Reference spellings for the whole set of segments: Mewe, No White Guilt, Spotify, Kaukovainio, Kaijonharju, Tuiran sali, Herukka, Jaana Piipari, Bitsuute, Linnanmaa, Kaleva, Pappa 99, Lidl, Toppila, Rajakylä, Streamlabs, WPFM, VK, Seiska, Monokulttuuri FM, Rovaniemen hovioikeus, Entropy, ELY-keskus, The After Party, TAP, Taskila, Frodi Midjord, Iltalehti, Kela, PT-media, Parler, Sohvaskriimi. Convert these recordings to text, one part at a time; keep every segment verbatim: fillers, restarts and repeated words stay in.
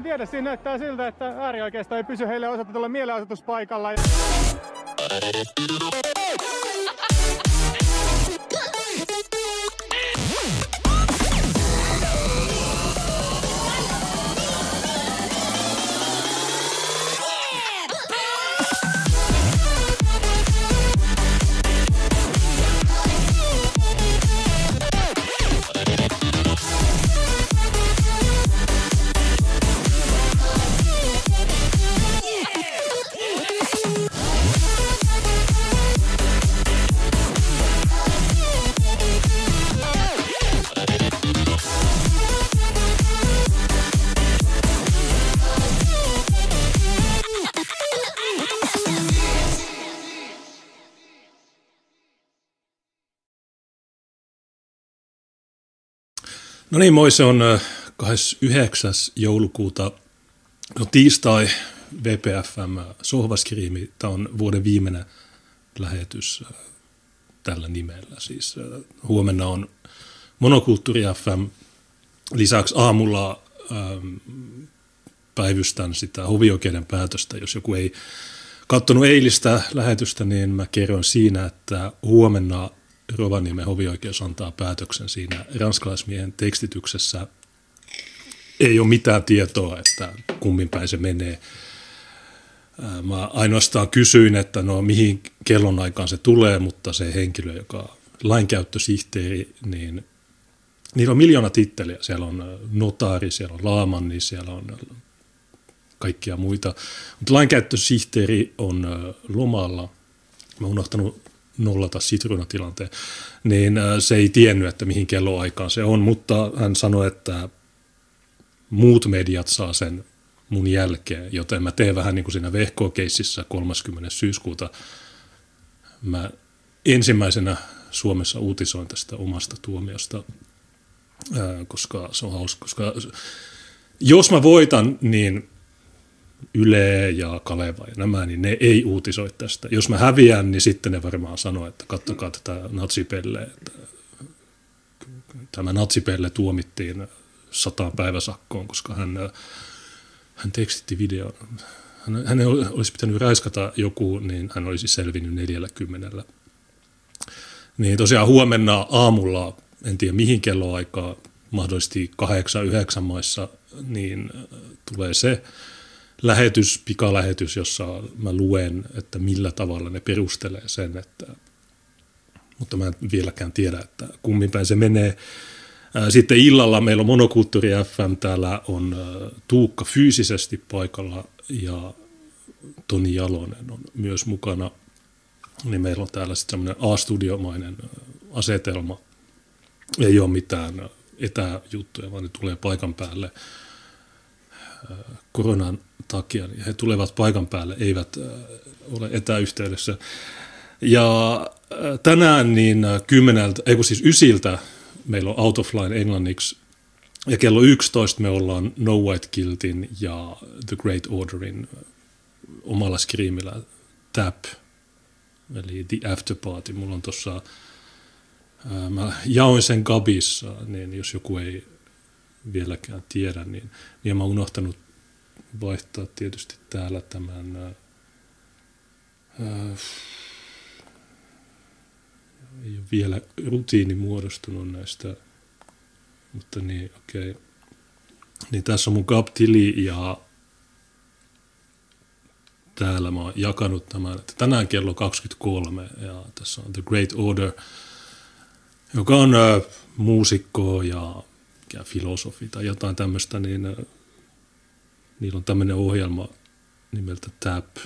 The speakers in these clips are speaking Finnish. en tiedä, siinä näyttää siltä, että äärioikeisto ei pysy heille osoitetulla mielenosoituspaikalla. No niin, moi, se on kahdeskymmenesyhdeksäs joulukuuta, no tiistai, W P F M Sohvaskriimi. Tämä on vuoden viimeinen lähetys tällä nimellä. Siis huomenna on Monokulttuuri F M. Lisäksi aamulla ähm, päivystän sitä hovioikeuden päätöstä. Jos joku ei katsonut eilistä lähetystä, niin mä kerron siinä, että huomenna Rovaniemen hovioikeus antaa päätöksen siinä ranskalaismiehen tekstityksessä. Ei ole mitään tietoa, että kummin päin se menee. Mä ainoastaan kysyin, että no mihin kellonaikaan se tulee, mutta se henkilö, joka on lainkäyttösihteeri, niin niillä on miljoona titteliä. Siellä on notaari, siellä on laamanni, siellä on kaikkia muita. Mutta lainkäyttösihteeri on lomalla. Mä oon unohtanut nollata sitruunatilanteen, niin se ei tiennyt, että mihin kelloaikaan se on, mutta hän sanoi, että muut mediat saa sen mun jälkeen, joten mä teen vähän niin kuin siinä V K-keississä kolmaskymmenes syyskuuta. Mä ensimmäisenä Suomessa uutisoin tästä omasta tuomiosta, koska se on hauska, koska jos mä voitan, niin Yle ja Kaleva ja nämä, niin ne ei uutisoi tästä. Jos mä häviän, niin sitten ne varmaan sanoo, että katsokaa tätä natsipelleä. Tämä natsipelle tuomittiin sataan päiväsakkoon, koska hän, hän tekstitti videon. Hän, hän olisi pitänyt räiskata joku, niin hän olisi selvinnyt neljälläkymmenellä. Niin tosiaan huomenna aamulla, en tiedä mihin kelloaikaa, mahdollisesti kahdeksan, yhdeksän maissa, niin tulee se lähetys, pikalähetys, jossa mä luen, että millä tavalla ne perustelee sen, että, mutta mä en vieläkään tiedä, että kummin päin se menee. Sitten illalla meillä on Monokulttuuri F M, täällä on Tuukka fyysisesti paikalla ja Toni Jalonen on myös mukana, niin meillä on täällä sitten semmoinen A-studiomainen asetelma, ei ole mitään etäjuttuja, vaan ne tulee paikan päälle. Koronan takia niin he tulevat paikan päälle, eivät ole etäyhteydessä. Ja tänään niin kymmeneltä, ei kun siis ysiltä meillä on Out of Line englanniksi. Ja kello yksitoista me ollaan No White Guiltin ja The Great Orderin omalla skriimillä T A P, eli The After Party. Mulla on tossa, mä jaoin sen Gabissa, niin jos joku ei vieläkään tiedä, niin, niin mä oon unohtanut vaihtaa tietysti täällä tämän ää, ei ole vielä rutiini muodostunut näistä, mutta niin okei, okay. Niin tässä on mun Gab-tili ja täällä mä oon jakanut tämän, että tänään kello kaksikymmentäkolme ja tässä on The Great Order, joka on ää, muusikko ja filosofi tai jotain tämmöistä, niin niillä on tämmöinen ohjelma nimeltä T A P.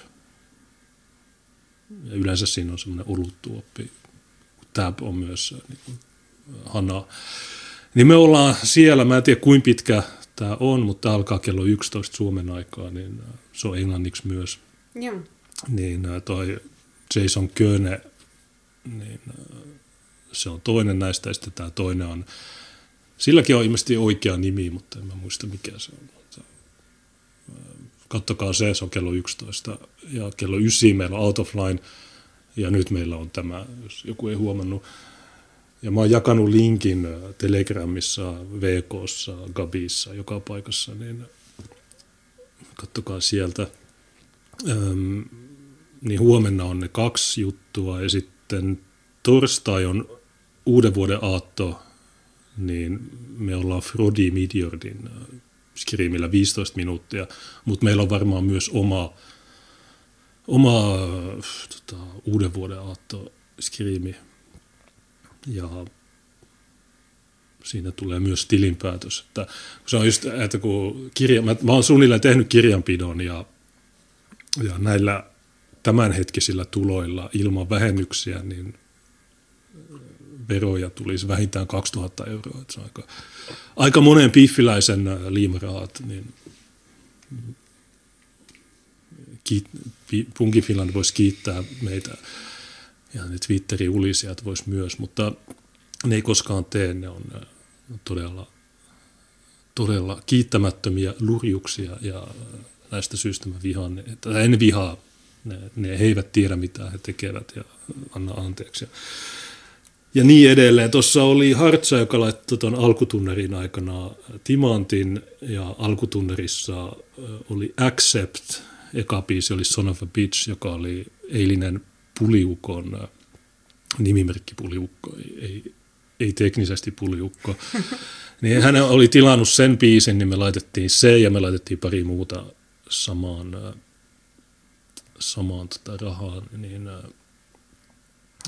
Ja yleensä siinä on semmoinen oluttuoppi. T A P on myös niin kuin hanaa. Niin me ollaan siellä, mä en tiedä kuinka pitkä tämä on, mutta tämä alkaa kello yksitoista Suomen aikaa, niin se on englanniksi myös. Joo. Niin toi Jason Köhne, niin se on toinen näistä, ja sitten tämä toinen on, silläkin on ilmeisesti oikea nimi, mutta en mä muista mikä se on. Kattokaa se, se on kello yksitoista ja kello yhdeksän meillä on Out of Line ja nyt meillä on tämä, jos joku ei huomannut. Ja mä oon jakanut linkin Telegramissa, V K:ssa, Gabissa, joka paikassa, niin katsokaa sieltä. Öm, niin huomenna on ne kaksi juttua ja sitten torstai on uuden vuoden aatto, niin me ollaan Frodi Midjordin Skriimillä viisitoista minuuttia, mutta meillä on varmaan myös oma, oma tota, uuden vuoden aatto Skriimi ja siinä tulee myös tilinpäätös. Että, se on just, että kun kirja, mä, mä oon suunnilleen tehnyt kirjanpidon ja, ja näillä tämänhetkisillä tuloilla ilman vähennyksiä, niin veroja tulisi vähintään kaksituhatta euroa. Että se on aika, aika monen piiffiläisen liimaraat. Niin kiit, Punkin Finland voisi kiittää meitä ja ne Twitterin ulisijat voisi myös, mutta ne ei koskaan tee, ne on todella, todella kiittämättömiä lurjuksia ja näistä syystä mä vihaan ne, että en vihaa, ne, ne eivät tiedä mitä he tekevät ja anna anteeksi. Ja niin edelleen. Tuossa oli Hartsa, joka laittoi tuon alkutunnerin aikana timantin ja alkutunnerissa oli Accept, eka biisi oli Son of a Bitch, joka oli eilinen Puliukon, nimimerkki Puliukko, ei, ei teknisesti Puliukko. Niin hän oli tilannut sen biisin, niin me laitettiin se ja me laitettiin pari muuta samaan, samaan tota rahaan. Niin,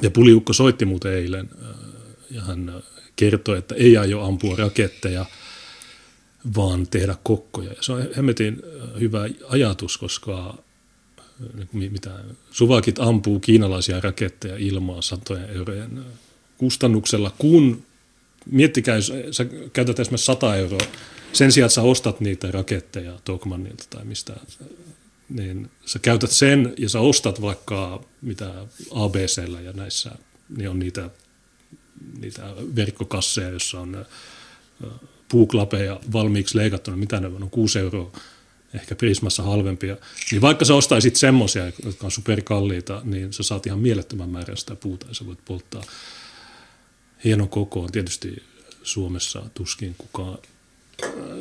ja Puliukko soitti muuten eilen ja hän kertoi, että ei aio ampua raketteja, vaan tehdä kokkoja. Ja se on hemmetin hyvä ajatus, koska mitä, suvakit ampuu kiinalaisia raketteja ilmaan satojen eurojen kustannuksella, kun miettikää, jos sä käytät esimerkiksi sata euroa, sen sijaan, että sä ostat niitä raketteja Tokmannilta tai mistä, niin sä käytät sen ja sä ostat vaikka mitä A B C:llä ja näissä, niin on niitä, niitä verkkokasseja, jossa on puuklapeja valmiiksi leikattuna, mitä ne on, kuusi euroa. Ehkä Prismassa halvempia, niin vaikka sä ostaisit semmoisia, jotka on superkalliita, niin sä saat ihan mielettömän määrän sitä puuta ja sä voit polttaa hienon kokoon. Tietysti Suomessa tuskin kukaan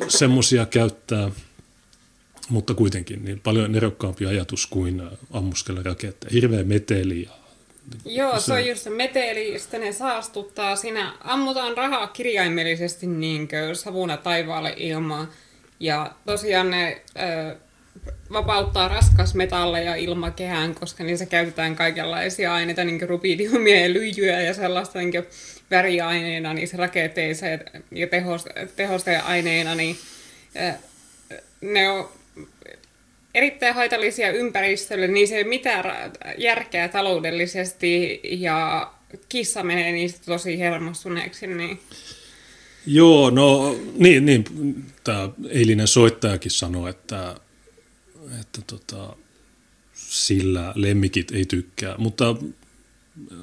semmoisia käyttää, mutta kuitenkin niin paljon nerokkaampi ajatus kuin ammuskella raketteja. Hirveä meteli. Ja joo, se on just se meteli, sitten ne saastuttaa. Siinä ammutaan rahaa kirjaimellisesti niin kuin savuna taivaalle ilmaan. Ja tosiaan ne ö, vapauttaa raskasmetalleja ilmakehään, koska niissä käytetään kaikenlaisia aineita, niin kuin rubidiumia ja lyijyä ja sellaista niin kuin väriaineena niissä raketeissa ja, ja tehosteaineena, niin ö, ne on erittäin haitallisia ympäristölle, niin se ei mitään järkeä taloudellisesti ja kissa menee niistä tosi hermostuneeksi, niin joo, no niin, niin tämä eilinen soittajakin sanoi, että, että tota, sillä lemmikit ei tykkää, mutta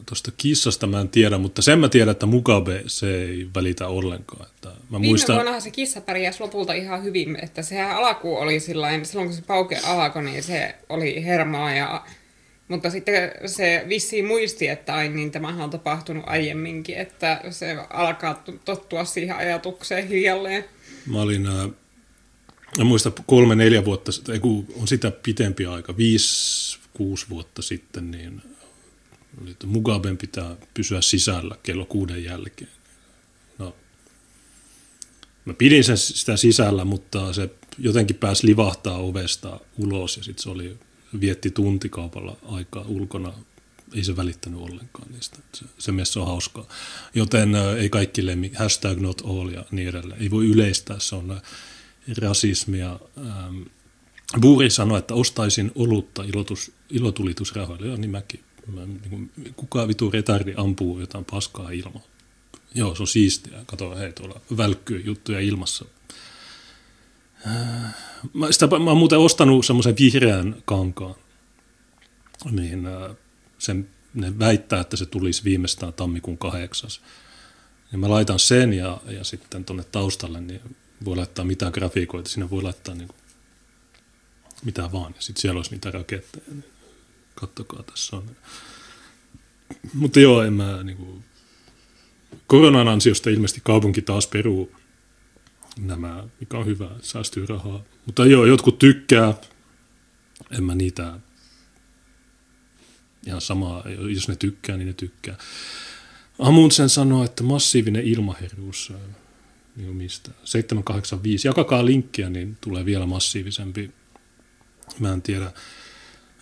tuosta kissasta mä en tiedä, mutta sen mä tiedän, että Mugabe se ei välitä ollenkaan. Että mä Viime muistan... vuonnahan se kissa pärjäsi lopulta ihan hyvin, että sehän alkuun oli sillain, silloin kun se pauke alkoi, niin se oli hermaa, ja, mutta sitten se vissiin muisti, että ai niin, tämähän on tapahtunut aiemminkin, että se alkaa tottua siihen ajatukseen hiljalleen. Mä olin, en muista kolme, neljä vuotta, ei kun on sitä pitempi aika, viisi, kuusi vuotta sitten, niin Mugaben pitää pysyä sisällä kello kuuden jälkeen. No, mä pidin sen sitä sisällä, mutta se jotenkin pääsi livahtaa ovesta ulos ja sitten se oli, vietti tuntikaupalla aikaa ulkona, ei se välittänyt ollenkaan niistä. Se, se mielestä on hauskaa. Joten ä, ei kaikki lemmikki, hashtag not all ja niin edelleen. Ei voi yleistää, se on ä, rasismia. Ähm, Buuri sanoi, että ostaisin olutta ilotus, ilotulitusrahoille. Joo, niin mäkin. Mä, niin kuin, kuka vitu retardi ampuu jotain paskaa ilmaa? Joo, se on siistiä. Kato, hei, tuolla välkkyy juttuja ilmassa. Mä, sitä, mä oon muuten ostanut semmoisen vihreän kankaan, niin sen, ne väittää, että se tulisi viimeistään tammikuun kahdeksas. Ja mä laitan sen ja, ja sitten tuonne taustalle niin voi laittaa mitään grafiikoita, siinä voi laittaa niin kuin mitä vaan. Ja sitten siellä olisi niitä raketteja, niin kattokaa tässä on. Mutta joo, en mä niin kuin, koronan ansiosta ilmeisesti kaupunki taas peruu nämä, mikä on hyvä, säästyy rahaa. Mutta joo, jotkut tykkää, en mä niitä, ihan samaa, jos ne tykkää, niin ne tykkää. Amundsen sanoo, että massiivinen ilmaherjuus, niin on mistä, seitsemän kahdeksan viisi, jakakaa linkkiä, niin tulee vielä massiivisempi, mä en tiedä.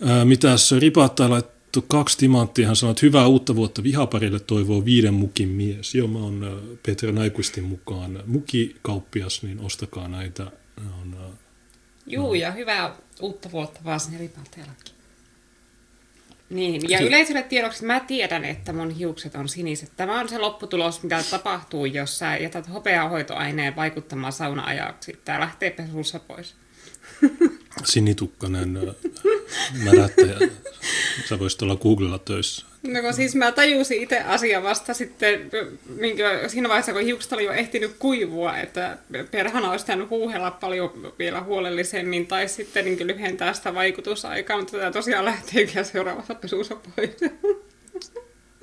Ää, mitäs Ripaattai laittoi kaksi timanttia, hän sanoi, että hyvää uutta vuotta vihaparille toivoo viiden mukin mies. Joo, mä oon Petra Naikvistin mukaan mukikauppias, niin ostakaa näitä. On, Juu, no. ja hyvää uutta vuotta vaan sinne Ripaatteellakin. Niin, ja yleisölle tiedoksi mä tiedän, että mun hiukset on siniset. Tämä on se lopputulos, mitä tapahtuu, jos sä jätät hopeahoitoaineen vaikuttamaan sauna-ajaksi. Tää lähtee pesussa pois. Sinitukkainen märättäjä. Sä voisit olla Googlella töissä. No kun siis mä tajusin itse asiaa vasta sitten minkä, siinä vaiheessa, kun hiukset oli jo ehtinyt kuivua, että perhana olisi tämän huuhella paljon vielä huolellisemmin tai sitten niin lyhentää sitä vaikutusaikaa, mutta tämä tosiaan lähtee vielä seuraavassa pesussa pois.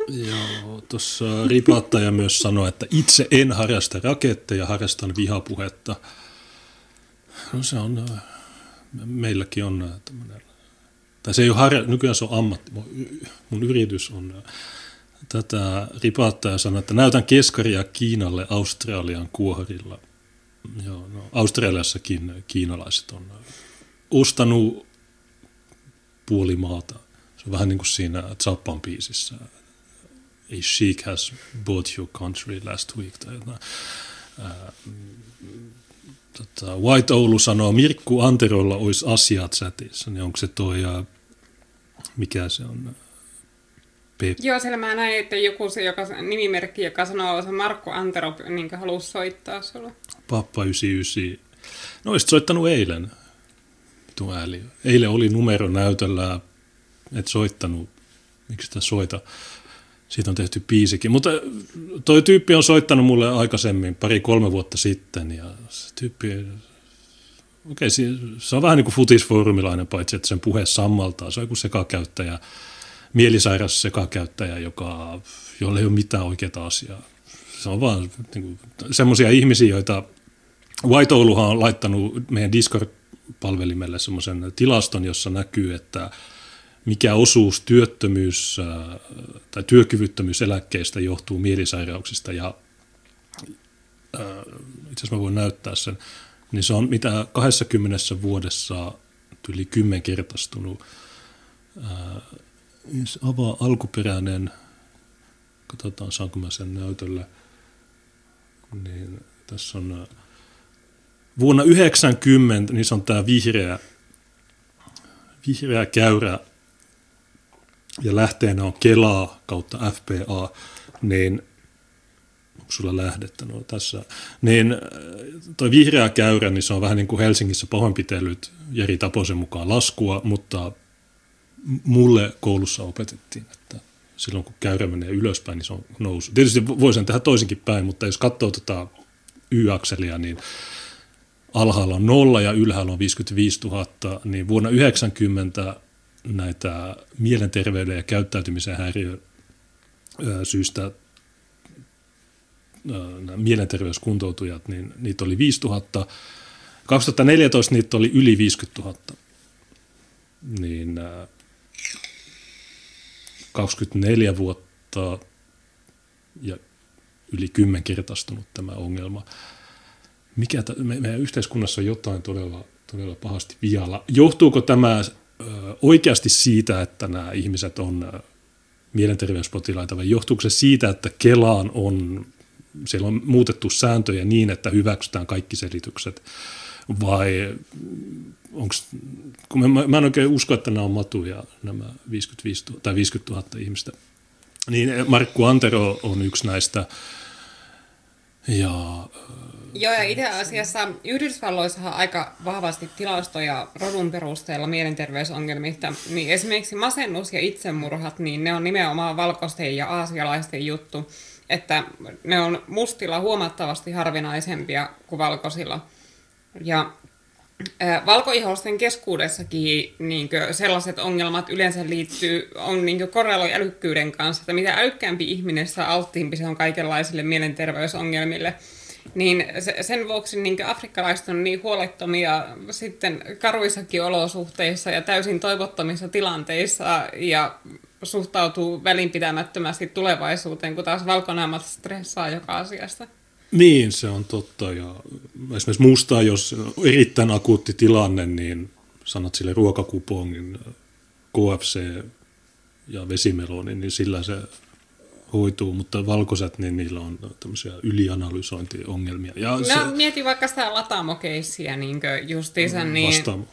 Joo, tuossa Ripattaja myös sanoi, että itse en harrasta raketteja, harrastan vihapuhetta. No se on, meilläkin on tämmöinen. Tai se ei ole harja, nykyään se on ammatti, mun yritys on tätä Ripaattaa ja sanoo, että näytän keskaria Kiinalle Australian kuoharilla. Joo, no, Australiassakin kiinalaiset on ostanut puoli maata. Se on vähän niin kuin siinä Zappan biisissä. A sheik has bought your country last week. Tai jotain. Tota, White Oulu sanoo, Markku Anterolla olisi asiaa chatissa, niin onko se tuo, mikä se on? Pe- Joo, siellä mä näin, että joku se joka, nimimerkki, joka sanoo, se Markku Antero, niin kuin halusi soittaa sulla. Pappa yhdeksänkymmentäyhdeksän. No, olisit soittanut eilen. Mitu ääli. Eilen oli numero näytöllä, et soittanut. Miksi sitä soita? Siitä on tehty biisikin, mutta toi tyyppi on soittanut mulle aikaisemmin, pari-kolme vuotta sitten, ja se tyyppi, okei, okay, se on vähän niin kuin futisfoorumilainen, paitsi että sen puhe sammaltaa, se on joku sekakäyttäjä, mielisairas sekakäyttäjä, joka, jolla ei ole mitään oikeaa asiaa. Se on vaan niin semmoisia ihmisiä, joita White Ouluhan on laittanut meidän Discord-palvelimelle semmoisen tilaston, jossa näkyy, että mikä osuus työttömyys tai työkyvyttömyyseläkkeistä johtuu mielisairauksista, ja itse asiassa mä voin näyttää sen, niin se on mitä kaksikymmentä vuodessa yli kymmenkertaistunut. Jos avaa alkuperäinen, katsotaan saanko mä sen näytölle, niin tässä on vuonna yhdeksänkymmentä, niin se on tämä vihreä, vihreä käyrä, ja lähteenä on Kelaa kautta F P A, niin onko sulla lähdettä? No tässä. Niin toi vihreä käyrä, niin se on vähän niin kuin Helsingissä pahoinpitelyt Jari Taposen mukaan laskua, mutta mulle koulussa opetettiin, että silloin kun käyrä menee ylöspäin, niin se on nousu. Tietysti voi sen tehdä toisinkin päin, mutta jos katsoo tota Y-akselia, niin alhaalla on nolla ja ylhäällä on viisikymmentäviisituhatta, niin vuonna yhdeksänkymmentä näitä mielenterveyden ja käyttäytymisen häiriö syystä mielenterveyskuntoutujat, niin niitä oli viisituhatta. kaksituhattaneljätoista niitä oli yli viisikymmentätuhatta. Niin kaksikymmentäneljä vuotta ja yli kymmenkertaistunut tämä ongelma. Mikä t- me, meidän yhteiskunnassa on jotain todella, todella pahasti vialla. Johtuuko tämä ö, oikeasti siitä, että nämä ihmiset on ö, mielenterveyspotilaita, vai johtuuko se siitä, että Kelaan on, siellä on muutettu sääntöjä niin, että hyväksytään kaikki selitykset, vai onks, kun mä, mä en oikein usko, että nämä on matuja, nämä viisikymmentäviisituhatta tai viisikymmentätuhatta ihmistä, niin Markku Antero on yksi näistä, ja joo, ja itse asiassa Yhdysvalloissahan aika vahvasti tilastoja rodun perusteella mielenterveysongelmista, niin esimerkiksi masennus ja itsemurhat, niin ne on nimenomaan valkoisten ja aasialaisten juttu, että ne on mustilla huomattavasti harvinaisempia kuin valkoisilla. Ja ää, valkoihoisten keskuudessakin niin sellaiset ongelmat yleensä liittyy, on niin korreloi älykkyyden kanssa, että mitä älykkäämpi ihminen, sitä alttiimpi se on kaikenlaisille mielenterveysongelmille. niin sen vuoksi niin afrikkalaiset on niin huolettomia sitten karuissakin olosuhteissa ja täysin toivottomissa tilanteissa ja suhtautuu välinpitämättömästi tulevaisuuteen, kun taas valkonaamat stressaa joka asiasta. Niin, se on totta. Ja esimerkiksi musta, jos erittäin akuutti tilanne, niin sanat sille ruokakupongin, K F C ja vesimeloni, niin sillä se hoituu, mutta valkoiset, niin niillä on tämmöisiä ylianalysointiongelmia. Ja no, se... mieti vaikka sitä lataamokeissiä niin justiinsa, niin, vastaamo,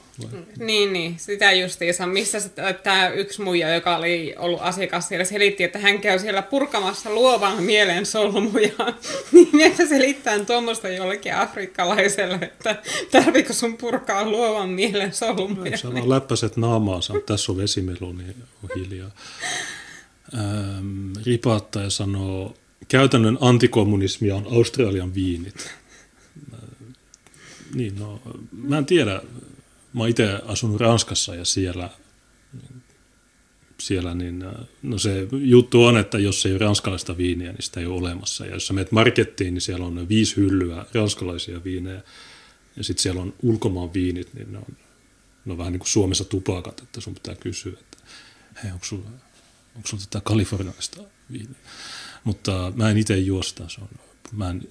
niin, niin sitä justiinsa, missä tämä yksi muija, joka oli ollut asiakas siellä, selitti, että hän käy siellä purkamassa luovan mielen solmuja, niin miettä selittää tuommoista jollekin afrikkalaiselle, että tarvitko sun purkaa luovan mielen solmuja. No, saadaan niin. Läppäset naamaansa, tässä on vesimeloni, niin on hiljaa. Ähm, Ripaattaja sanoo, käytännön antikommunismia on Australian viinit. Mä, niin, no, mä en tiedä. Mä oon itse asunut Ranskassa ja siellä, siellä niin, no se juttu on, että jos ei ole ranskalaista viiniä, niin sitä ei ole olemassa. Ja jos sä menet markettiin, niin siellä on viisi hyllyä ranskalaisia viinejä ja sitten siellä on ulkomaan viinit, niin ne on, ne on vähän niin kuin Suomessa tupakat, että sun pitää kysyä, että hei, onko sulla... Onko sinulla tätä kalifornialaista viiniä? Mutta mä en itse juo sitä. Se on, mä en,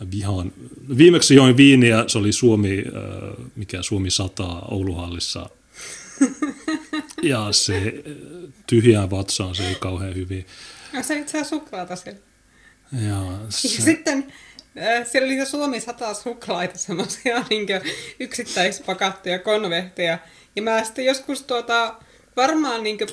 mä vihaan. Viimeksi join viiniä, se oli Suomi, äh, mikä Suomi sataa Ouluhallissa. Ja se tyhjään vatsaan, se ei kauhean hyvin. No sä et saa suklaata siellä. Ja, se... ja sitten äh, siellä oli Suomi sataa suklaita, semmoisia niin yksittäispakattuja konvehteja. Ja mä sitten joskus tuota, varmaan... Niin kuin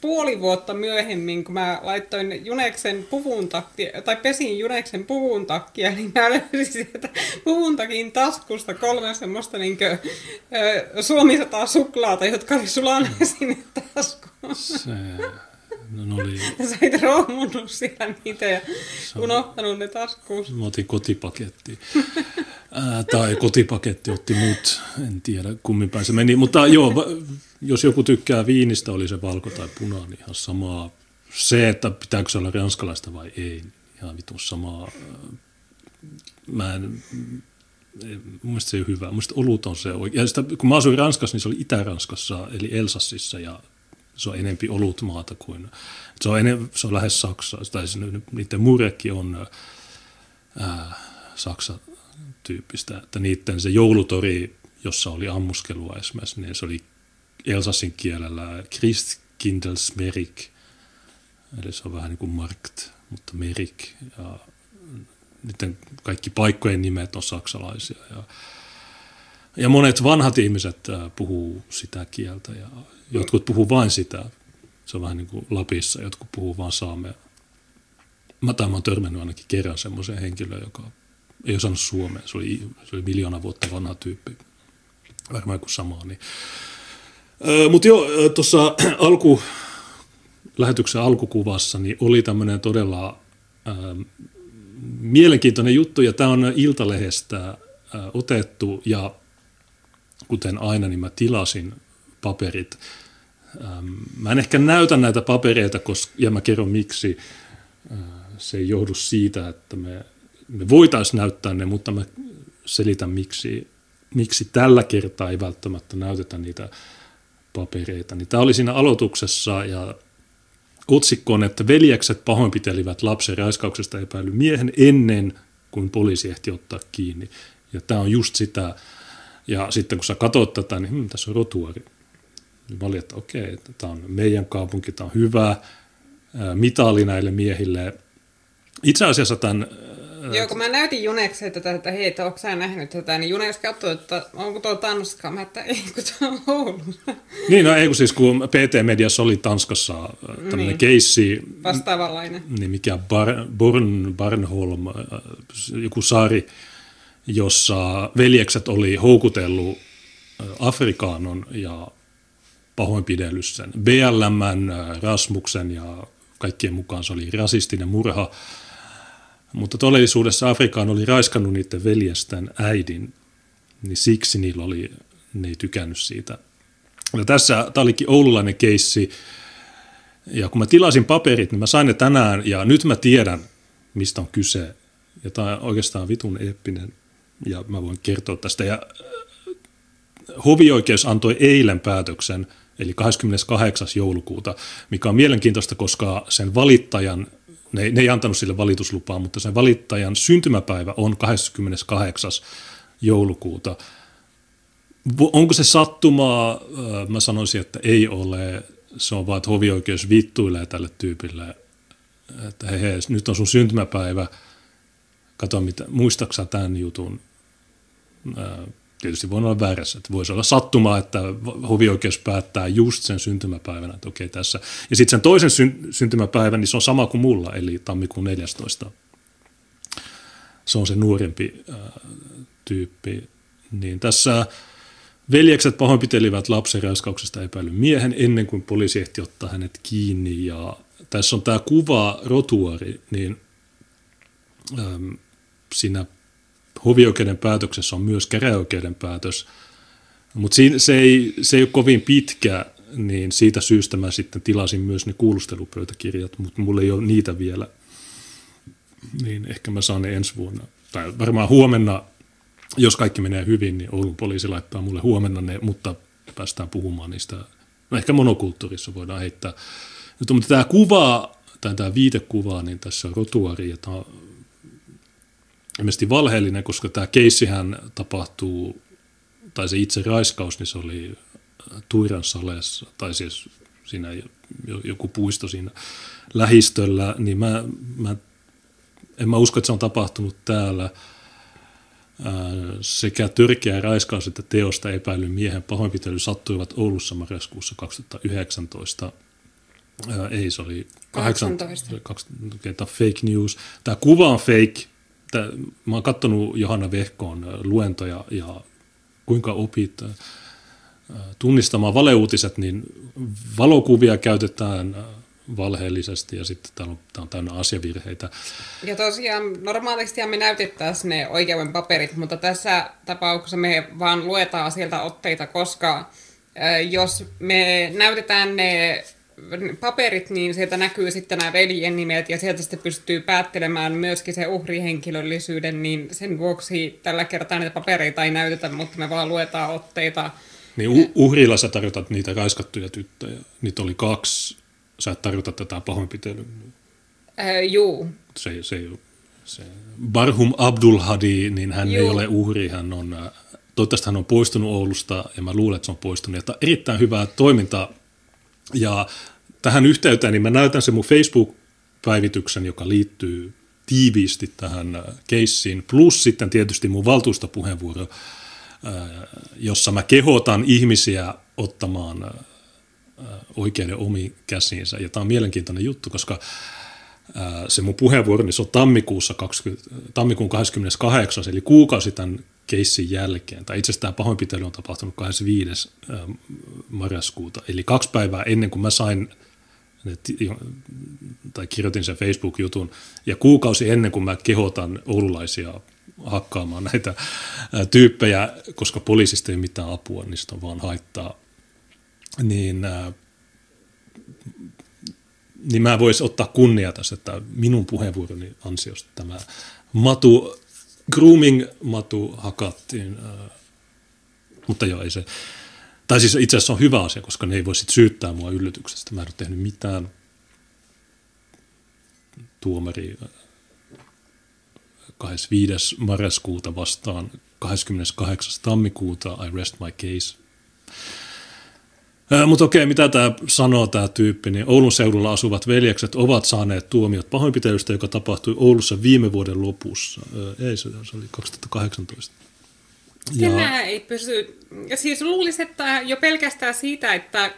puoli vuotta myöhemmin, kun mä laittoin Juneksen puvun takkia, tai pesin Juneksen puvun takkia, niin mä löysin sieltä puvun takin taskusta kolme semmoista niin kuin, Suomi sataa suklaata, jotka oli sulaneet no. sinne taskuun. Se, no oli... Sä olet rohmunut siellä niitä ja on... unohtanut ne taskuun. Mä otin kotipaketti. Ää, tai kotipaketti otti mut, en tiedä kummin päin se meni, mutta joo... Jos joku tykkää viinistä, oli se valko tai punainen, niin ihan samaa. Se, että pitääkö se olla ranskalaista vai ei, ihan vitun samaa. Mä en, mun mielestä se ei ole hyvä. Mun mielestä olut on se oikein. Ja sitä, kun mä asuin Ranskassa, niin se oli Itä-Ranskassa, eli Elsassissa, ja se on enempi olutmaata kuin... Se on, enem, se on lähes Saksaa, tai se, niiden murekki on ää, Saksa-tyyppistä. Että niiden se joulutori, jossa oli ammuskelua esimerkiksi, niin se oli... Elsassin kielellä Christkindelsmerik, eli se on vähän niin kuin Markt, mutta Merik. Ja niiden kaikki paikkojen nimet on saksalaisia. Ja, ja monet vanhat ihmiset puhuu sitä kieltä ja jotkut puhuu vain sitä. Se on vähän niin kuin Lapissa, jotkut puhuu vain saamea. Mä tämän olen törmännyt ainakin kerran semmoiseen henkilöön, joka ei osannut suomea. Se oli, se oli miljoona vuotta vanha tyyppi, varmaan joku samaa, niin... Mutta joo, tuossa alku, lähetyksen alkukuvassa niin oli tämmöinen todella ää, mielenkiintoinen juttu, ja tämä on Iltalehdestä ää, otettu, ja kuten aina, niin mä tilasin paperit. Ää, mä en ehkä näytä näitä papereita, koska, ja mä kerron miksi. Ää, se ei johdu siitä, että me, me voitaisiin näyttää ne, mutta mä selitän miksi, miksi tällä kertaa ei välttämättä näytetä niitä papereita. Niin tämä oli siinä aloituksessa ja otsikko on, että veljekset pahoinpitelivät lapsen raiskauksesta epäily miehen ennen kuin poliisi ehti ottaa kiinni. Ja tämä on just sitä. Ja sitten kun sä katsot tätä, niin hm, tässä on rotuari. Niin mä olin, että okei, tämä on meidän kaupunki, tämä on hyvä mitali näille miehille. Itse asiassa tämän... Joo, kun mä näytin Junekseen tätä, että hei, että onko sä nähnyt tätä, niin Junes katsoi, että onko tuo Tanskaa. Mä että ei, kun tämä on Oulussa. Niin, no ei, kun siis kun P T-mediassa oli Tanskassa tämmöinen niin. keissi. Vastaavanlainen. Niin, mikä Bar- Born, Barnholm, joku saari, jossa veljekset oli houkutellut afrikaanon ja pahoinpidellyt sen. B L M:n, Rasmuksen ja kaikkien mukaan se oli rasistinen murha. Mutta todellisuudessa Afrikaan oli raiskannut niiden veljesten äidin, niin siksi niillä oli, ne ei tykännyt siitä. Ja tässä, tämä olikin oululainen keissi, ja kun mä tilasin paperit, niin mä sain ne tänään, ja nyt mä tiedän, mistä on kyse. Ja tämä on oikeastaan vitun eeppinen, ja mä voin kertoa tästä. Ja hovioikeus antoi eilen päätöksen, eli kahdeskymmeneskahdeksas joulukuuta, mikä on mielenkiintoista, koska sen valittajan, ne, ne ei antanut sille valituslupaa, mutta sen valittajan syntymäpäivä on kahdeskymmeneskahdeksas joulukuuta. Onko se sattumaa? Mä sanoisin, että ei ole. Se on vaan, että hovioikeus vittuilee tälle tyypille, että hei, hei, nyt on sun syntymäpäivä, kato, mitä, muistaksä tämän jutun? Tietysti voi olla väärässä, että voisi olla sattumaa, että hovioikeus päättää just sen syntymäpäivänä, että okei tässä. Ja sitten sen toisen syntymäpäivän, niin se on sama kuin mulla, eli tammikuun neljästoista. Se on se nuorempi äh, tyyppi. Niin tässä veljekset pahoinpitelivät lapsen raiskauksesta epäilyn miehen ennen kuin poliisi ehti ottaa hänet kiinni. Ja tässä on tämä kuva rotuari, niin ähm, siinä hovioikeuden päätöksessä on myös käräjäoikeuden päätös, mutta se ei, se ei ole kovin pitkä, niin siitä syystä mä sitten tilasin myös ne kuulustelupöytäkirjat, mutta mulla ei ole niitä vielä, niin ehkä mä saan ne ensi vuonna. Tai varmaan huomenna, jos kaikki menee hyvin, niin Oulun poliisi laittaa mulle huomenna ne, mutta päästään puhumaan niistä. No ehkä monokulttuurissa voidaan heittää. Mutta tämä kuva, tai tämä viitekuva, niin tässä on rotuari, ja tämä on ilmeisesti valheellinen, koska tämä keissihän tapahtuu, tai se itse raiskaus, niin se oli Tuiran saleessa, tai siis siinä joku puisto siinä lähistöllä, niin mä, mä, en mä usko, että se on tapahtunut täällä. Sekä törkeä raiskaus että teosta epäilyn miehen pahoinpitely sattuivat Oulussa marraskuussa kaksituhattayhdeksäntoista. Ei, se oli kahdeksantoista. kahdeksantoista. Fake news. Tämä kuva on fake. Tää, mä oon katsonut Johanna Vehkoon luentoja ja kuinka opit tunnistamaan valeuutiset, niin valokuvia käytetään valheellisesti ja sitten täällä on, tää on täynnä asiavirheitä. Ja tosiaan normaalistihan me näytettäisiin ne oikeuden paperit, mutta tässä tapauksessa me vaan luetaan sieltä otteita, koska jos me näytetään ne paperit, niin sieltä näkyy sitten nämä veljen nimet ja sieltä sitten pystyy päättelemään myöskin sen uhrihenkilöllisyyden, niin sen vuoksi tällä kertaa niitä papereita ei näytetä, mutta me vaan luetaan otteita. Niin uh- uhrilla sä tarjotat niitä raiskattuja tyttöjä, niitä oli kaksi, sä et tarjota tätä pahoinpitelyä. Äh, juu. Se, se, se. Barhum Abdulhadi, niin hän juu. ei ole uhri, hän on, toivottavasti hän on poistunut Oulusta ja mä luulen, että se on poistunut, että erittäin hyvää toimintaa. Ja tähän yhteyteen niin mä näytän sen mun Facebook-päivityksen, joka liittyy tiiviisti tähän keissiin, plus sitten tietysti mun valtuustopuheenvuoro, jossa mä kehotan ihmisiä ottamaan oikeuden omiin käsiinsä. Ja tämä on mielenkiintoinen juttu, koska se mun puheenvuoro, niin se on tammikuussa kaksikymmentä, tammikuun kahdeskymmeneskahdeksas, eli kuukausi tämän keissin jälkeen, tai itse asiassa tämä pahoinpitely on tapahtunut kahdeskymmenesviides marraskuuta, eli kaksi päivää ennen kuin mä sain, tai kirjoitin sen Facebook-jutun, ja kuukausi ennen kuin mä kehotan oululaisia hakkaamaan näitä tyyppejä, koska poliisista ei mitään apua, niistä on vaan haittaa, niin, niin mä voisin ottaa kunnia tässä, että minun puheenvuoroni ansiosta tämä matu grooming-matu hakattiin, äh, mutta joo, ei se, tai siis itse asiassa on hyvä asia, koska ne ei voi sit syyttää mua yllytyksestä. Mä en ole tehnyt mitään tuomari äh, kahdeskymmenesviides marraskuuta vastaan kahdeskymmeneskahdeksas tammikuuta, I rest my case. Äh, mutta okei, mitä tämä sanoo tämä tyyppi, niin Oulun seudulla asuvat veljekset ovat saaneet tuomiot pahoinpitelystä, joka tapahtui Oulussa viime vuoden lopussa. Äh, ei, se, se oli kaksituhattakahdeksantoista. Ja Tänään ei pysy. Siis luulisi, että jo pelkästään siitä, että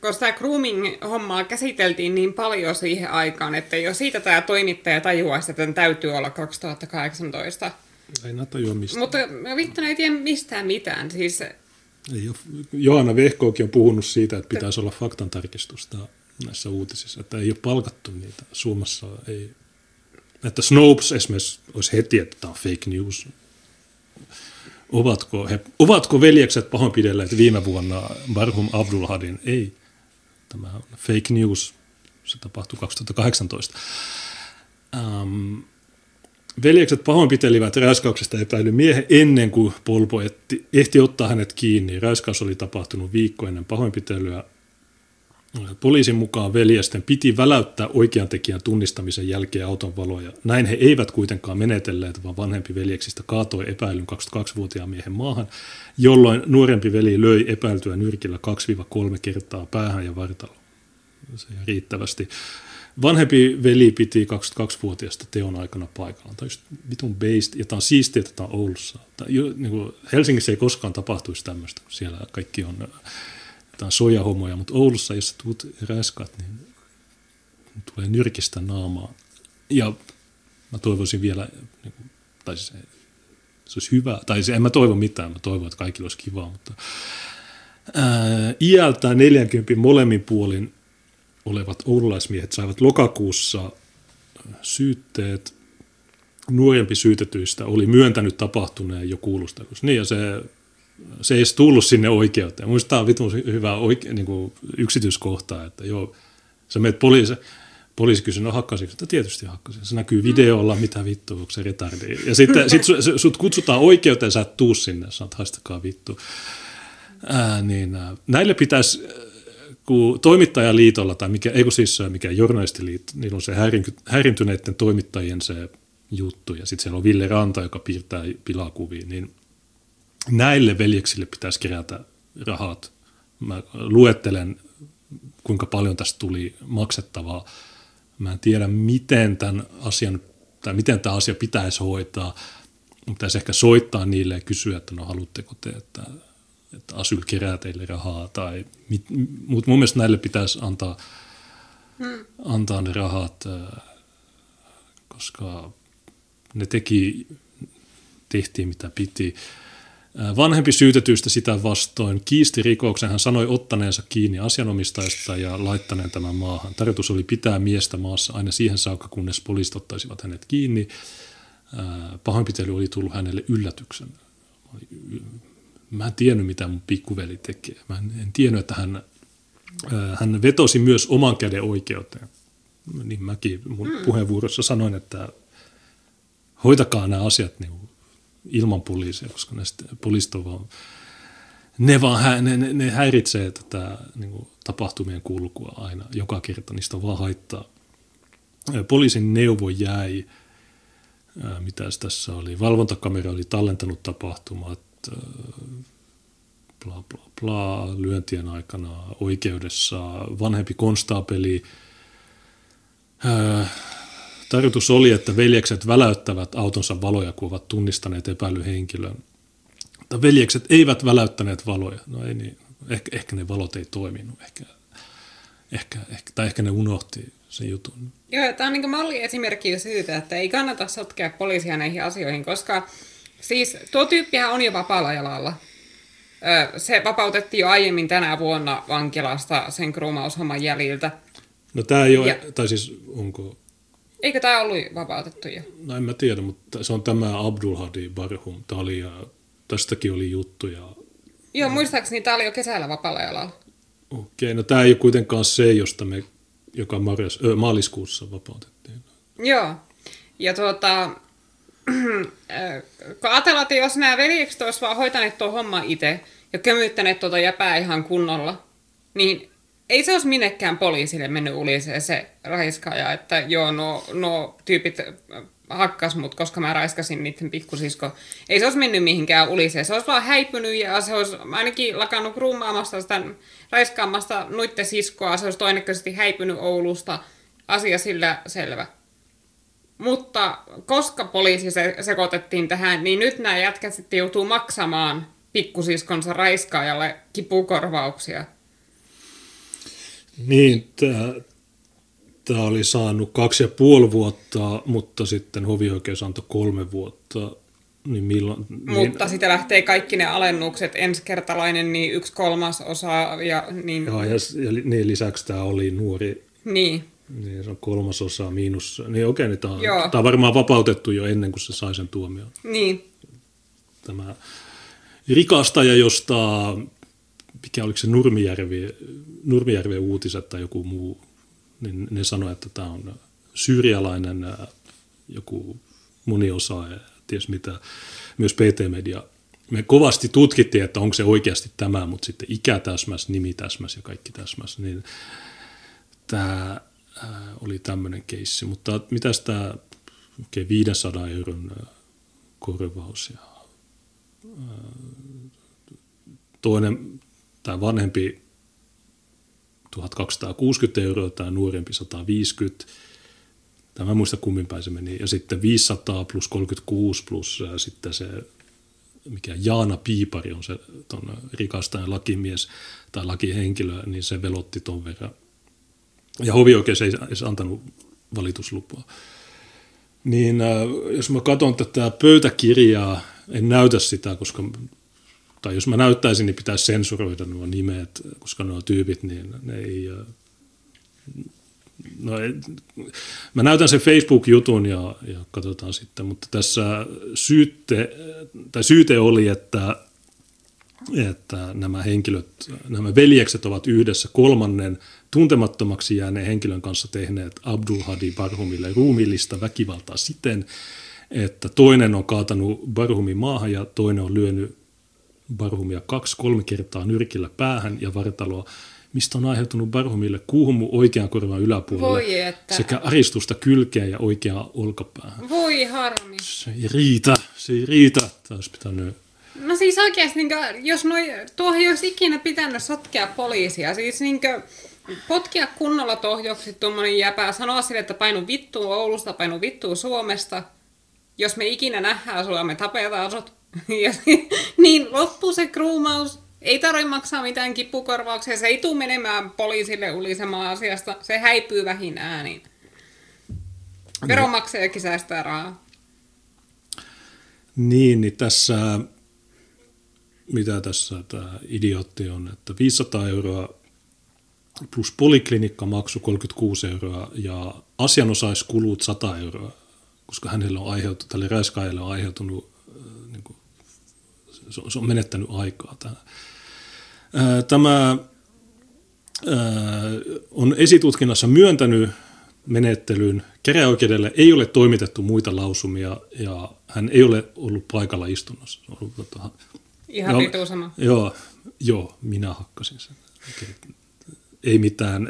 kun sitä grooming-hommaa käsiteltiin niin paljon siihen aikaan, että jo siitä tämä toimittaja tajuaisi, että tämän täytyy olla kaksituhattakahdeksantoista. Ei nää tajua mistään. Mutta vittu, ei tiedä mistään mitään, siis Johanna Vehkookin on puhunut siitä, että pitäisi olla faktantarkistusta näissä uutisissa, että ei ole palkattu niitä. Suomessa ei, että Snopes esimerkiksi olisi heti, että tämä on fake news. Ovatko, he, ovatko veljekset pahoinpidelleet viime vuonna Barhum Abdulhadin? Ei, tämä on fake news. Se tapahtui kaksituhattakahdeksantoista. Ähm, Veljekset pahoinpitelivät raiskauksesta epäilyn miehen ennen kuin Polpo ehti, ehti ottaa hänet kiinni. Raiskaus oli tapahtunut viikko ennen pahoinpitelyä. Poliisin mukaan veljesten piti väläyttää oikean tekijän tunnistamisen jälkeen auton valoja. Näin he eivät kuitenkaan menetelleet, vaan vanhempi veljeksistä kaatoi epäilyn kaksikymmentäkaksivuotiaan miehen maahan, jolloin nuorempi veli löi epäiltyä nyrkillä kaksi kolme kertaa päähän ja vartaloon. Se ei riittävästi. Vanhempi veli piti kaksikymmentäkaksivuotiaasta teon aikana paikalla. Tämä on just vitun based, ja tämä on siistiä, että tämä on Oulussa. Tämä, niin kuin Helsingissä ei koskaan tapahtuisi tämmöistä, kun siellä kaikki on, on sojahomoja, mutta Oulussa, jos tuut räskat, niin tulee nyrkistä naamaa. Ja mä toivoisin vielä, niin kuin, tai se, se olisi hyvä, tai se, en mä toivo mitään, mä toivon, että kaikilla olisi kivaa, mutta ää, iältään neljäkymmentä molemmin puolin olevat oululaismiehet saivat lokakuussa syytteet. Nuorempi syytetyistä oli myöntänyt tapahtuneen jo kuulustelussa. Niin, ja se, se ei edes tullut sinne oikeuteen. Minusta tämä on vitun hyvä oike, niin kuin yksityiskohta, että joo, sä menet poliisi, poliisi kysyy, no hakkasitko? Että tietysti hakkasin. Se näkyy videolla, mitä vittua, onko se retardi. Ja sitten sit sut kutsutaan oikeuteen, sä et tuu sinne, sanot haistakaa vittu. Ää, niin, näille pitäisi... Kun toimittajaliitolla, tai mikä, ei kun siis mikä journalistiliitto, niillä on se häirintyneiden toimittajien se juttu, ja sitten siellä on Ville Ranta, joka piirtää pilakuvia, niin näille veljeksille pitäisi kerätä rahat. Mä luettelen, kuinka paljon tästä tuli maksettavaa. Mä en tiedä, miten tämän asian, tai miten tämä asia pitäisi hoitaa. Pitäisi ehkä soittaa niille ja kysyä, että no haluatteko te, että... että asyl kerää teille rahaa, tai, mutta mun mielestä näille pitäisi antaa, mm. antaa ne rahat, koska ne teki, tehtiin mitä piti. Vanhempi syytetyistä sitä vastoin kiisti rikoksen, hän sanoi ottaneensa kiinni asianomistajasta ja laittaneen tämän maahan. Tarkoitus oli pitää miestä maassa aina siihen saakka, kunnes poliisit ottaisivat hänet kiinni. Pahoinpitely oli tullut hänelle yllätyksen. Mä en tiennyt, mitä mun pikkuveli tekee. Mä en, en tiennyt, että hän, hän vetosi myös oman käden oikeuteen. Niin mäkin mun mm. puheenvuorossa sanoin, että hoitakaa nämä asiat niin ilman poliisia, koska näistä poliisit on vaan, ne, vaan, ne, ne, ne häiritsee tätä niin kuin tapahtumien kulkua aina joka kerta. Niistä on vaan haittaa. Poliisin neuvo jäi, mitäs tässä oli. Valvontakamera oli tallentanut tapahtumat. Bla, bla, bla, lyöntien aikana oikeudessa, vanhempi konstaapeli. Öö, tarkoitus oli, että veljekset väläyttävät autonsa valoja, kun ovat tunnistaneet epäilyhenkilön. Mutta veljekset eivät väläyttäneet valoja. No ei niin, ehkä, ehkä ne valot ei toiminut, ehkä, ehkä, ehkä, tai ehkä ne unohti sen jutun. Joo, tämä on niin kuin malliesimerkki siitä, että ei kannata sotkea poliisia näihin asioihin, koska... Siis tuo tyyppihän on jo vapaalla jalalla. Öö, se vapautettiin jo aiemmin tänä vuonna vankilasta sen kruumaushomman jäljiltä. No tämä ei ole, ja. Tai siis onko... Eikö tämä ollut vapautettu jo? No en mä tiedä, mutta se on tämä Abdulhadi Barhum. Tämä oli, ja tästäkin oli juttuja. Joo, muistaakseni tämä oli jo kesällä vapaalla jalalla. Okei, okay, no tämä ei ole kuitenkaan se, josta me, joka marjas, ö, maaliskuussa vapautettiin. Joo, ja tuota... Kun ajatellaan, että jos nämä veljekset olisivat vaan hoitaneet tuon homman itse ja kömyyttäneet tuota jäpää ihan kunnolla, niin ei se olisi minnekään poliisille mennyt uliseen se raiskaaja, että joo, no, no tyypit hakkas mut, koska mä raiskasin niiden pikkusisko. Ei se olisi mennyt mihinkään uliseen, se olisi vaan häipynyt ja se olisi ainakin lakannut rummaamasta sitä raiskaamasta noitten siskoa, se olisi todennäköisesti häipynyt Oulusta, asia sillä selvä. Mutta koska poliisi se, sekoitettiin tähän, niin nyt nämä jätkät sitten joutuu maksamaan pikkusiskonsa raiskaajalle kipukorvauksia. Niin, tämä oli saanut kaksi ja puoli vuotta, mutta sitten hovioikeus antoi kolme vuotta. Niin milloin, niin... Mutta sitä lähtee kaikki ne alennukset, ensikertalainen niin yksi kolmas osa. Ja, niin... ja, ja, ja niin lisäksi tämä oli nuori. Niin. Niin, se on kolmasosa miinus. Niin okei, niin tämä, on, tämä on varmaan vapautettu jo ennen kuin se sai sen tuomion. Niin. Tämä rikastaja, josta, mikä oliko se Nurmijärvi, Nurmijärven uutiset tai joku muu, niin ne sanoi, että tämä on syyrialainen joku moni osaa ja ties mitä, myös P T-media. Me kovasti tutkittiin, että onko se oikeasti tämä, mutta sitten ikä täsmäs, nimi täsmäs ja kaikki täsmäs. Niin tämä oli tämmöinen keissi, mutta mitäs tämä okay, viisisataa euron korvaus ja toinen, tämä vanhempi tuhatkaksisataakuusikymmentä euroa, tämä nuorempi sataviisikymmentä. Tämä en muista kumminpäin se meni. Ja sitten viisisataa plus kolmekymmentäkuusi plus sitten se, mikä Jaana Piipari on se ton rikastajan lakimies tai lakihenkilö, niin se velotti ton verran. Ja hovioikeus ei edes antanut valituslupaa. Niin jos mä katson tätä pöytäkirjaa, en näytä sitä, koska... Tai jos mä näyttäisin, niin pitäisi sensuroida nuo nimet, koska nuo tyypit, niin ne ei... No ei mä näytän sen Facebook-jutun ja, ja katsotaan sitten, mutta tässä syyte, tai syyte oli, että, että nämä henkilöt, nämä veljekset ovat yhdessä kolmannen tuntemattomaksi jääneen henkilön kanssa tehneet Abdulhadi Barhumille ruumiillista väkivaltaa siten, että toinen on kaatanut Barhumin maahan ja toinen on lyönyt Barhumia kaksi kolme kertaa nyrkillä päähän ja vartaloa, mistä on aiheutunut Barhumille kuuhumu oikean korvan yläpuolelle sekä aristusta kylkeen ja oikeaan olkapäähän. Voi harmi. Se ei riitä, se ei riitä. Taas pitänyt... No siis oikeasti, niin jos noi, tuohon ei olisi ikinä pitänyt sotkea poliisia, siis niin kuin... Potkia kunnolla tohjoksi tuommoinen jäpää, sanoa sille, että painu vittuun Oulusta, painu vittuun Suomesta. Jos me ikinä nähdään sua, me tapetaan sut. Ja niin loppuu se kruumaus. Ei tarvitse maksaa mitään kipukorvauksia. Se ei tule menemään poliisille ulisemaan asiasta. Se häipyy vähin ääniin. Veronmaksajakin säästää rahaa. Niin, niin tässä... Mitä tässä tämä idiootti on? Että viisisataa euroa plus poliklinikkamaksu kolmekymmentäkuusi euroa ja asianosaiskulut sata euroa. Koska hänelle on aiheutunut, tälle räiskaajalle on aiheutunut... Se on menettänyt aikaa. Tämä on esitutkinnassa myöntänyt menettelyn. Käräjäoikeudelle ei ole toimitettu muita lausumia ja hän ei ole ollut paikalla istunnossa. Ihan vitu sama. Joo, joo, minä hakkasin sen. Ei mitään,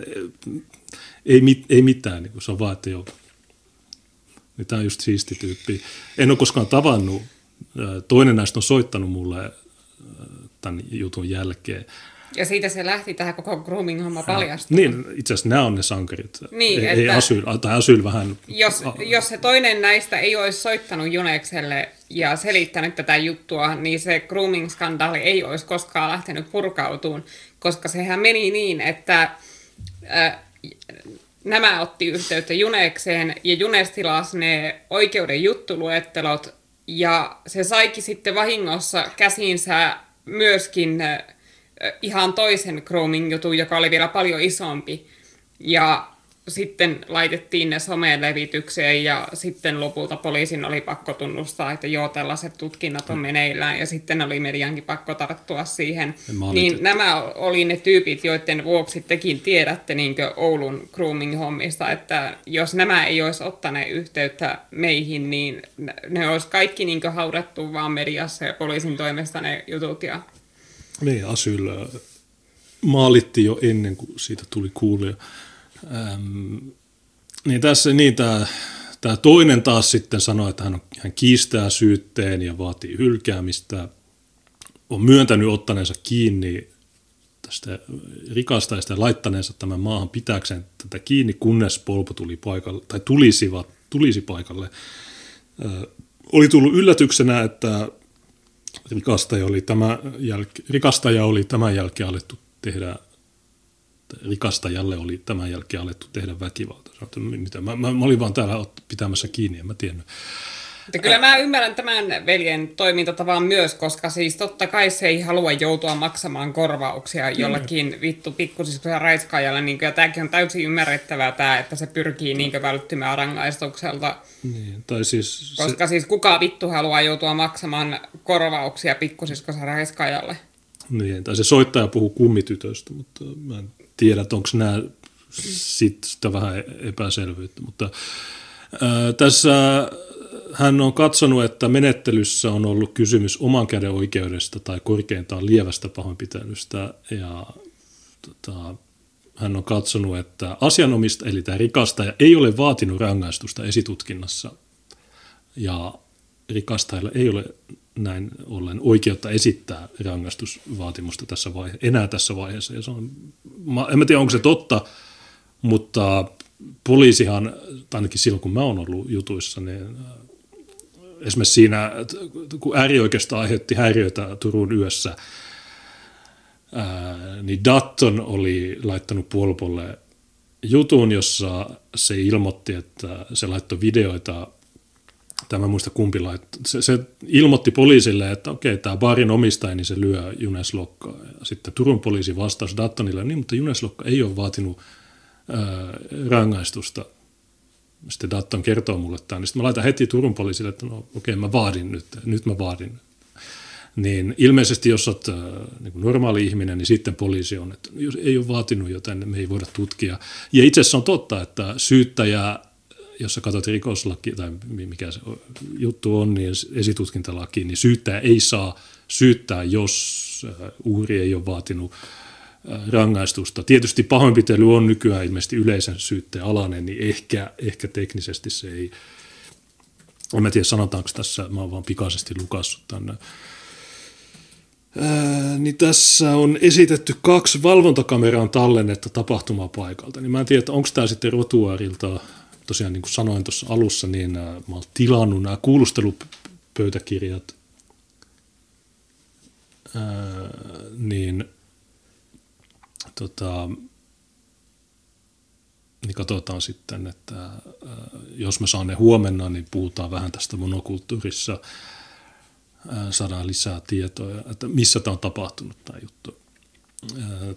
ei, mit, ei mitään, niin kuin se on vaan, että joo. Tämä on just siisti tyyppi. En ole koskaan tavannut. Toinen näistä on soittanut mulle tämän jutun jälkeen. Ja siitä se lähti tähän koko grooming-homma paljastumaan. Niin, itse asiassa nämä on ne sankarit. Niin, ei, ei asyl, tai asyl vähän... Jos, jos se toinen näistä ei olisi soittanut Junekselle ja selittänyt tätä juttua, niin se grooming-skandaali ei olisi koskaan lähtenyt purkautumaan, koska sehän meni niin, että... Äh, nämä otti yhteyttä Junekseen ja Junes tilasi ne oikeuden juttuluettelot. Ja se saikin sitten vahingossa käsiinsä myöskin ihan toisen grooming-jutun, joka oli vielä paljon isompi. Ja sitten laitettiin ne someen levitykseen ja sitten lopulta poliisin oli pakko tunnustaa, että joo, tällaiset tutkinnat on meneillään. Ja sitten oli mediankin pakko tarttua siihen. Niin nämä oli ne tyypit, joiden vuoksi tekin tiedätte niinkö Oulun grooming-hommista, että jos nämä ei olisi ottaneet yhteyttä meihin, niin ne olisi kaikki niinkö haudattu vaan mediassa ja poliisin toimesta ne jutut. Ja... Niin, asyllä maalitti jo ennen kuin siitä tuli kuulija. Ähm, niin tässä niin tämä, tämä toinen taas sitten sanoi, että hän, on, hän kiistää syytteen ja vaatii hylkäämistä, on myöntänyt ottaneensa kiinni tästä rikastajasta ja laittaneensa tämän maahan pitääkseen tätä kiinni, kunnes polpo tuli paikalle, tai tulisivat, tulisi paikalle. Äh, oli tullut yllätyksenä, että rikastaja oli tämän jälke, rikastaja oli tämän jälkeen alettu tehdä rikastajalle oli tämän jälkeen alettu tehdä väkivaltaa. Mä, mä, mä olin vaan täällä pitämässä kiinni, en mä tiennyt. Mutta kyllä mä ymmärrän tämän veljen toimintatavan myös, koska siis totta kai se ei halua joutua maksamaan korvauksia jollakin mm. vittu pikkusiskoja raiskaajalle. Niin, ja tämäkin on täysin ymmärrettävää tämä, että se pyrkii niin välttymään rangaistukselta. Niin, tai siis koska se... siis kuka vittu haluaa joutua maksamaan korvauksia pikkusiskoja raiskaajalle? Niin, tai se soittaja puhuu kummitytöstä, mutta mä en tiedä, että onko nämä sit sitä vähän epäselvyyttä, mutta ää, tässä hän on katsonut, että menettelyssä on ollut kysymys oman käden oikeudesta tai korkeintaan lievästä pahoinpitelystä ja tota, hän on katsonut, että asianomistaja eli tämä rikastaja ei ole vaatinut rangaistusta esitutkinnassa ja rikastajilla ei ole näin ollen oikeutta esittää rangaistusvaatimusta tässä vaihe- enää tässä vaiheessa. Ja se on, mä, en mä tiedä, onko se totta, mutta poliisihan, ainakin silloin kun mä oon ollut jutuissa, niin esimerkiksi siinä, kun äärioikeista aiheutti häiriötä Turun yössä, ää, niin Datton oli laittanut Puolpolle jutun, jossa se ilmoitti, että se laittoi videoita. Tämä muista kumpi laittoi. Se, se ilmoitti poliisille, että okei, tämä baarin omistaja, niin se lyö Juneslokkaa. Ja sitten Turun poliisi vastasi Dattonille, niin, mutta Juneslokka ei ole vaatinut ää, rangaistusta. Sitten Datton kertoo mulle tämän. Sitten mä laitan heti Turun poliisille, että no okei, mä vaadin nyt, nyt mä vaadin. Niin ilmeisesti, jos olet niin kuin normaali ihminen, niin sitten poliisi on, että jos ei ole vaatinut, joten me ei voida tutkia. Ja itse asiassa on totta, että syyttäjä, jos sä katsot rikoslaki tai mikä se juttu on, niin esitutkintalaki, niin syyttäjä ei saa syyttää, jos uhri ei ole vaatinut rangaistusta. Tietysti pahoinpitely on nykyään ilmeisesti yleisen syytteen alainen, niin ehkä, ehkä teknisesti se ei, en mä tiedä sanotaanko tässä, mä oon vaan pikaisesti lukassut tänne. Ää, niin tässä on esitetty kaksi valvontakameran tallennetta tapahtumapaikalta, niin mä en tiedä, että onko tämä sitten rotuaarilta. Tosiaan niin kuin sanoin tuossa alussa, niin mä olen tilannut nämä kuulustelupöytäkirjat, ää, niin, tota, niin katsotaan sitten, että ää, jos mä saan ne huomenna, niin puhutaan vähän tästä monokulttuurissa, ää, saadaan lisää tietoja, että missä tämä on tapahtunut tämä juttu.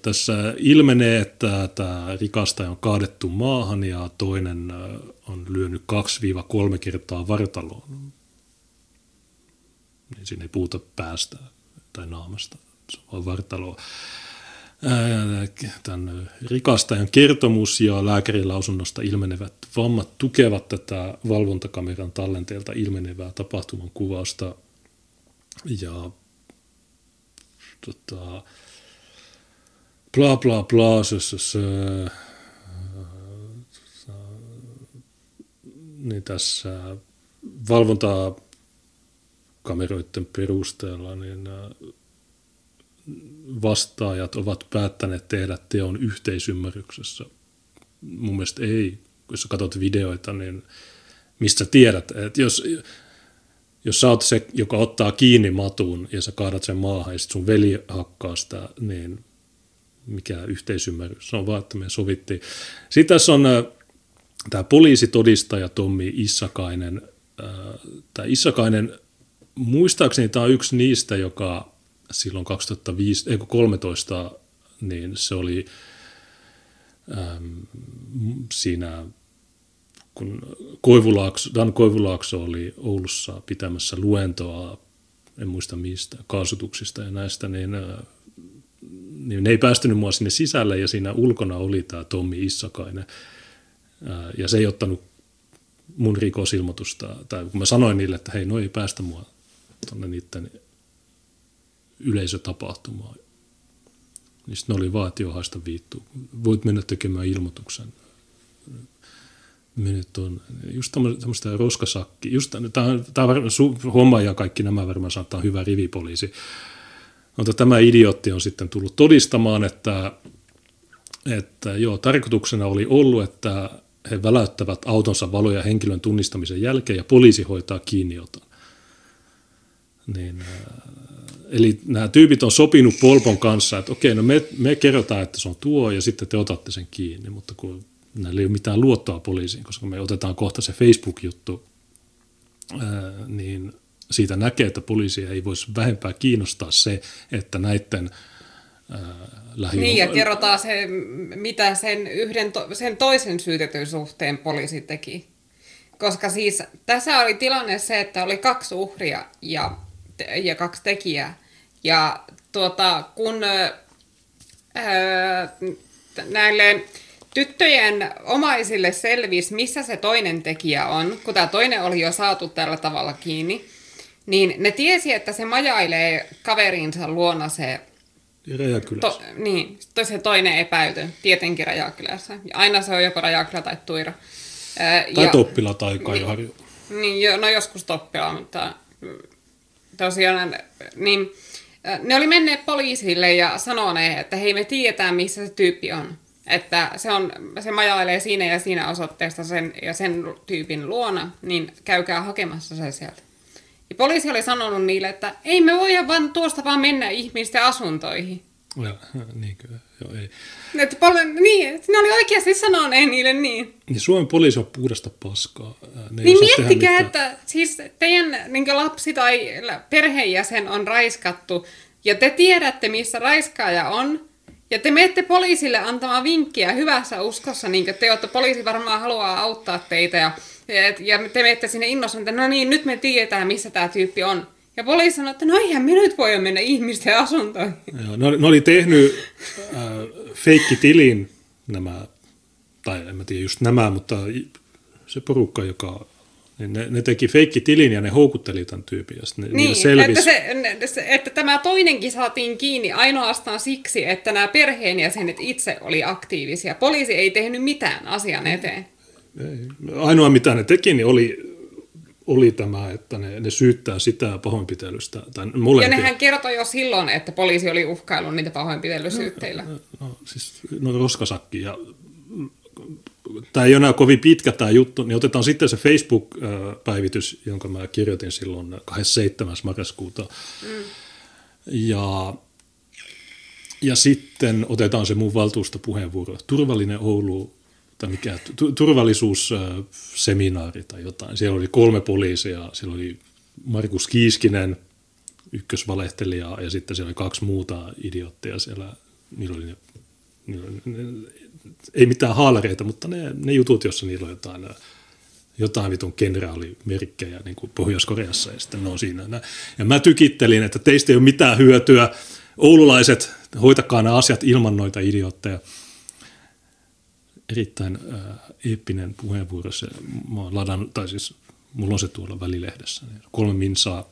Tässä ilmenee, että tämä rikastaja on kaadettu maahan ja toinen on lyönyt kaksi kolme kertaa vartaloon. Niin siinä ei puhuta päästä tai naamasta, se on vaan vartaloa. Tämän rikastajan kertomus ja lääkärin lausunnosta ilmenevät vammat tukevat tätä valvontakameran tallenteelta ilmenevää tapahtuman kuvausta. Ja tota... Bla bla bla, se, se, se, niin tässä valvontakameroiden perusteella niin vastaajat ovat päättäneet tehdä teon yhteisymmärryksessä. Mun mielestä ei, jos katsot videoita, niin mistä tiedät, että jos... Jos sä oot se, joka ottaa kiinni matun ja sä kaadat sen maahan ja sit sun veli hakkaa sitä, niin... mikä yhteisymmärrys, se on vaan, että me sovittiin. Sitten tässä on äh, tämä poliisitodistaja Tommi Issakainen. Äh, tämä Issakainen, muistaakseni tämä on yksi niistä, joka silloin kaksituhattakolmetoista, niin se oli ähm, siinä, kun Koivulaakso, Dan Koivulaakso oli Oulussa pitämässä luentoa, en muista mistä, kaasutuksista ja näistä, niin... Äh, niin ne ei päästynyt mua sinne sisälle ja siinä ulkona oli tämä Tommi Issakainen ja se ei ottanut mun rikosilmoitusta. Tai kun mä sanoin niille, että hei, no ei päästä mua tuonne niiden yleisötapahtumaan, niin sitten ne oli vaan, että joo, haista viittua. Voit mennä tekemään ilmoituksen. Menet on just tämmöistä roskasakki. Just tämä homma ja kaikki nämä varmaan saattaa hyvä rivipoliisi. Mutta tämä idiootti on sitten tullut todistamaan, että, että joo, tarkoituksena oli ollut, että he väläyttävät autonsa valoja henkilön tunnistamisen jälkeen ja poliisi hoitaa kiinnioton. Niin, eli nämä tyypit on sopinut Polpon kanssa, että okei, no me, me kerrotaan, että se on tuo ja sitten te otatte sen kiinni, mutta kun näillä ei ole mitään luottoa poliisiin, koska me otetaan kohta se Facebook-juttu, niin... Siitä näkee, että poliisia ei voisi vähempää kiinnostaa se, että näiden äh, lähiö... Niin, ja kerrotaan se, mitä sen, yhden to- sen toisen syytetyn suhteen poliisi teki. Koska siis tässä oli tilanne se, että oli kaksi uhria ja, te- ja kaksi tekijää. Ja tuota, kun äh, näille tyttöjen omaisille selvisi, missä se toinen tekijä on, kun tämä toinen oli jo saatu tällä tavalla kiinni, niin ne tiesi, että se majailee kaverinsa luona se, to, niin, se toinen epäilty, tietenkin Rajakylässä. Aina se on joko Rajakylä tai Tuira. Ää, tai ja, Toppila tai Kaijonharju. Niin, jo, no joskus Toppila, mutta tosiaan niin, ne oli menneet poliisille ja sanoneet, että hei, me tiedetään, missä se tyyppi on. Että se, on, se majailee siinä ja siinä osoitteesta sen, ja sen tyypin luona, niin käykää hakemassa se sieltä. Ja poliisi oli sanonut niille, että ei me voida vaan tuosta vaan mennä ihmisten asuntoihin. Ja, niin kyllä, joo ei. Että paljon, niin, ne oli oikeasti sanoneet niille niin. Ja Suomen poliisi on puhdasta paskaa. Ne niin miettikää, että siis teidän niin kuin lapsi tai perheenjäsen on raiskattu ja te tiedätte, missä raiskaaja on. Ja te menette poliisille antamaan vinkkiä hyvässä uskossa, niin kuin te olette, poliisi varmaan haluaa auttaa teitä. Ja, ja te menette sinne innossa, että no niin, nyt me tiedetään, missä tämä tyyppi on. Ja poliisi sanoi, että no eihän me nyt voi mennä ihmisten asuntoihin. Joo, ne, oli, ne oli tehnyt äh, feikkitilin nämä, tai en mä tiedä just nämä, mutta se porukka, joka... Ne, ne teki feikkitilin ja ne houkutteli tämän tyypin ja sitten niin, selvisi. Että, se, että tämä toinenkin saatiin kiinni ainoastaan siksi, että nämä perheenjäsenet itse oli aktiivisia. Poliisi ei tehnyt mitään asian eteen. Ei. Ainoa mitä ne teki niin oli, oli tämä, että ne, ne syyttää sitä pahoinpitelystä. Tai ja nehän kertoi jo silloin, että poliisi oli uhkaillut niitä pahoinpitelysyytteillä. No, no, siis, no roskasakki ja... Tämä ei ole enää kovin pitkä tämä juttu, niin otetaan sitten se Facebook-päivitys, jonka mä kirjoitin silloin kahdeskymmenesseitsemäs marraskuuta. Mm. Ja, ja sitten otetaan se mun valtuustopuheenvuoro. Turvallinen Oulu, tai mikä, turvallisuusseminaari tai jotain. Siellä oli kolme poliisia, siellä oli Markus Kiiskinen, ykkösvalehtelija, ja sitten siellä oli kaksi muuta idioottia siellä, niillä oli ne, niillä oli ne ei mitään haalareita, mutta ne, ne jutut, jossa niillä on jotain, jotain vitun kenraalimerkkejä niin kuin Pohjois-Koreassa ja sitten ne on siinä. Ja mä tykittelin, että teistä ei ole mitään hyötyä. Oululaiset, hoitakaa nämä asiat ilman noita idiootteja. Erittäin äh, eeppinen puheenvuoro. Se, mä oon ladannut, tai siis mulla on se tuolla välilehdessä. Niin kolme minsaa.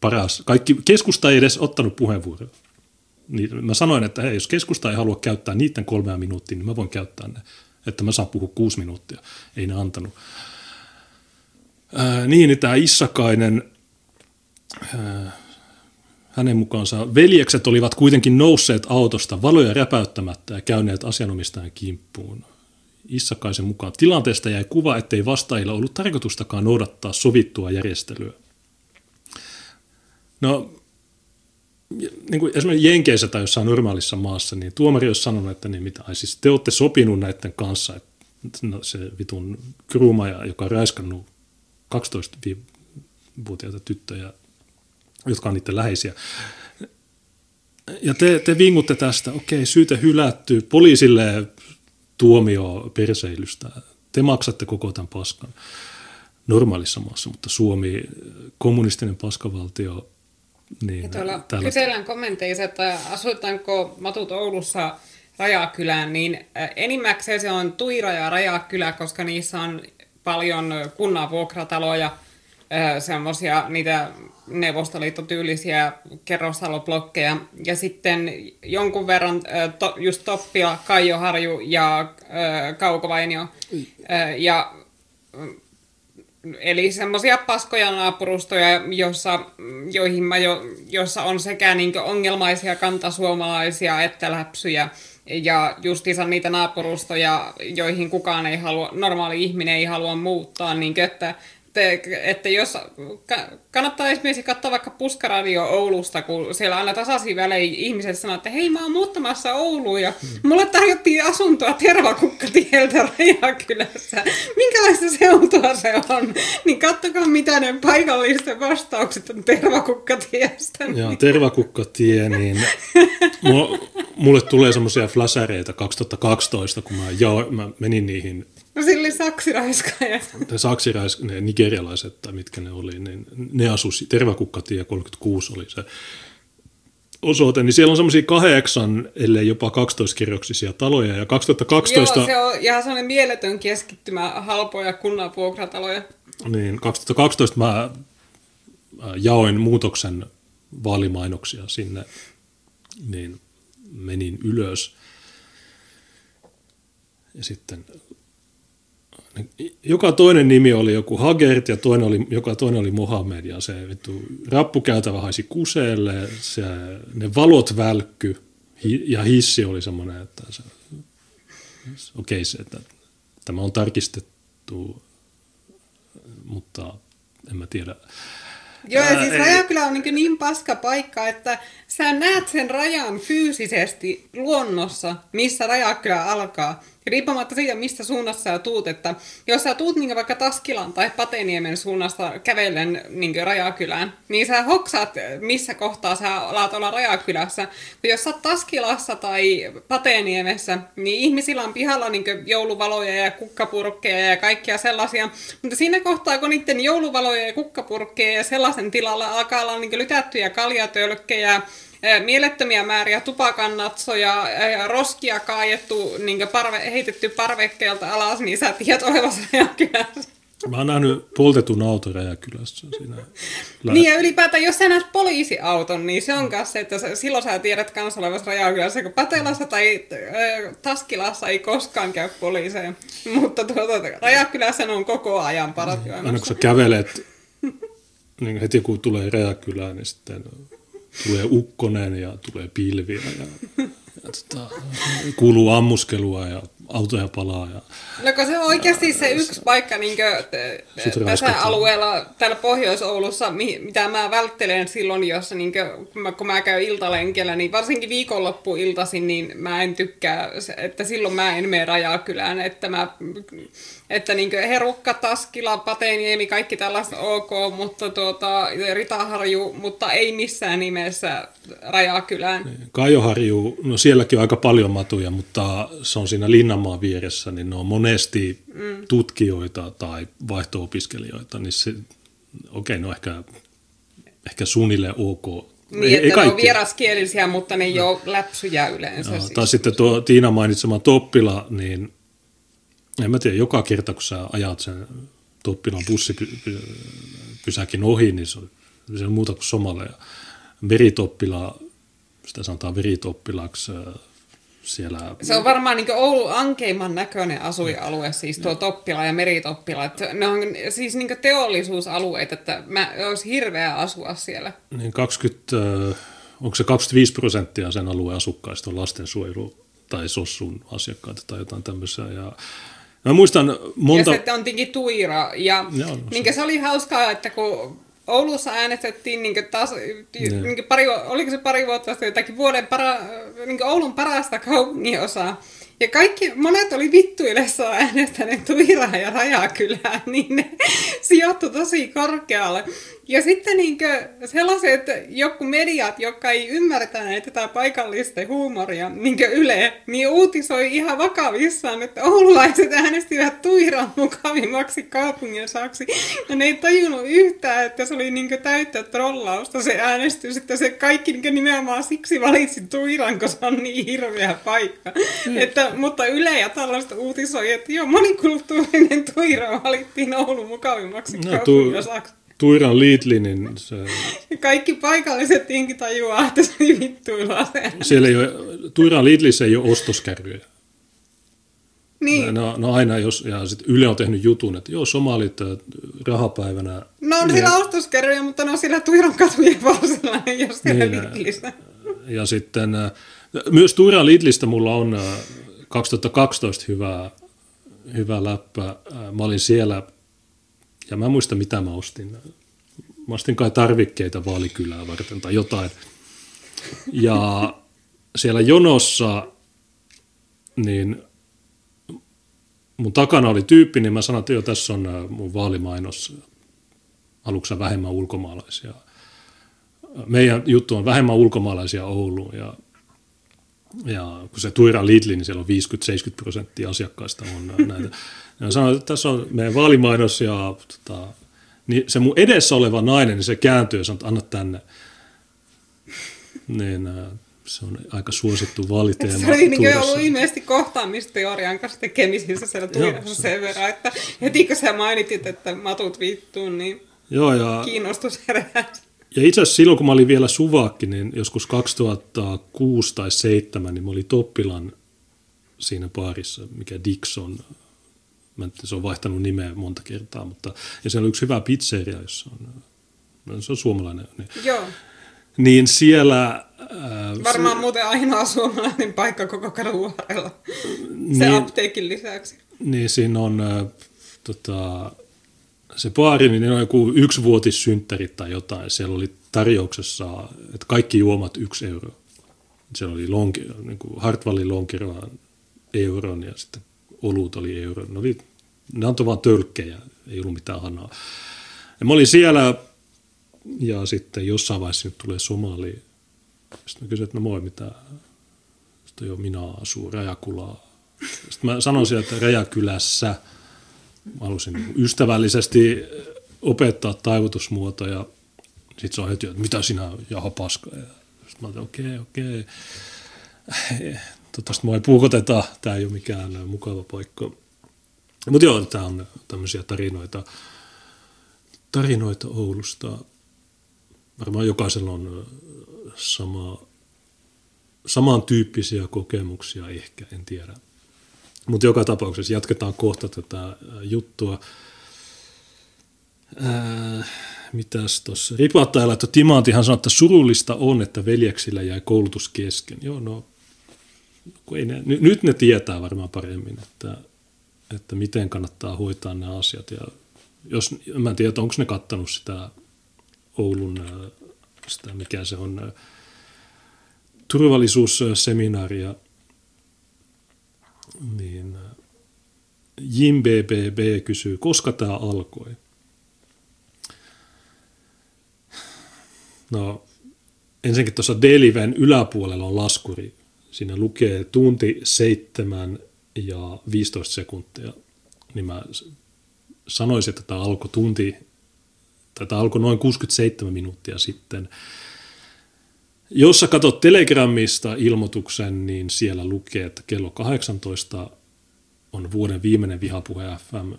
Paras. Kaikki, keskusta ei edes ottanut puheenvuoroa. Niin mä sanoin, että hei, jos keskusta ei halua käyttää niiden kolmea minuuttia, niin mä voin käyttää ne. Että mä saan puhua kuusi minuuttia. Ei ne antanut. Ää, niin, niin tämä Issakainen, ää, hänen mukaansa veljekset olivat kuitenkin nousseet autosta valoja räpäyttämättä ja käyneet asianomistajan kimppuun. Issakaisen mukaan tilanteesta jäi kuva, ettei vastaajilla ollut tarkoitustakaan noudattaa sovittua järjestelyä. No... Niin kuin esimerkiksi Jenkeissä tai jossain normaalissa maassa, niin tuomari olisi sanonut, että niin mitä, siis te olette sopinut näiden kanssa, että se vitun kruumaja, joka on raiskannut kaksitoistavuotiaita tyttöjä, jotka on niiden läheisiä. Ja te, te vingutte tästä, okei, syytä hylätty, poliisille tuomio perseilystä, te maksatte koko tämän paskan normaalissa maassa, mutta Suomi, kommunistinen paskavaltio, niin, ja tuolla täällä... kysellään kommenteissa, että asutaanko matut Oulussa Rajakylään, niin enimmäkseen se on Tuira ja Rajakylä, koska niissä on paljon kunnan vuokrataloja, semmoisia niitä neuvostoliittotyylisiä kerrostaloblokkeja, ja sitten jonkun verran just Toppila, Kaijonharju ja Kaukovainio, ja... Eli semmoisia paskoja naapurustoja, jossa, joihin mä jo, jossa on sekä niin ongelmaisia kantasuomalaisia että läpsyjä. Ja justiinsa niitä naapurustoja, joihin kukaan ei halua, normaali ihminen ei halua muuttaa. Niin että, että jos, kannattaa esimerkiksi katsoa vaikka Puskaradio Oulusta, kun siellä aina tasaisin välein ihmiset sanoo, että hei, mä oon muuttamassa Ouluun ja mulle tarjottiin asuntoa Tervakukkatieltä Rajakylässä. Minkälaista seutua se on? Niin katsokaa, mitä ne paikallisten vastaukset on Tervakukkatiestä. Joo, Tervakukkatie, niin mulla, mulle tulee semmoisia flasäreitä kaksituhattakaksitoista, kun mä, jao, mä menin niihin. No sille saksiraiskaajat. Saksiraisk, ne nigerialaiset tai mitkä ne oli, niin ne asusi, Tervakukkatie kolmekymmentäkuusi oli se. osoite, niin siellä on semmoisia kahdeksan, ellei jopa kaksitoistakirjoksisia taloja. Ja kaksituhattakaksitoista... Joo, se on ihan semmoinen mieletön keskittymä halpoja kunnan vuokrataloja. Niin, kaksituhattakaksitoista mä jaoin muutoksen vaalimainoksia sinne, niin menin ylös. Ja sitten joka toinen nimi oli joku Hagert ja toinen oli, joka toinen oli Mohamed ja se vittu rappukäytävä haisi kuseelle, se, ne valot välkky hi, ja hissi oli semmoinen, että se, okei se, että tämä on tarkistettu, mutta en mä tiedä. Joo, ja siis Rajakylä on niin, niin paska paikka, että sä näet sen rajan fyysisesti luonnossa, missä Rajakylä alkaa. Riippumatta siitä, mistä suunnassa sä tuut, että jos sä tuut niin vaikka Taskilan tai Pateniemen suunnasta kävellen niin Rajakylään, niin sä hoksaat, missä kohtaa sä alat olla Rajakylässä. Kun jos sä oot Taskilassa tai Pateniemessä, niin ihmisillä on pihalla niin jouluvaloja ja kukkapurkkeja ja kaikkia sellaisia. Mutta siinä kohtaa, kun niiden jouluvaloja ja kukkapurkkeja ja sellaisen tilalla alkaa olla niin lytättyjä kaljatölkkejä, mielettömiä määriä tupakannatsoja, roskia kaajettu, niin parve, heitetty parvekkeelta alas, niin sä tiedät olevassa Rajakylässä. Mä oon nähnyt poltetun auton Rajakylässä. Siinä niin ja ylipäätään, jos sä näet poliisiauton, niin se on mm. kanssa se, että sä, silloin sä tiedät kanssa olevassa Rajakylässä, kun Patelassa tai äh, Taskilassa ei koskaan käy poliiseja. Mutta tuota, Rajakylässä on koko ajan paratiaimassa. Aina kun sä kävelet, niin heti kun tulee Rajakylään, niin sitten tulee ukkonen ja tulee pilviä ja, ja tota, kuuluu ammuskelua ja autoja palaa. Ja, no kun se on oikeasti se yksi paikka niin kuin tässä alueella, täällä Pohjois-Oulussa, mitä mä välttelen silloin, jos, niin kuin, kun mä käyn iltalenkellä, niin varsinkin viikonloppuiltaisin, niin mä en tykkää, että silloin mä en mene Rajakylään, että mä... Että niin Herukka, Taskila, Pateniemi, kaikki tällaista ok, mutta tuota, Ritaharju, mutta ei missään nimessä Rajakylään. Kaijonharju, no sielläkin on aika paljon matuja, mutta se on siinä Linnanmaan vieressä, niin ne on monesti mm. tutkijoita tai vaihto-opiskelijoita, niin se, okei, okay, no ehkä, ehkä suunnilleen ok. Niin, ei, että ei ne on vieraskielisiä, mutta ne ei no. ole läpsyjä yleensä. No, siis. Tai sitten tuo Tiina mainitsema Toppila, niin... En mä tiedä, joka kerta kun sä ajat sen Toppilan bussipysäkin ohi, niin se on, se on muuta kuin somaleja. Veritoppila, sitä sanotaan veritoppilaksi siellä. Se on varmaan niin Oulun ankeimman näköinen asuinalue, siis tuo Toppila ja Meritoppila. Että ne on siis niin teollisuusalueet, että mä olisi hirveä asua siellä. Niin kaksikymmentä, onko se kaksikymmentäviisi prosenttia sen alueen asukkaista on lastensuojelu tai sossun asiakkaita tai jotain tämmöisiä ja... Mä muistan monta... Ja sitten on tietenkin Tuira. Ja Joo, no, se... se oli hauskaa, että kun Oulussa äänestettiin niin taas, niin pari, oliko se pari vuotta sitten jotakin vuoden para, niin Oulun parasta kaupunginosaa. Ja kaikki, monet oli vittuillessaan äänestäneet Tuiraa ja Rajakylää, niin ne sijoittui tosi korkealle. Ja sitten niin sellaiset joku mediat, jotka ei ymmärtäneet tätä paikallista huumoria, niin kuin Yle, niin uutisoi ihan vakavissaan, että oululaiset äänestivät Tuiran mukavimmaksi kaupunginsaksi. Ja ne ei tajunnut yhtään, että se oli niin täyttä trollausta se äänestys, että se kaikki niin nimenomaan siksi valitsi Tuiran, koska se on niin hirveä paikka. Mm. Että, mutta Yle ja tällaista uutisoi, että joo, monikulttuurinen Tuira valittiin Oulun mukavimmaksi no, kaupunginsaksi. Tuiran liitli, niin se... Kaikki paikalliset tinkin tajuaa, että se oli vittuilua se. Siellä ei ole, Tuiran liitlissä ei ole ostoskärryjä. Niin. No, no aina, jos, ja sitten Yle on tehnyt jutun, että joo, somalit rahapäivänä... No on siellä ostoskärryjä, mutta ne on siellä Tuiran katujen varsilla, ei ole siellä niin, Lidlissä. Ja sitten myös Tuiran liitlistä mulla on kaksituhattakaksitoista hyvä, hyvä läppä. Mä olin siellä... Ja mä en muista, mitä mä ostin. Mä ostin kai tarvikkeita vaalikylää varten tai jotain. Ja siellä jonossa, niin mun takana oli tyyppi, niin mä sanoin, että jo tässä on mun vaalimainos. Aluksi vähemmän ulkomaalaisia. Meidän juttu on vähemmän ulkomaalaisia Ouluun. Ja, ja kun se Tuiran Lidli, niin siellä on viisikymmentä seitsemänkymmentä prosenttia asiakkaista on näitä. Ja sanoin, että tässä on meidän vaalimainos ja tota, niin se mun edessä oleva nainen, niin se kääntyy ja sanoo, että anna tänne. niin se on aika suosittu vaaliteema. Se oli niin ollut ilmeisesti kohtaamisteorian kanssa tekemisissä siellä Tuirassa sen verran, että heti kun sä mainitit, että matut vittuun, niin joo, ja kiinnostus heräsi. Ja itse asiassa silloin, kun mä olin vielä suvaakki, niin joskus kaksituhattakuusi tai kaksituhattaseitsemän, niin mä olin Toppilan siinä baarissa, mikä Dixon, mä en, se on vaihtanut nimeä monta kertaa, mutta ja siellä on yksi hyvä pizzeria, jossa on, se on suomalainen. Niin, joo. Niin siellä Äh, varmaan se, muuten ainoa suomalainen paikka koko kadun varrella, se niin, apteekin lisäksi. Niin, siinä on äh, tota, se baari, niin on joku yksivuotissynttärit tai jotain. Siellä oli tarjouksessa, että kaikki juomat yksi euro. Siellä oli lonkero, niin kuin Hartwallin lonkeroa euron ja sitten olut oli euro. Ne, oli, ne antoi vaan tölkkejä, ei ollut mitään hanaa. Ja mä olin siellä ja sitten jossain vaiheessa nyt tulee somali. Sitten mä kysyin, että no moi, mitä? Sitten joo, minä asun Rajakylää. Sitten mä sanoin sieltä, että Rajakylässä. Mä halusin ystävällisesti opettaa taivutusmuotoja. Sitten se on heti, että mitä sinä, jaha paska. Ja sitten mä ajattelin, okei, okei. Toivottavasti mua ei puukoteta. Tämä ei ole mikään mukava paikka. Mutta joo, tää on tämmöisiä tarinoita. Tarinoita Oulusta. Varmaan jokaisella on Sama, samantyyppisiä kokemuksia ehkä, en tiedä. Mutta joka tapauksessa jatketaan kohta tätä juttua. Ää, mitäs tuossa? Ripattaja laittoi Timantihan sanoi, että surullista on, että veljeksillä jäi koulutus kesken. Joo, no, ei ne, n- nyt ne tietää varmaan paremmin, että, että miten kannattaa hoitaa nämä asiat. Ja jos, mä en tiedä, onko ne kattanut sitä Oulun sitä, mikä se on, turvallisuusseminaaria, niin J B B B kysyy, koska tämä alkoi? No, ensinnäkin tuossa D-Liven yläpuolella on laskuri. Siinä lukee tunti seitsemän ja viisitoista sekuntia. Niin mä sanoisin, että tämä alkoi tunti Tätä alkoi noin kuusikymmentäseitsemän minuuttia sitten. Jos sä katsot Telegramista ilmoituksen, niin siellä lukee, että kello kahdeksantoista on vuoden viimeinen Vihapuhe F M.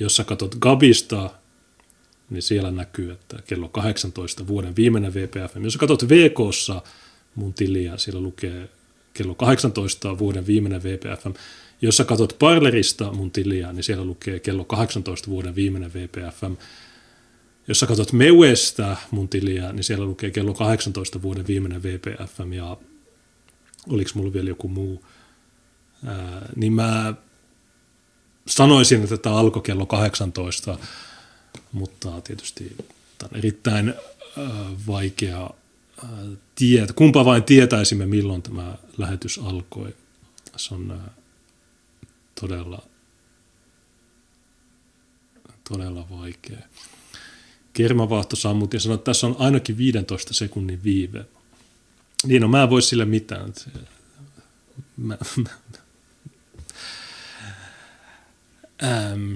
Jos sä katsot Gabista, niin siellä näkyy, että kello kahdeksantoista vuoden viimeinen W P F M. Jos sä katsot V K:ssa mun tiliä, siellä lukee kello kahdeksantoista vuoden viimeinen W P F M. Jos sä katsot Parlerista mun tiliä, niin siellä lukee kello kahdeksantoista vuoden viimeinen W P F M. Jos sä katsot Meuesta mun tiliä, niin siellä lukee kello kahdeksantoista vuoden viimeinen W P F M ja oliko mulla vielä joku muu, ää, niin mä sanoisin, että tämä alkoi kello kahdeksantoista, mutta tietysti tämä on erittäin ää, vaikea tietää. Kumpa vain tietäisimme, milloin tämä lähetys alkoi. Se on ää, todella, todella vaikea. Kermavaahto sammutin ja sanoi, että tässä on ainakin viidentoista sekunnin viive. Niin, no mä en voi sille mitään. Mä, mä, ähm.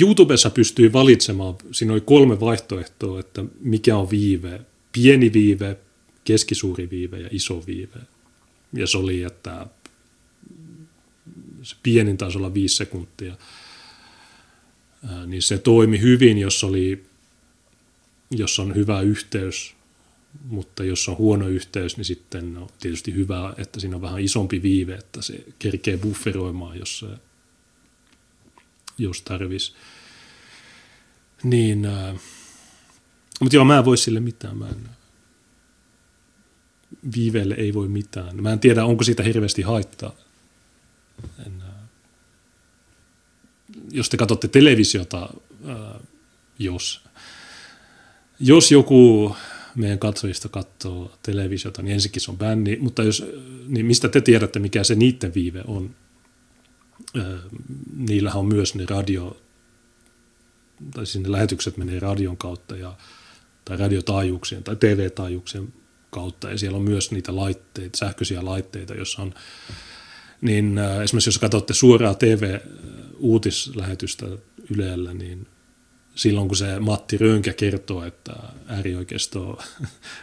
YouTubessa pystyy valitsemaan, siinä oli kolme vaihtoehtoa, että mikä on viive. Pieni viive, keskisuuri viive ja iso viive. Ja se oli, että se pienin taisi olla viisi sekuntia. Niin se toimi hyvin, jos, oli, jos on hyvä yhteys, mutta jos on huono yhteys, niin sitten on tietysti hyvä, että siinä on vähän isompi viive, että se kerkee bufferoimaan, jos, jos tarvisi. Niin, mutta joo, mä en voi sille mitään. Mä en, viiveelle ei voi mitään. Mä en tiedä, onko siitä hirveästi haittaa. En, Jos te katsotte televisiota, ää, jos, jos joku meidän katsojista katsoo televisiota, niin ensikin se on bänni, mutta jos, niin mistä te tiedätte, mikä se niiden viive on? Ää, niillähän on myös ne radio, tai siis ne lähetykset menee radion kautta, ja, tai radiotaajuuksien tai T V-taajuuksien kautta, ja siellä on myös niitä laitteita, sähköisiä laitteita, joissa on, niin ää, esimerkiksi jos katsotte suoraa T V-uutislähetystä Ylellä, niin silloin kun se Matti Rönkä kertoo, että äärioikeisto,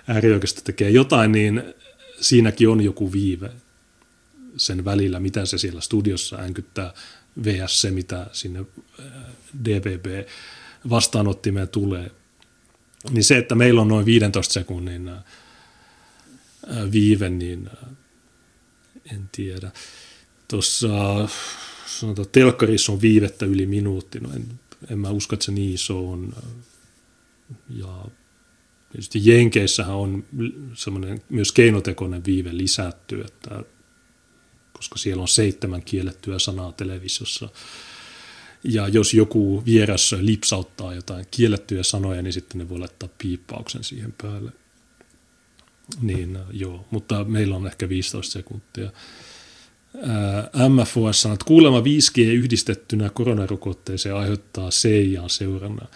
äärioikeisto tekee jotain, niin siinäkin on joku viive sen välillä, mitä se siellä studiossa äänkyttää versus se, mitä sinne D B B vastaanottimeen tulee. Niin se, että meillä on noin viidentoista sekunnin viive, niin en tiedä. Tuossa sanotaan, telkkarissa on viivettä yli minuutti, no en, en mä usko, että se niin iso on. Ja tietysti Jenkeissähän on semmoinen myös keinotekoinen viive lisätty, että koska siellä on seitsemän kiellettyä sanaa televisiossa. Ja jos joku vieras lipsauttaa jotain kiellettyjä sanoja, niin sitten ne voi laittaa piippauksen siihen päälle. Niin joo, mutta meillä on ehkä viisitoista sekuntia. M F O S sanoo, että kuulemma viisi G yhdistettynä koronarokotteeseen aiheuttaa C I A:n seurannan.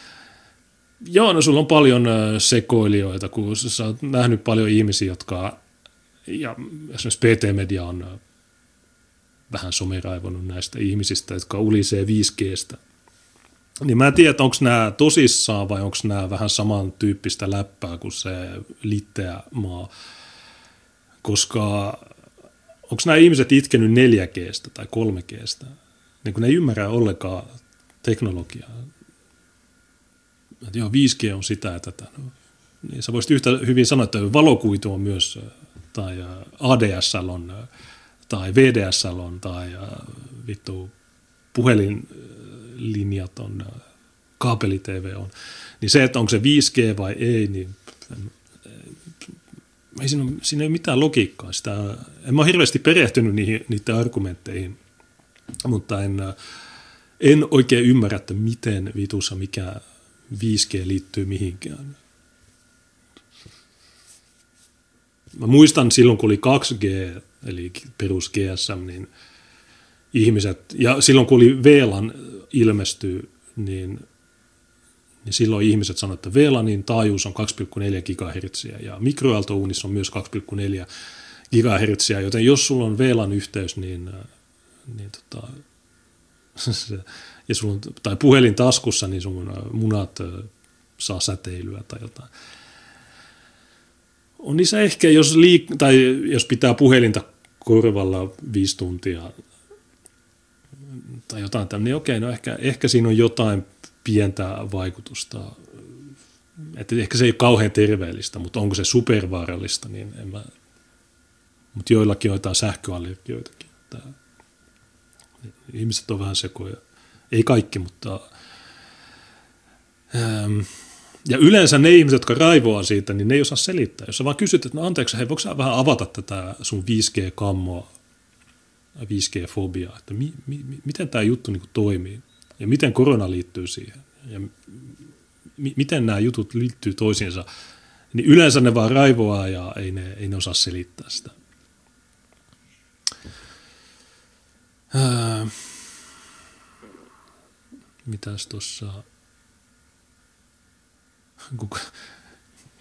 Joo, no sulla on paljon sekoilijoita, kun sä oot nähnyt paljon ihmisiä, jotka, ja esimerkiksi P T-media on vähän someraivonut näistä ihmisistä, jotka ulisee viisi G:stä. Niin mä en tiedä, onko nämä tosissaan vai onko nämä vähän samantyyppistä läppää kuin se litteä maa, koska onko nämä ihmiset itkenyt neljä G:stä tai kolme G:stä? Niin kun ne ei ymmärrä ollenkaan teknologiaa. Joo, viisi G on sitä ja tätä. No, niin sä voisit yhtä hyvin sanoa, että valokuitu on myös, tai A D S L on, tai V D S L on, tai vittu puhelinlinjat on, kaapelitv on. Niin se, että onko se viisi G vai ei, niin ei siinä, ole, siinä ei ole mitään logiikkaa. Sitä, en mä ole hirveästi perehtynyt niihin, niiden argumentteihin, mutta en, en oikein ymmärrä, että miten vitussa mikä viisi G liittyy mihinkään. Mä muistan silloin, kun oli kaksi G, eli perus G S M, niin ihmiset, ja silloin kun oli V LAN ilmestyi, niin, niin silloin ihmiset sanoivat, että V LANin taajuus on kaksi pilkku neljä gigahertsiä, ja mikroaaltouunissa on myös kaksi pilkku neljä gigahertsiä, joten jos sulla on V LAN-yhteys, niin, niin tota, se, ja sulla on, tai puhelin taskussa, niin sun munat saa säteilyä tai jotain. On niissä ehkä, jos, liik- tai jos pitää puhelinta korvalla viisi tuntia tai jotain tämmöinen, niin okei, no ehkä, ehkä siinä on jotain pientä vaikutusta. Että ehkä se ei ole kauhean terveellistä, mutta onko se supervaarallista, niin en mä. Mutta joillakin on jotain sähköallergioitakin. Ihmiset on vähän sekoja. Ei kaikki, mutta. Ähm. Ja yleensä ne ihmiset, jotka raivoaa siitä, niin ne ei osaa selittää. Jos sä vaan kysyt, että no anteeksi, hei, voiko sä vähän avata tätä sun viisi G-kammoa, viisi G-fobiaa, että mi, mi, miten tämä juttu niin kuin toimii ja miten korona liittyy siihen ja mi, miten nämä jutut liittyy toisiinsa, niin yleensä ne vaan raivoaa ja ei ne, ei ne osaa selittää sitä. Äh. Mitäs tuossa. Kuka,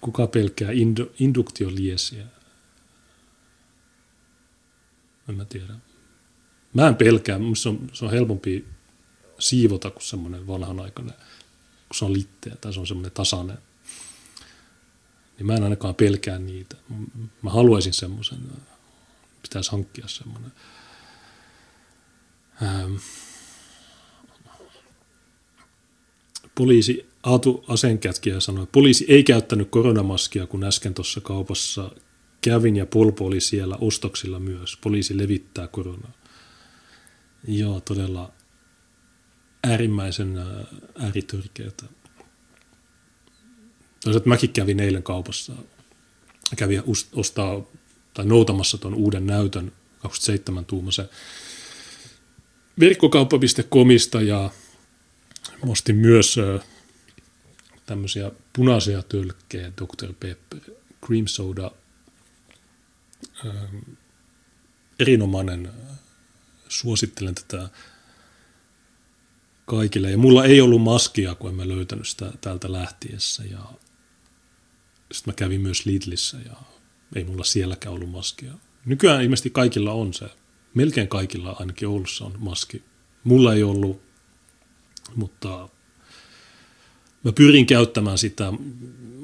kuka pelkää indu, induktioliesiä? En mä tiedä. Mä en pelkää. Minusta se on, se on helpompi siivota kuin semmoinen vanhanaikainen, kun se on litteä tai se on semmoinen tasainen. Niin mä en ainakaan pelkää niitä. Mä haluaisin semmoisen. Pitäisi hankkia semmoinen. Ähm. Poliisi Aatu Asenkätkiä sanoi, että poliisi ei käyttänyt koronamaskia, kun äsken tuossa kaupassa kävin ja Polpo oli siellä ostoksilla myös. Poliisi levittää koronaa. Joo, todella äärimmäisen ääritörkeätä. Toisaalta mäkin kävin eilen kaupassa. Kävin ostaa tai noutamassa tuon uuden näytön kaksikymmentäseitsemän tuumaisen verkkokauppa piste comista ja ostin myös tämmöisiä punaisia tölkkejä, doctor Pepper, cream soda, ähm, erinomainen, suosittelen tätä kaikille. Ja mulla ei ollut maskia, kun en mä löytänyt sitä täältä lähtiessä. Ja sitten mä kävin myös Lidlissä ja ei mulla sielläkään ollut maskia. Nykyään ilmeisesti kaikilla on se. Melkein kaikilla ainakin Oulussa on maski. Mulla ei ollut, mutta mä pyrin käyttämään sitä,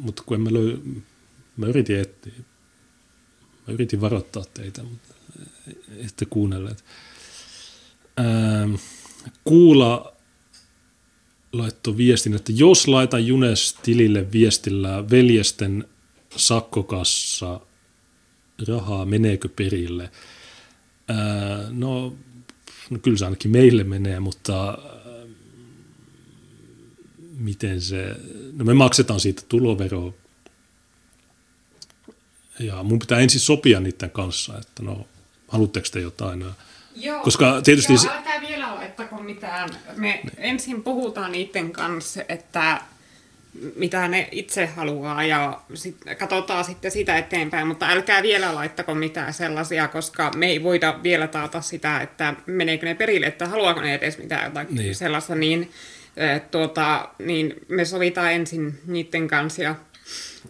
mutta kun en mä löy, mä yritin etsiä, mä yritin varoittaa teitä, mutta ette kuunnelleet. Ähm, kuula laittoi viestin, että jos laitan Junes tilille viestillä veljesten sakkokassa rahaa, meneekö perille? Äh, no, no kyllä se ainakin meille menee, mutta äh, miten se, no me maksetaan siitä tuloveroa. Ja mun pitää ensin sopia niiden kanssa, että no, haluatteko te jotain? Joo, koska tietysti joo, älkää vielä laittako mitään. Me ne. ensin puhutaan niiden kanssa, että mitä ne itse haluaa ja sit katsotaan sitten sitä eteenpäin, mutta älkää vielä laittako mitään sellaisia, koska me ei voida vielä taata sitä, että meneekö ne perille, että haluaako ne edes mitään jotain niin. sellaista, niin, tuota, niin me sovitaan ensin niiden kanssa ja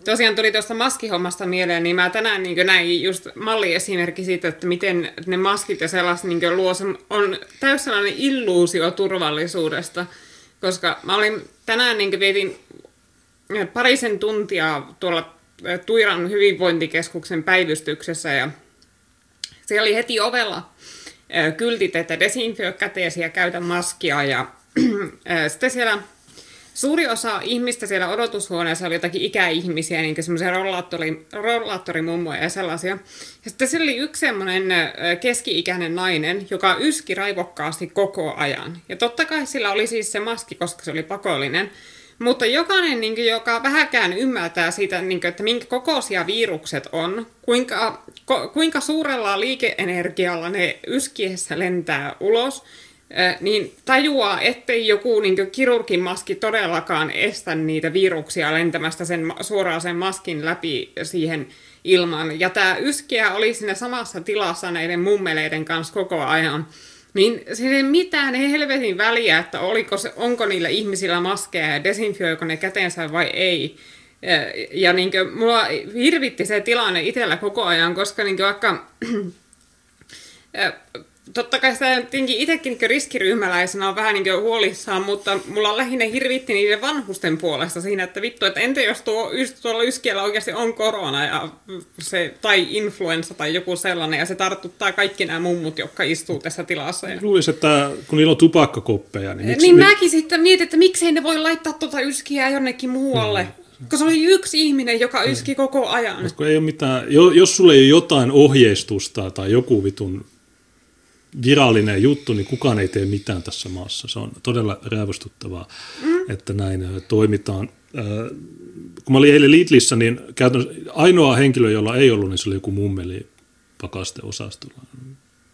tosiaan tuli tuosta maskihommasta mieleen, niin mä tänään niin näin just malliesimerkki siitä, että miten ne maskit ja sellaiset niin luo, on täysin sellainen illuusio turvallisuudesta, koska mä olin tänään niin vietin parisen tuntia tuolla Tuiran hyvinvointikeskuksen päivystyksessä ja siellä oli heti ovella kyltit, että desinfioi käteesi ja käytä maskia ja sitten siellä suuri osa ihmistä siellä odotushuoneessa oli jotakin ikäihmisiä, niin kuin semmoisia rollaattori, rollaattorimummoja ja sellaisia. Ja sitten siellä oli yksi semmoinen keski-ikäinen nainen, joka yski raivokkaasti koko ajan. Ja totta kai sillä oli siis se maski, koska se oli pakollinen. Mutta jokainen, niin kuin, joka vähäkään ymmärtää siitä, niin kuin, että minkä kokoisia virukset on, kuinka, ko, kuinka suurella liikeenergialla ne yskiessä lentää ulos, niin tajuaa, ettei joku niin kirurgin maski todellakaan estä niitä viruksia lentämästä sen, suoraan sen maskin läpi siihen ilmaan. Ja tämä yskiä oli siinä samassa tilassa näiden mummeleiden kanssa koko ajan. Niin siinä ei mitään ei helvetin väliä, että oliko se, onko niillä ihmisillä maskeja ja desinfioiko ne kätensä vai ei. Ja, ja niin kuin, mulla hirvitti se tilanne itsellä koko ajan, koska niin vaikka totta kai sitä tietenkin itsekin riskiryhmäläisenä on vähän niin kuin huolissaan, mutta mulla lähinnä hirvitti niiden vanhusten puolesta siinä, että vittu, että entä jos tuo, tuolla yskiellä oikeasti on korona ja se, tai influenssa tai joku sellainen, ja se tartuttaa kaikki nämä mummut, jotka istuu tässä tilassa. Ja luulisin, että kun niillä on tupakkakoppeja, niin miksi... Niin mi- mäkin sitten mietin, että miksei ne voi laittaa tuota yskiä jonnekin muualle. Mm. Koska se oli yksi ihminen, joka yski mm. koko ajan. Mutta ei ole mitään, jos sulla ei ole jotain ohjeistusta tai joku vitun virallinen juttu, niin kukaan ei tee mitään tässä maassa. Se on todella raivostuttavaa, mm. että näin toimitaan. Kun mä olin eilen Lidlissä, niin ainoa henkilö, jolla ei ollut, niin se oli joku mummeli pakasteosastolla.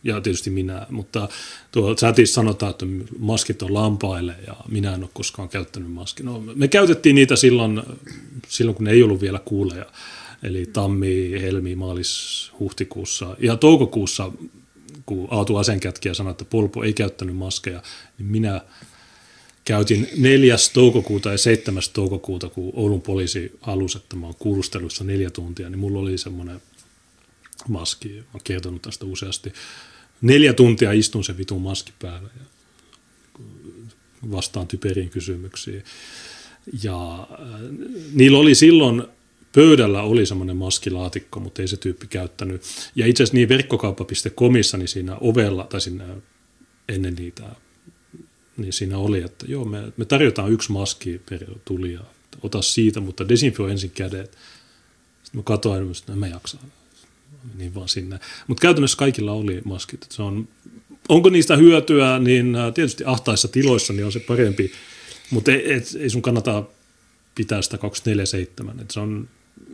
Ja tietysti minä, mutta tuo chatissa sanotaan, että maskit on lampaille ja minä en ole koskaan käyttänyt maskia. No, me käytettiin niitä silloin, silloin, kun ne ei ollut vielä kuuleja. Eli tammi, helmi, maalis, huhtikuussa ja toukokuussa kun Aatu Asenkätkiä sanoi, että Polpo ei käyttänyt maskeja, niin minä käytin neljäs toukokuuta ja seitsemäs toukokuuta, kun Oulun poliisi halusi, että mä oon kuulustelussa neljä tuntia, niin mulla oli semmoinen maski, mä oon kertonut tästä useasti. Neljä tuntia istun sen vitun maski päällä ja vastaan typeriin kysymyksiin. Ja niillä oli silloin pöydällä oli semmoinen maskilaatikko, mutta ei se tyyppi käyttänyt. Ja itse asiassa niin verkkokauppa piste comissa, niin siinä ovella, tai siinä ennen niitä, niin siinä oli, että joo, me, me tarjotaan yksi maski per tulija. Ota siitä, mutta desinfioi ensin kädet. Sitten mä katoin, että en mä jaksa. Niin vaan sinne. Mutta käytännössä kaikilla oli maskit. Se on, onko niistä hyötyä, niin tietysti ahtaissa tiloissa niin on se parempi, mutta ei, ei sun kannata pitää sitä kaksikymmentäneljä seitsemän. Että se on,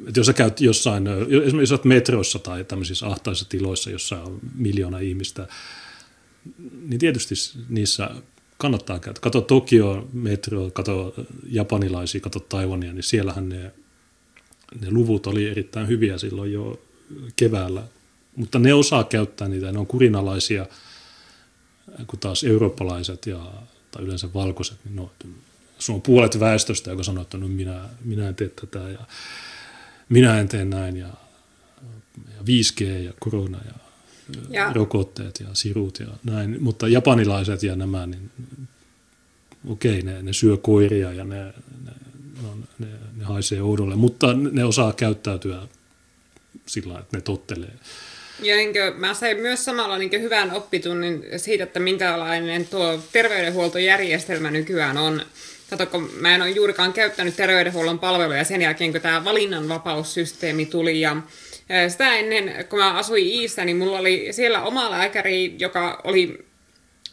että jos sä käyt jossain, esimerkiksi jos olet metroissa tai tämmöisissä ahtaissa tiloissa, jossa on miljoona ihmistä, niin tietysti niissä kannattaa käyttää. Kato Tokio metro, kato japanilaisia, kato Taiwania, niin siellähän ne, ne luvut oli erittäin hyviä silloin jo keväällä. Mutta ne osaa käyttää niitä, ne on kurinalaisia, kun taas eurooppalaiset ja, tai yleensä valkoiset, niin ne on, sun on puolet väestöstä, joka sanoo, että no minä, minä en tee tätä ja minä en tee näin ja, ja viisi G ja korona ja, ja rokotteet ja sirut ja näin. Mutta japanilaiset ja nämä, niin okei, ne, ne syö koiria ja ne, ne, on, ne, ne haisee oudolle, mutta ne osaa käyttäytyä sillä, että ne tottelee. Ja niin kuin, mä sain myös samalla niin kuin hyvän oppitunnin siitä, että minkälainen tuo terveydenhuoltojärjestelmä nykyään on. Kato, kun mä en ole juurikaan käyttänyt terveydenhuollon palveluja sen jälkeen, kun tämä valinnanvapaussysteemi tuli. Ja sitä ennen, kun mä asuin Iissä, niin mulla oli siellä oma lääkäri, joka oli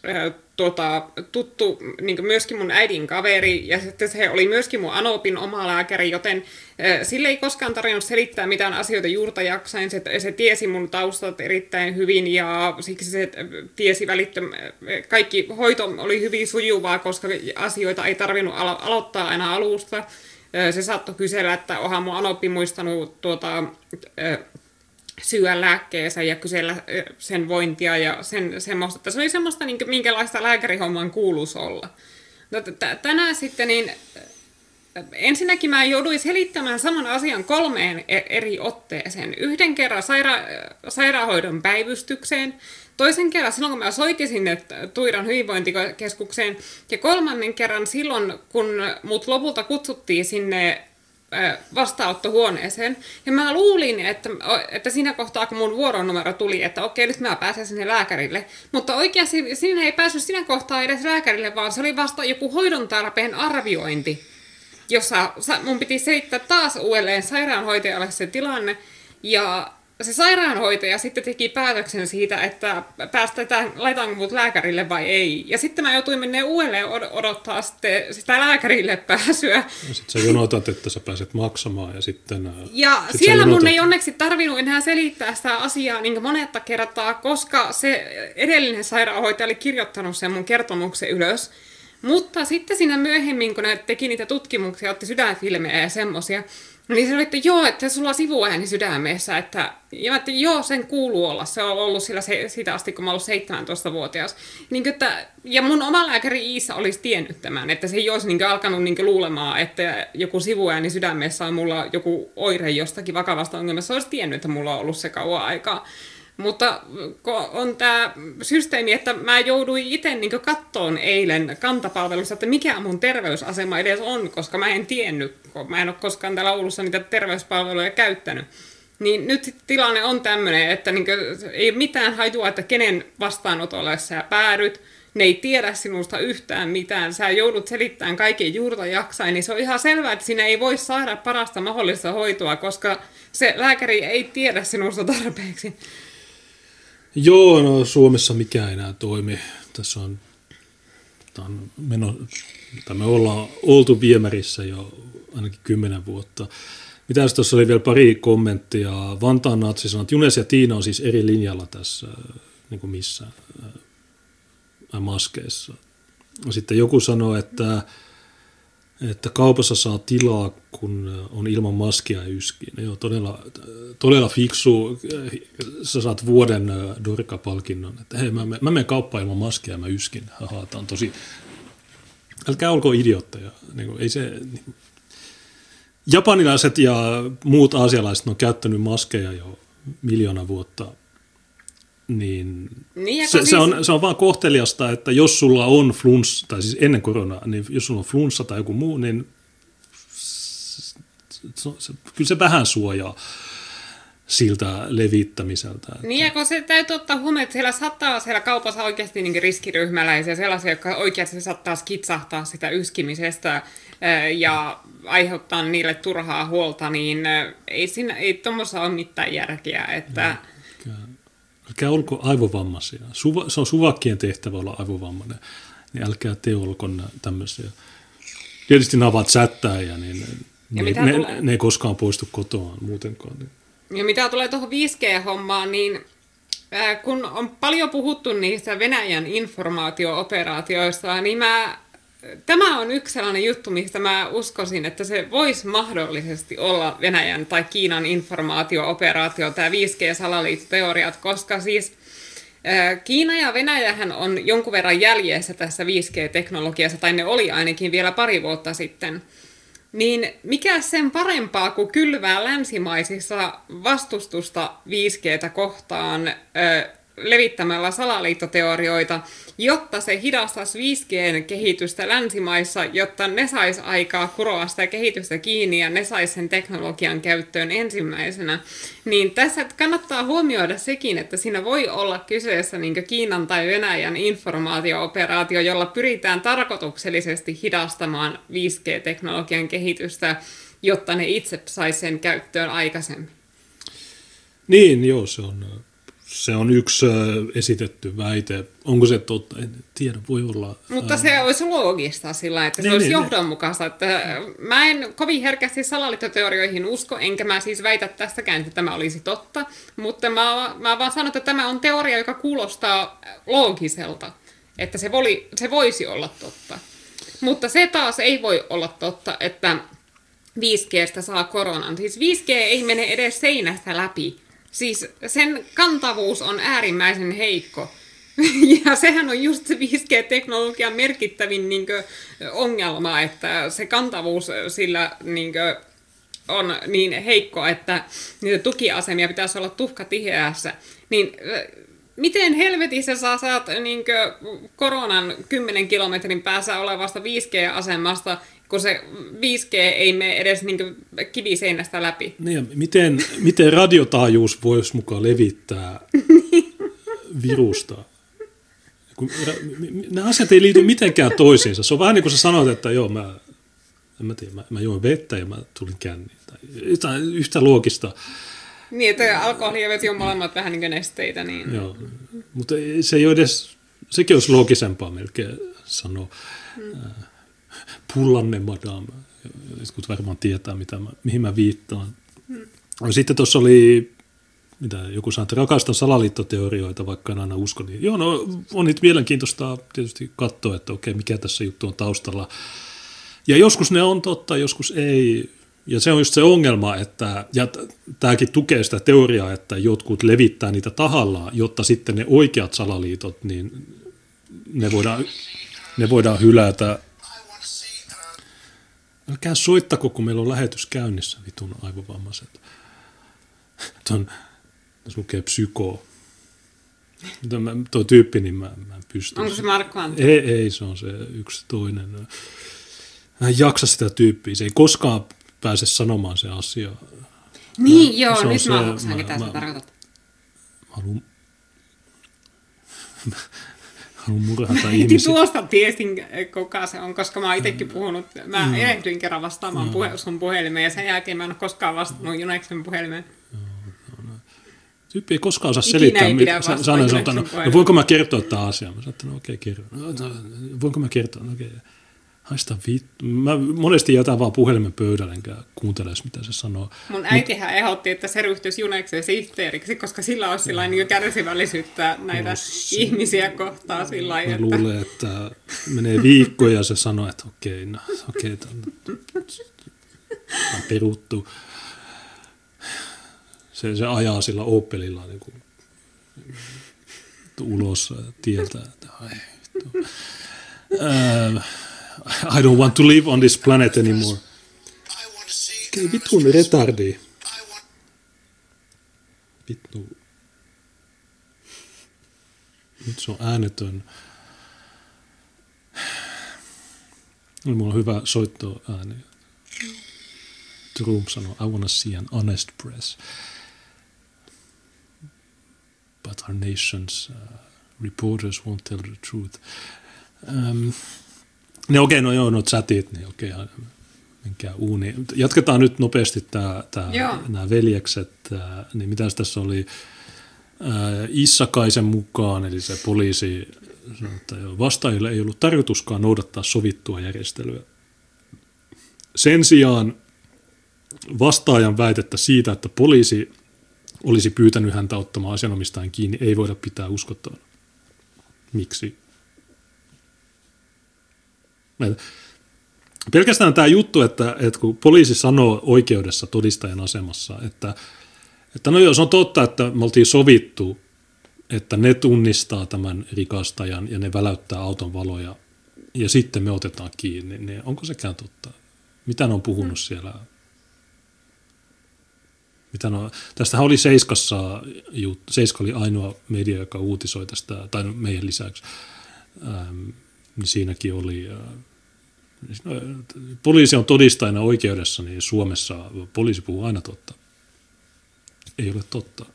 äh, tuota, tuttu niin myöskin mun äidin kaveri, ja sitten se oli myöskin mun anopin oma lääkäri, joten äh, sille ei koskaan tarvinnut selittää mitään asioita juurta jaksain. Se, se tiesi mun taustat erittäin hyvin, ja siksi se tiesi välittömästi. Kaikki hoito oli hyvin sujuvaa, koska asioita ei tarvinnut alo- aloittaa aina alusta. Se saattoi kysellä, että onhan mun anoppi muistanut tuota, syödä lääkkeensä ja kysellä sen vointia ja sen, semmoista. Että se oli semmoista, minkälaista lääkärihomman kuuluisi olla. Tänään sitten niin ensinnäkin mä jouduin selittämään saman asian kolmeen eri otteeseen. Yhden kerran saira- sairaanhoidon päivystykseen. Toisen kerran silloin, kun mä soitin sinne Tuiran hyvinvointikeskukseen, ja kolmannen kerran silloin, kun mut lopulta kutsuttiin sinne vastaanottohuoneeseen. Ja mä luulin, että, että siinä kohtaa, kun mun vuoronumero tuli, että okei, nyt mä pääsen sinne lääkärille. Mutta oikeasti siinä ei päässyt siinä kohtaa edes lääkärille, vaan se oli vasta joku hoidon tarpeen arviointi, jossa mun piti selittää taas uudelleen sairaanhoitajalle se tilanne, ja se sairaanhoitaja sitten teki päätöksen siitä, että päästetään, laitaanko mut lääkärille vai ei. Ja sitten mä joutuin menneen uudelleen odottaa sitten sitä lääkärille pääsyä. Ja sitten sä jonotat, että sä pääset maksamaan ja sitten... Ja sit siellä mun ei onneksi tarvinnut enää selittää sitä asiaa niin monetta kertaa, koska se edellinen sairaanhoitaja oli kirjoittanut sen mun kertomuksen ylös. Mutta sitten siinä myöhemmin, kun ne teki niitä tutkimuksia, otti sydänfilmejä ja semmosia, niin sanoi, että joo, että sulla on sivuääni sydämessä, että, ja mä, että joo, sen kuuluu olla, se on ollut sillä se, siitä asti, kun mä olen seitsemäntoistavuotias. Niin, että, ja mun oma lääkäri Iisa olisi tiennyt tämän, että se ei olisi niin kuin alkanut niin kuin luulemaan, että joku sivuääni sydämessä on mulla joku oire jostakin vakavasta ongelmassa, olisi tiennyt, että mulla on ollut se kauan aikaa. Mutta on tämä systeemi, että mä jouduin itse niin kattoon eilen Kantapalvelussa, että mikä mun terveysasema edes on, koska mä en tiennyt, kun mä en ole koskaan täällä Oulussa niitä terveyspalveluja käyttänyt. Niin nyt tilanne on tämmöinen, että niin ei mitään hajua, että kenen vastaanotolle sä päädyt, ne ei tiedä sinusta yhtään mitään, sä joudut selittämään kaiken juurta jaksain, niin se on ihan selvää, että siinä ei voi saada parasta mahdollista hoitoa, koska se lääkäri ei tiedä sinusta tarpeeksi. Joo, no Suomessa mikään ei enää toimi. Tässä on, on meno, me ollaan oltu viemärissä jo ainakin kymmenen vuotta. Mitäs tuossa oli vielä pari kommenttia. Vantaan natsi sanoi, että Junes ja Tiina on siis eri linjalla tässä niin kuin missään äh, maskeissa. Sitten joku sanoi, että, että kaupassa saa tilaa, kun on ilman maskia ja yskiä. No joo, todella, todella fiksu. Sä saat vuoden Dorka-palkinnon. Että hei, mä, mä menen kauppaan ilman maskia ja mä yskin. Haha, tää on tosi... Älkää olko idiotteja. Niin kuin, ei se... Niin kuin... Japanilaiset ja muut aasialaiset on käyttänyt maskeja jo miljoona vuotta. Niin, niin se, siis... se, on, se on vaan kohteliasta, että jos sulla on flunssa, tai siis ennen koronaa, niin jos sulla on flunssa tai joku muu, niin Se, se, kyllä se vähän suojaa siltä levittämiseltä. Että... Niin, ja kun se täytyy ottaa huomioon, että siellä saattaa siellä kaupassa oikeasti niin riskiryhmäläisiä, sellaisia, jotka oikeasti saattaa skitsahtaa sitä yskimisestä ja aiheuttaa niille turhaa huolta, niin ei, ei tuommoisessa ole mitään järkeä. Että... Älkää olko aivovammaisia. Suva, se on suvakkien tehtävä olla aivovammainen. Niin älkää te olko tämmöisiä. Tietysti nämä ovat sättäjiä, niin... Ne, ne, tulee... ne ei koskaan poistu kotoaan muutenkaan. Ja mitä tulee tuohon viisi G-hommaan, niin äh, kun on paljon puhuttu niistä Venäjän informaatio-operaatioista, niin mä, tämä on yksi sellainen juttu, mistä mä uskoisin, että se voisi mahdollisesti olla Venäjän tai Kiinan informaatio-operaatio, tämä viisi G-salaliittoteoriat, koska siis äh, Kiina ja Venäjähän on jonkun verran jäljessä tässä viisi G-teknologiassa, tai ne oli ainakin vielä pari vuotta sitten. Niin mikä sen parempaa kuin kylvää länsimaisissa vastustusta viisi G:tä kohtaan ö, levittämällä salaliittoteorioita, jotta se hidastaisi viisi G:n kehitystä länsimaissa, jotta ne sais aikaa kuroa sitä kehitystä kiinni ja ne sais sen teknologian käyttöön ensimmäisenä. Niin tässä kannattaa huomioida sekin, että siinä voi olla kyseessä niin kuin Kiinan tai Venäjän informaatio-operaatio, jolla pyritään tarkoituksellisesti hidastamaan viisi G-teknologian kehitystä, jotta ne itse sais sen käyttöön aikaisemmin. Niin, joo, se on, se on yksi esitetty väite. Onko se totta? En tiedä, voi olla. Mutta se olisi loogista sillä, että se ne, olisi ne, johdonmukaista. Ne. Että mä en kovin herkästi salaliittoteorioihin usko, enkä mä siis väitä tästäkään, että tämä olisi totta. Mutta mä, mä vaan sanon, että tämä on teoria, joka kuulostaa loogiselta, että se, voi, se voisi olla totta. Mutta se taas ei voi olla totta, että viisi G:stä saa koronan. Siis viisi G ei mene edes seinästä läpi. Siis sen kantavuus on äärimmäisen heikko. Ja sehän on just se viisi G-teknologian merkittävin niin kuin ongelma, että se kantavuus sillä niin kuin on niin heikko, että niitä tukiasemia pitäisi olla tuhkatiheässä. Niin miten helvetissä sä saat niin kuin koronan kymmenen kilometrin päässä olevasta viisi G-asemasta, kun se viisi G ei mene edes niin kuin kiviseinästä läpi. Niin, miten, miten radiotaajuus voisi mukaan levittää virusta? Kun, nämä asiat ei liity mitenkään toisiinsa. Se on vähän niin kuin sä sanot, että joo, mä, en mä, tiedä, mä, mä juon vettä ja mä tulin känniin. Tai yhtä loogista. Niin, että alkoholi ja veti on molemmat vähän niin kuin nesteitä. Niin. Joo, mutta se ei ole edes, sekin olisi loogisempaa melkein sanoa. Mm. Pullanne madame, jotkut varmaan tietää, mitä mä, mihin mä viittaan. Mm. Sitten tuossa oli, mitä joku sanoi, että rakastan salaliittoteorioita, vaikka en aina usko. Niin, joo, no on nyt mielenkiintoista tietysti katsoa, että okei, mikä tässä juttu on taustalla. Ja joskus ne on totta, joskus ei. Ja se on just se ongelma, että, ja tämäkin tukee sitä teoriaa, että jotkut levittää niitä tahallaan, jotta sitten ne oikeat salaliitot, niin ne voidaan, ne voidaan hylätä. Älkää soittako, kun meillä on lähetys käynnissä, vitun aivovammaiset. Tuon, tässä lukee psyko. Tuo tyyppi, niin mä, mä en pysty. Onko se Markku Antero? Ei, ei, se on se yksi toinen. Mä en jaksa sitä tyyppiä. Se ei koskaan pääse sanomaan se asia. Niin, mä, joo, nyt se, mä haluan ketään sitä tarkoittaa. Mä haluan... Haluan murhata ihmisiä. Tuosta tiesin, kuka se on, koska mä oon itsekin puhunut. Mä mm. ehdyin kerran vastaamaan mm. puhe, sun puhelimeen ja sen jälkeen mä en ole koskaan vastannut Juneksen puhelimeen. Tyyppi ei koskaan osaa selittää. Ikinä sanoin, sanoin, no, no, voinko mä kertoa tämän asian? Mä sanoin, no okei, okay, kerro. No, no, voinko mä kertoa? No, okay. Haista vittu. Mä monesti jätän vaan puhelimen pöydälle, enkä kuuntele, mitä se sanoo. Mun äitihän Mut... ehdotti, että se ryhtyisi Junekseen sihteeriksi, koska sillä olisi sillä niin kärsivällisyyttä näitä no, se... ihmisiä kohtaan. Sillä mä että... luulen, että menee viikkoja ja se sanoo, että okei, no, okei, tämä on peruttu. Se, se ajaa sillä Opelilla niin kuin, ulos tieltä. Että, ai, vittu. Äh, I don't want to live on this planet anymore. Okei, vitun retardi. Vittu. Nyt se on äänetön. Mulla on hyvä soitto ääni. Trump sanoi, I wanna see an honest press. But our nation's uh, reporters won't tell the truth. Um, Ne okei, no joo, no chatit, niin okei, menkää uuni. Jatketaan nyt nopeasti tää, tää, nämä veljekset. Tää, niin mitäs tässä oli ää, Issakaisen mukaan, eli se poliisi sanoi, että vastaajille ei ollut tarkoituskaan noudattaa sovittua järjestelyä. Sen sijaan vastaajan väitettä siitä, että poliisi olisi pyytänyt häntä ottamaan asianomistajan kiinni, ei voida pitää uskottavana. Miksi? Pelkästään tämä juttu, että, että kun poliisi sanoo oikeudessa todistajan asemassa, että, että no jos on totta, että me oltiin sovittu, että ne tunnistaa tämän rikastajan ja ne väläyttää auton valoja ja sitten me otetaan kiinni, niin onko sekään totta? Mitä ne on puhunut siellä? Mitä no, tästähän oli Seiskassa, Seiska oli ainoa media, joka uutisoi tästä, tai meidän lisäksi, ähm, niin siinäkin oli, äh, poliisi on todistajana oikeudessa, niin Suomessa poliisi puhuu aina totta. Ei ole totta.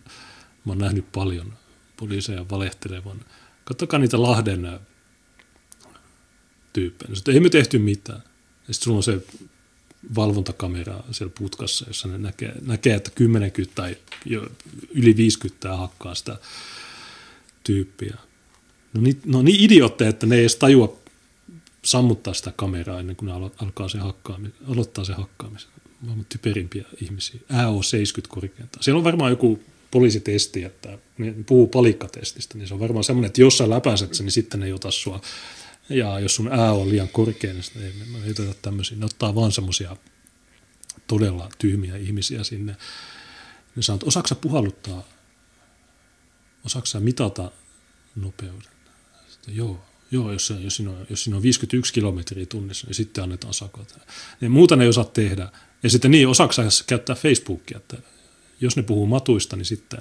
Mä oon nähnyt paljon poliiseja valehtelevan. Katsokaa niitä Lahden tyyppejä. Sitten ei me tehty mitään. Ja sitten sulla on se valvontakamera siellä putkassa, jossa ne näkee, näkee että kymmenenkyt tai yli viisikymmentä hakkaa sitä tyyppiä. No niin, no niin idiootteja, että ne ei edes tajua sammuttaa sitä kameraa ennen kuin ne alkaa se hakkaamisen, aloittaa se hakkaamisen. Maailman typerimpiä ihmisiä. A O seitsemänkymmentä korkeintaan. Siellä on varmaan joku poliisitesti, että ne puhuu palikkatestistä, niin se on varmaan semmoinen, että jos sä läpäiset sen, niin sitten ne ei ota sua. Ja jos sun ää on liian korkea, niin sitten ei, ei oteta tämmöisiä. Ne ottaa vaan semmoisia todella tyhmiä ihmisiä sinne. Ne sanoo, että osaatko sä puhalluttaa, osaatko sä mitata nopeuden? Sitten, joo, joo jos, jos, siinä on, jos siinä on viisikymmentäyksi kilometriä tunnissa, niin sitten annetaan sakot. Ja muuta ne ei osaa tehdä. Ja sitten niin, osaatko sä käyttää Facebookia, että jos ne puhuu matuista, niin sitten,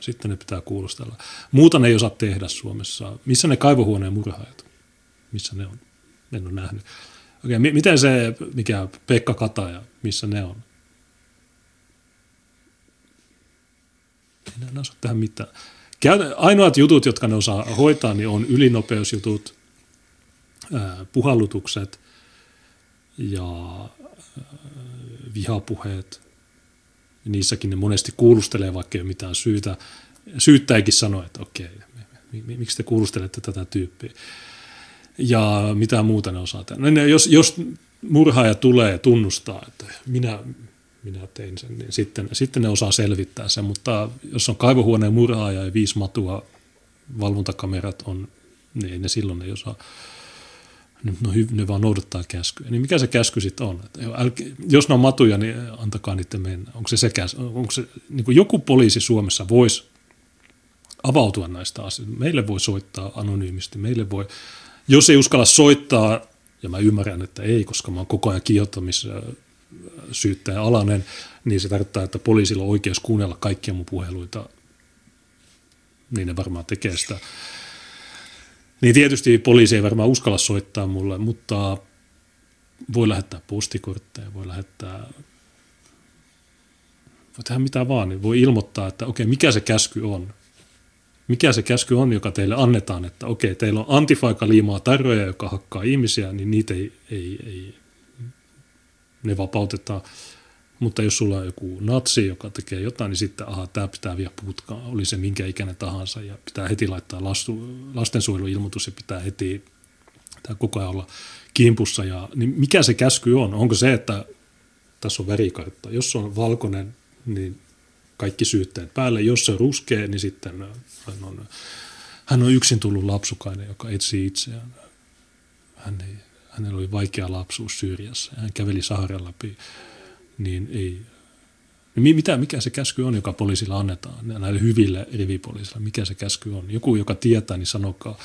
sitten ne pitää kuulostella. Muuta ne ei osaa tehdä Suomessa. Missä ne kaivohuoneen murhaajat? Missä ne on? En ole nähnyt. Okei, m- miten se, mikä Pekka Kataja, missä ne on? En osaa tähän mitään. Ainoat jutut, jotka ne osaa hoitaa, niin on ylinopeusjutut, puhallutukset ja vihapuheet. Niissäkin ne monesti kuulustelee, vaikka ei ole mitään syytä. Syyttäjäkin sanoo, että okei, miksi te kuulustelette tätä tyyppiä? Ja mitä muuta ne osaa tehdä. No, jos, jos murhaaja tulee ja tunnustaa, että minä, minä tein sen, niin sitten, sitten ne osaa selvittää sen. Mutta jos on kaivohuoneen murhaaja ja viisi matua, valvontakamerat on, niin ne silloin ei osaa. No, ne vaan noudattaa käskyä. Niin mikä se käsky sitten on? Että älke, jos ne on matuja, niin antakaa niiden mennä. Onko se sekä, onko se, niin kuin joku poliisi Suomessa voisi avautua näistä asioista. Meille voi soittaa anonyymisti, meille voi... Jos ei uskalla soittaa, ja mä ymmärrän, että ei, koska mä oon koko ajan kiihottamissyyttäjän alainen, niin se tarkoittaa, että poliisilla on oikeus kuunnella kaikkia mun puheluita. Niin ne varmaan tekee sitä. Niin tietysti poliisi ei varmaan uskalla soittaa mulle, mutta voi lähettää postikortteja, voi lähettää... Voi tehdä mitä vaan, niin voi ilmoittaa, että okei, mikä se käsky on. Mikä se käsky on, joka teille annetaan, että okei, teillä on antifaika liimaa tarroja, joka hakkaa ihmisiä, niin niitä ei, ei, ei ne vapautetaan. Mutta jos sulla on joku natsi, joka tekee jotain, niin sitten aha, tämä pitää vielä putkaa, oli se minkä ikäinen tahansa, ja pitää heti laittaa lastu, lastensuojeluilmoitus, ja pitää heti pitää koko ajan olla kimpussa. Ja, niin mikä se käsky on? Onko se, että tässä on värikartta? Jos on valkoinen, niin... Kaikki syytteet päälle. Jos se ruskee, niin sitten hän on, hän on yksin tullut lapsukainen, joka etsii itseään. Hän ei, hänellä oli vaikea lapsuus Syyriassa. Hän käveli Saharan läpi. Niin ei. Mitä, mikä se käsky on, joka poliisilla annetaan? Näille hyville rivipoliisilla. Mikä se käsky on? Joku, joka tietää, niin sanokaa.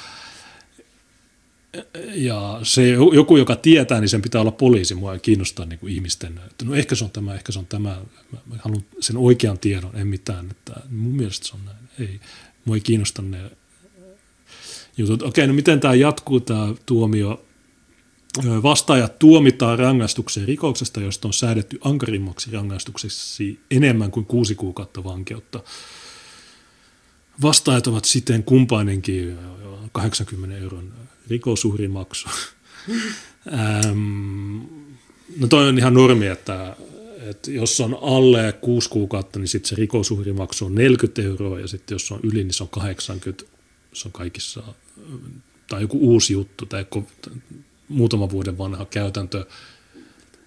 Ja se joku, joka tietää, niin sen pitää olla poliisi. Mua ei kiinnostaa niin kuin ihmisten, että no ehkä se on tämä, ehkä se on tämä. Mä, mä haluan sen oikean tiedon, en mitään. Että mun mielestä se on näin. Ei, mua ei kiinnosta ne jutut. Okei, no miten tämä jatkuu, tämä tuomio? Vastaajat tuomitaan rangaistukseen rikoksesta, josta on säädetty ankarimmaksi rangaistukseksi enemmän kuin kuusi kuukautta vankeutta. Vastaajat ovat siten kumpainenkin kahdeksankymmenen euron rikosuhrimaksu. ähm, no toi on ihan normi, että, että jos on alle kuusi kuukautta, niin sitten se rikosuhrimaksu on neljäkymmentä euroa, ja sitten jos on yli, niin se on kahdeksankymmentä. Se on kaikissa, tai joku uusi juttu, tai muutama vuoden vanha käytäntö.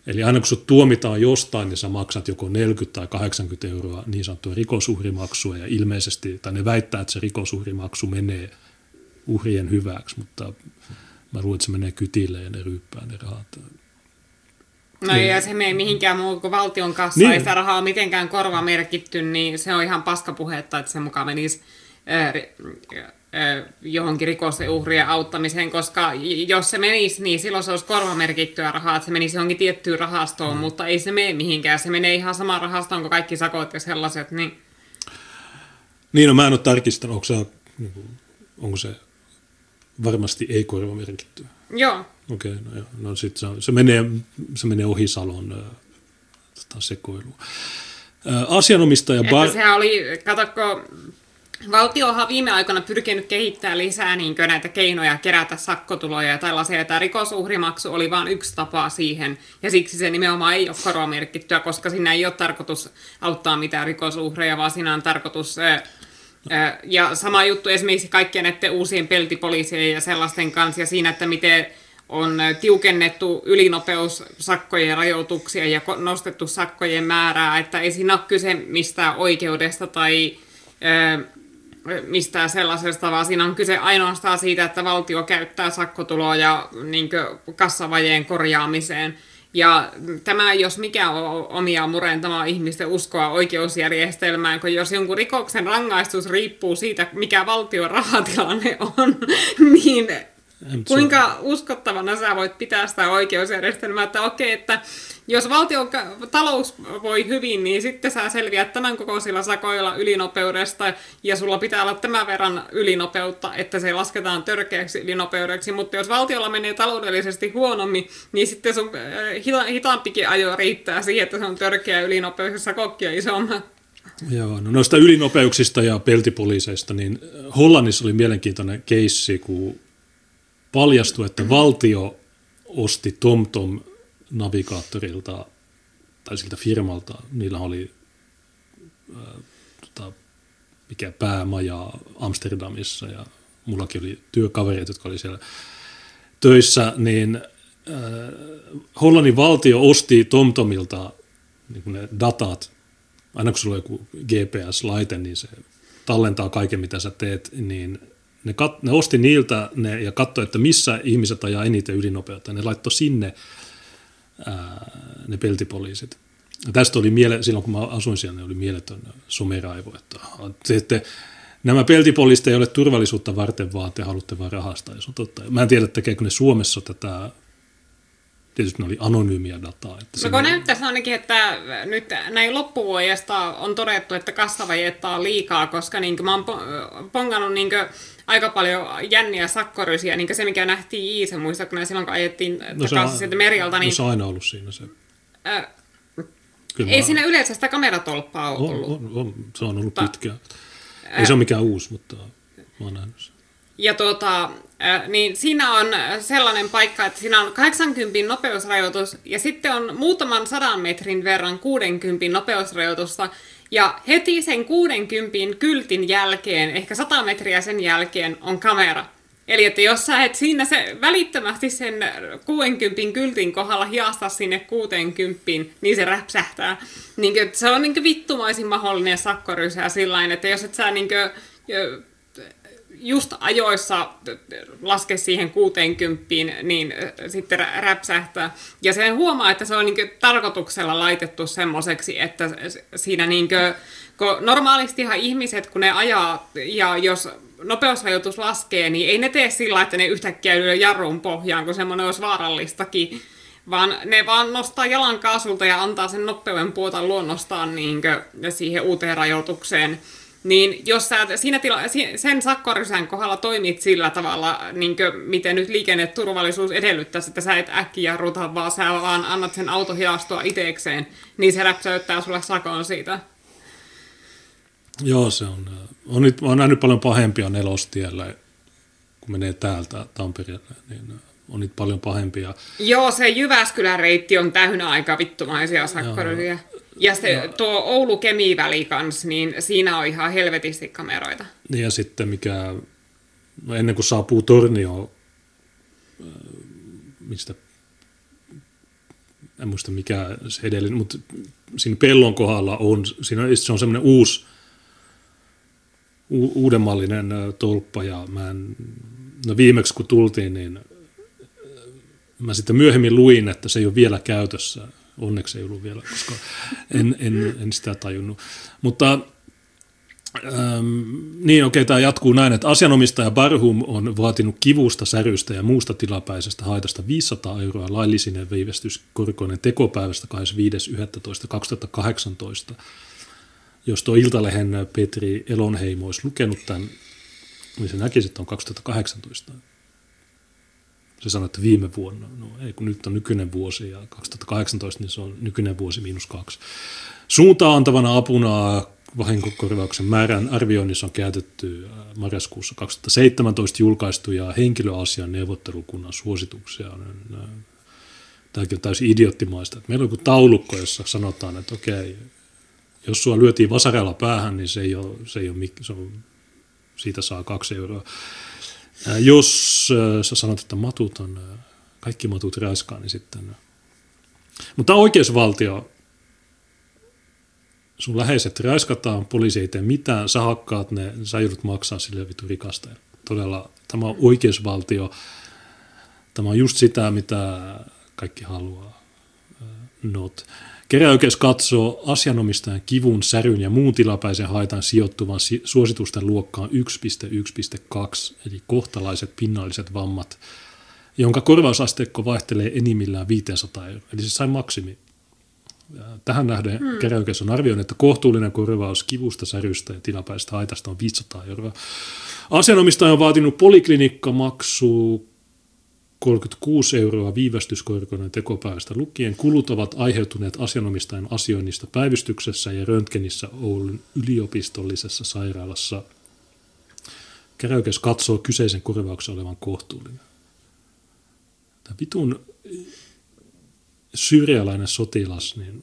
Eli aina kun sut tuomitaan jostain, niin sä maksat joko neljäkymmentä tai kahdeksankymmentä euroa niin sanottua rikosuhrimaksua, ja ilmeisesti, tai ne väittää, että se rikosuhrimaksu menee uhrien hyväksi, mutta mä luulen, että se menee kytille ja ne ryyppää ne rahat. No ja se menee mihinkään muu kuin valtion kassa, niin. Ei sitä rahaa mitenkään korvaa merkitty, niin se on ihan paskapuhetta, että se mukaan menisi johonkin rikosten uhrien auttamiseen, koska jos se menisi, niin silloin se olisi korvamerkittyä rahaa, että se menisi johonkin tiettyyn rahastoon, mm. mutta ei se mene mihinkään. Se menee ihan samaan rahastoon kuin kaikki sakot ja sellaiset. Niin, niin no, mä en ole tarkistanut, onko se, onko se varmasti ei korvamerkittyä. Joo. Okei, okay, no, no sit se, se, menee, se menee ohi Salon sekoiluun. Asianomistaja... Bar... Että sehän oli, katsokko... Valtiohan viime aikoina pyrkinyt kehittämään lisää niin näitä keinoja kerätä sakkotuloja ja tällaisia, ja tämä rikosuhrimaksu oli vain yksi tapa siihen, ja siksi se nimenomaan ei ole korvamerkittyä, koska siinä ei ole tarkoitus auttaa mitään rikosuhreja, vaan siinä on tarkoitus, ää, ää, ja sama juttu esimerkiksi kaikkien näiden uusien peltipoliisien ja sellaisten kanssa, ja siinä, että miten on tiukennettu ylinopeussakkojen rajoituksia ja nostettu sakkojen määrää, että ei siinä ole kyse mistään oikeudesta tai... Ää, mistään sellaisesta, vaan siinä on kyse ainoastaan siitä, että valtio käyttää sakkotuloja niin kuin kassavajeen korjaamiseen. Ja tämä, jos mikä on omia murentamaan ihmisten uskoa oikeusjärjestelmään, kun jos jonkun rikoksen rangaistus riippuu siitä, mikä valtion rahatilanne on, niin kuinka uskottavana sä voit pitää sitä oikeusjärjestelmää, että okei, että jos valtion talous voi hyvin, niin sitten sä selviät tämän kokoisilla sakoilla ylinopeudesta ja sulla pitää olla tämän verran ylinopeutta, että se lasketaan törkeäksi ylinopeudeksi, mutta jos valtiolla menee taloudellisesti huonommin, niin sitten sun hitaampikin ajo riittää siihen, että se on törkeä ylinopeus ja sakokkia isomman. Joo, no noista ylinopeuksista ja peltipoliiseista, niin Hollannissa oli mielenkiintoinen keissi, kun paljastui, että valtio osti TomTom-navigaattorilta tai siltä firmalta, niillä oli ää, tota, mikä päämaja Amsterdamissa ja mullakin oli työkavereita, jotka oli siellä töissä, niin ää, Hollannin valtio osti TomTomilta niin ne datat, aina kun sulla on joku G P S-laite, niin se tallentaa kaiken mitä sä teet, niin Ne, kat, ne osti niiltä ne, ja katsoi, että missä ihmiset ajaa eniten ylinopeutta. Ne laittoi sinne ää, ne peltipoliisit. Ja tästä oli miele, silloin kun mä asuin siellä, ne oli mieletön someraivo. Että, että nämä peltipoliisit ei ole turvallisuutta varten, vaan te haluatte vain rahastaa. Totta. Mä en tiedä, tekeekö ne Suomessa tätä... Tietysti ne oli anonyymiä dataa. Mä on... näyttäisi ainakin, että nyt näin loppuvuodesta on todettu, että kassavajetta on liikaa, koska niin mä oon pongannut niin aika paljon jänniä sakkorysiä. Niin se, mikä nähtiin Iise, muistatko näin silloin, kun ajettiin no takaisin sieltä merialta. Niin... No se on aina ollut siinä se. Äh, ei mä... siinä yleensä sitä kameratolppaa ole ollut. On, on, on. Se on ollut Ta... pitkään. Ei äh... se ole mikään uusi, mutta mä oon nähnyt sen. Ja tuota, niin siinä on sellainen paikka, että siinä on kahdeksankymmentä nopeusrajoitus ja sitten on muutaman sadan metrin verran kuusikymmentä nopeusrajoitusta ja heti sen kuusikymmentä kyltin jälkeen, ehkä sata metriä sen jälkeen on kamera. Eli että jos sä et siinä se, välittömästi sen kuusikymmentä kyltin kohdalla hiasta sinne kuusikymmentä, niin se räpsähtää. Niin, että se on niin kuin vittumaisin mahdollinen sakkorysää sillain, että jos et sä niin kuin, just ajoissa laske siihen kuusikymmentä, niin sitten räpsähtää. Ja sen huomaa, että se on niin tarkoituksella laitettu semmoiseksi, että siinä niin kuin, normaalistihan ihmiset, kun ne ajaa, ja jos nopeusrajoitus laskee, niin ei ne tee sillä, että ne yhtäkkiä lyö jarrun pohjaan, kun semmoinen olisi vaarallistakin, vaan ne vaan nostaa jalan kaasulta ja antaa sen nopeuden puolta luonnostaan niin kuin, siihen uuteen rajoitukseen. Niin jos sä siinä tila- sen sakkorysän kohdalla toimit sillä tavalla, niin kuin miten nyt liikenneturvallisuus edellyttää, että sä et äkkiä ruta, vaan sä vaan annat sen auto hiastua itsekseen, niin se räpsäyttää sulle sakon siitä. Joo, se on. on nyt, mä oon nähnyt paljon pahempia Nelostiellä, kun menee täältä Tampereelle, niin on niitä paljon pahempia. Joo, se Jyväskylän reitti on täynnä aika vittumaisia sakkorysiä. Ja se, ja, tuo Oulu-Kemi-väli kanssa, niin siinä on ihan helvetisti kameroita. Ja sitten mikä, no ennen kuin saapuu Tornioon, mistä, en muista mikä se edellinen, mutta siinä pellon kohdalla on, siinä on, se on semmoinen uusi, u, uudemmallinen tolppa, ja mä en, no viimeksi kun tultiin, niin mä sitten myöhemmin luin, että se ei ole vielä käytössä. Onneksi ei ollut vielä, koska en, en, en sitä tajunnut. Mutta Öm, niin okei, okay, tämä jatkuu näin, että asianomistaja Barhum on vaatinut kivusta, särystä ja muusta tilapäisestä haitasta viisisataa euroa laillisinen viivästyskorkoinen tekopäivästä kahdeskymmenesviides yhdestoista kaksituhattakahdeksantoista. Jos tuo Iltalehen Petri Elonheimo olisi lukenut tämän, niin se näkisi, että on kaksituhattakahdeksantoista. Se sanoi, että viime vuonna, no ei kun nyt on nykyinen vuosi ja kaksituhattakahdeksantoista, niin se on nykyinen vuosi miinus kaksi. Suuntaan antavana apuna vahinkokorvauksen määrän arvioinnissa on käytetty marraskuussa kaksituhattaseitsemäntoista julkaistuja henkilöasian neuvottelukunnan suosituksia. Tämäkin on täysin idioottimaista. Meillä on joku taulukko, jossa sanotaan, että okei, jos sua lyötiin vasaralla päähän, niin se ei ole, se ei ole se on, siitä saa kaksi euroa. Jos sä sanot, että matut on, kaikki matut räiskaa, niin sitten... Mutta oikeusvaltio... Sun läheiset räiskataan, poliisi ei tee mitään, sä hakkaat ne, sä joudut maksaa sille vitu rikasta. Todella, tämä on oikeusvaltio. Tämä on just sitä, mitä kaikki haluaa. Not. Käräjäoikeus katsoo asianomistajan kivun, säryn ja muun tilapäisen haitan sijoittuvan suositusten luokkaan yksi piste yksi piste kaksi, eli kohtalaiset pinnalliset vammat, jonka korvausasteikko vaihtelee enimmillään viisisataa euroa, eli se sai maksimi. Tähän nähden hmm. käräjäoikeus on arvioinut, että kohtuullinen korvaus kivusta, särystä ja tilapäisestä haitasta on viisisataa euroa. Asianomistaja on vaatinut poliklinikkamaksu kolmekymmentäkuusi euroa viivästyskorkoinen tekopäivästä lukien. Kulut ovat aiheutuneet asianomistajan asioinnista päivystyksessä ja röntgenissä Oulun yliopistollisessa sairaalassa. Käräjäoikeus katsoo kyseisen korvauksen olevan kohtuullinen. Tämä vitun... syyrialainen sotilas, niin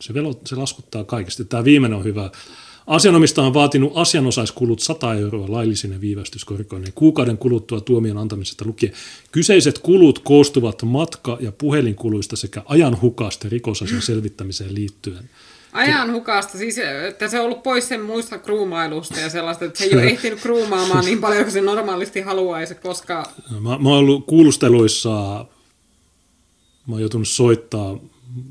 se, velo, se laskuttaa kaikista. Tämä viimeinen on hyvä. Asianomistaja on vaatinut asianosaiskulut sata euroa laillisine viivästyskorkoineen kuukauden kuluttua tuomion antamisesta lukien. Kyseiset kulut koostuvat matka- ja puhelinkuluista sekä ajanhukasta rikosasian selvittämiseen liittyen. Ajanhukasta, siis että se on ollut pois sen muista kruumailusta ja sellaista, että se ei ole ehtinyt kruumaamaan niin paljon kuin se normaalisti haluaisi, koska... Mä, mä oon ollut kuulusteluissa... Mä oon joutunut soittaa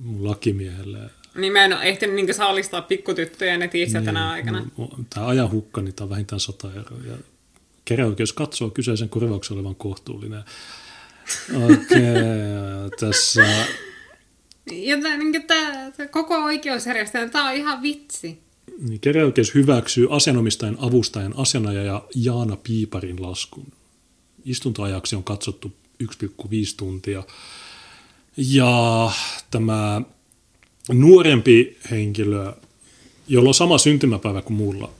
mun lakimiehelle. Niin mä en ole ehtinyt niin saalistaa pikkutyttöjä netissä niin, tänä aikana. Tämä ajanhukka, niin tämä on vähintään sata euroa. Käräjäoikeus katsoo kyseisen korvauksen olevan kohtuullinen. Okei, okay, tässä... Ja tämä, niin tämä, tämä koko oikeusjärjestelmä, tämä on ihan vitsi. Niin, käräjäoikeus hyväksyy asianomistajan avustajan asianajaja Jaana Piiparin laskun. Istuntoajaksi on katsottu yksi pilkku viisi tuntia. Ja tämä nuorempi henkilö, jolla on sama syntymäpäivä kuin mulla,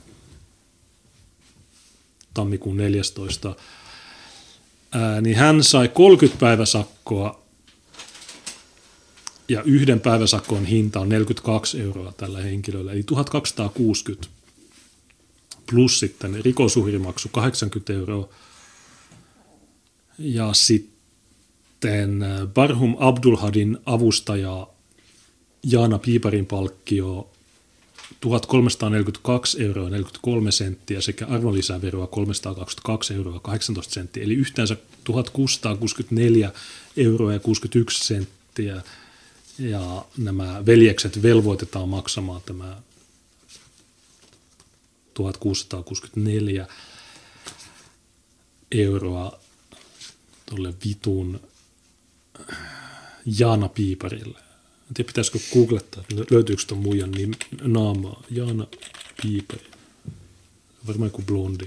tammikuun neljästoista, niin hän sai kolmekymmentä päiväsakkoa ja yhden päiväsakon hinta on neljäkymmentäkaksi euroa tällä henkilöllä, eli tuhatkaksisataakuusikymmentä plus sitten rikosuhrimaksu kahdeksankymmentä euroa ja sitten Barhum Abdulhadin avustaja Jaana Piiparin palkkio tuhatkolmesataaneljäkymmentäkaksi euroa neljäkymmentäkolme senttiä sekä arvonlisäveroa kolmesataakaksikymmentäkaksi euroa kahdeksantoista senttiä, eli yhteensä tuhatkuusisataakuusikymmentäneljä euroa ja kuusikymmentäyksi senttiä. Ja nämä veljekset velvoitetaan maksamaan tämä tuhatkuusisataakuusikymmentäneljä euroa tuolle vitun Jaana Piiparille. En tiedä, pitäisikö googlettaa, että löytyykö tuon muijan niin naamaa. Jaana Piipari. Varmaan joku blondi.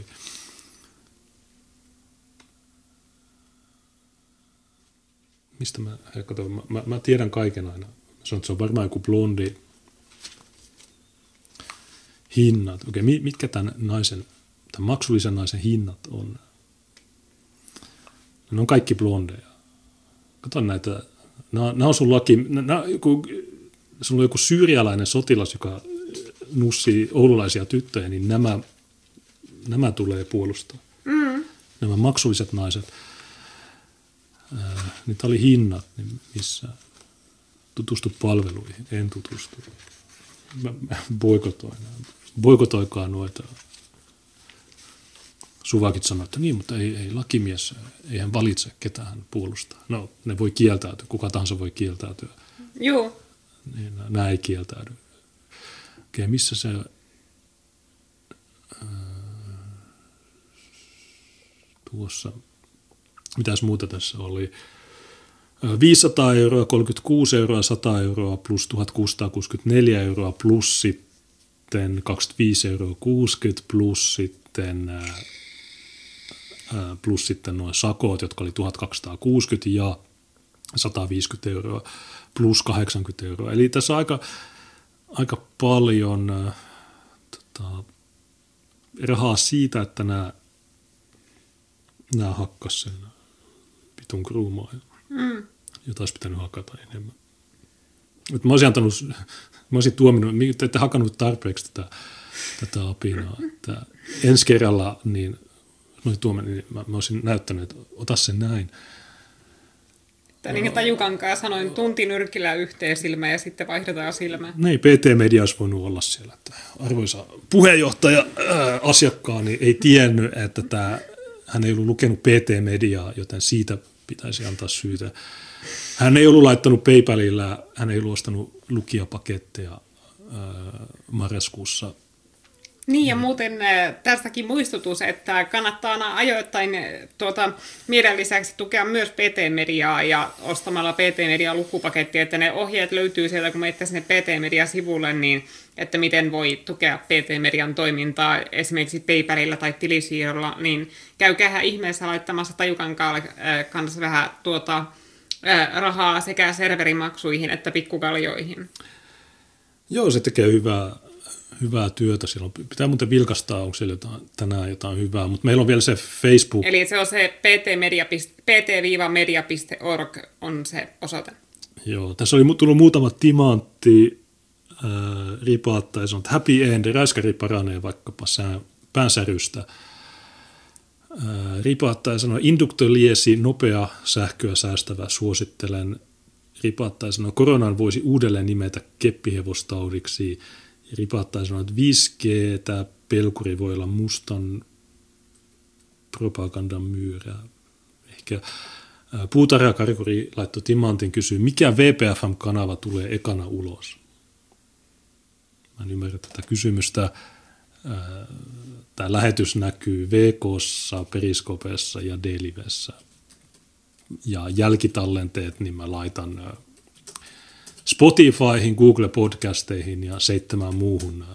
Mistä mä, hei, kato, mä, mä, mä tiedän kaiken aina. Mä sanon, että se on varmaan joku blondi. Hinnat. Okei, mitkä tämän naisen, tämän maksullisen naisen hinnat on? Ne on kaikki blondeja. Kato näitä, nämä on sun laki, nämä, kun sulla on joku syyrialainen sotilas, joka nussii oululaisia tyttöjä, niin nämä, nämä tulee puolustaa. Mm. Nämä maksulliset naiset. Äh, niitä oli hinnat, niin missä tutustu palveluihin, en tutustu. Mä, mä boikotoin. Boikotoikaa noita. Suvakit sanoi, että niin, mutta ei, ei lakimies, ei hän valitse, ketä hän puolustaa. No, ne voi kieltäytyä, kuka tahansa voi kieltäytyä. Joo. Niin, nämä ei kieltäydy. Okei, missä se tuossa. Mitäs muuta tässä oli? viisisataa euroa, kolmekymmentäkuusi euroa, sata euroa plus tuhatkuusisataakuusikymmentäneljä euroa plus sitten kaksikymmentäviisi euroa kuusikymmentä plus sitten, ää, plus sitten noin sakot, jotka oli tuhatkaksisataakuusikymmentä ja sataviisikymmentä euroa plus kahdeksankymmentä euroa. Eli tässä on aika, aika paljon ää, tota, rahaa siitä, että nämä, nämä hakkas sen pitun kruumaa. Mm. Jota olisi pitänyt hakata enemmän. Et mä olisin antanut, mä olisin tuominut, te ette hakanut tarpeeksi tätä, tätä apinaa. Että ensi kerralla niin, noin tuominut, niin mä, mä olisin näyttänyt, että ota sen näin. Tai niin kuin Tajukankaan sanoin, tunti nyrkillä yhteen silmään ja sitten vaihdetaan silmää. Niin, P T-media olisi voinut olla siellä. Että arvoisa puheenjohtaja, ää, asiakkaani ei tiennyt, että tää, hän ei ollut lukenut P T-mediaa, joten siitä pitäisi antaa syytä. Hän ei ollut laittanut PayPalilla, hän ei ollut ostanut lukijapaketteja marraskuussa. Niin ja muuten tästäkin muistutus, että kannattaa aina ajoittain tuota, meidän lisäksi tukea myös P T-mediaa ja ostamalla P T-mediaa lukupakettia, että ne ohjeet löytyy sieltä, kun menette sinne P T-media-sivulle, niin että miten voi tukea P T-median toimintaa esimerkiksi PayPalilla tai tilisiirrolla, niin käykää ihmeessä laittamassa Tajukankaalle kanssa vähän tuota, rahaa sekä serverimaksuihin että pikkukaljoihin. Joo, se tekee hyvää. Hyvää työtä silloin. Pitää muuten vilkastaa, onko siellä jotain, tänään jotain hyvää, mutta meillä on vielä se Facebook. Eli se on se pt-media piste org on se osoite. Joo, tässä oli tullut muutama timantti äh, ripaattaa ja sanoi, että happy end, räiskäri paranee vaikkapa sään, päänsärystä. Äh, ripaattaa ja sanoi, induktioliesi, nopea sähköä säästävä, suosittelen. Ripaattaa ja sanoi, koronan voisi uudelleen nimetä keppihevostaudiksi. Ripaattaa sanoa, että viisi G, tämä pelkuri voi olla mustan propagandan myyrää. Ehkä puutarhakarkuri laittoi timantin kysyy, mikä W P F M-kanava tulee ekana ulos? Mä en ymmärrä tätä kysymystä. Tämä lähetys näkyy V K:ssa, Periskopessa ja D-Livessä. Ja jälkitallenteet, niin mä laitan Spotifyhin, Google-podcasteihin ja seitsemään muuhun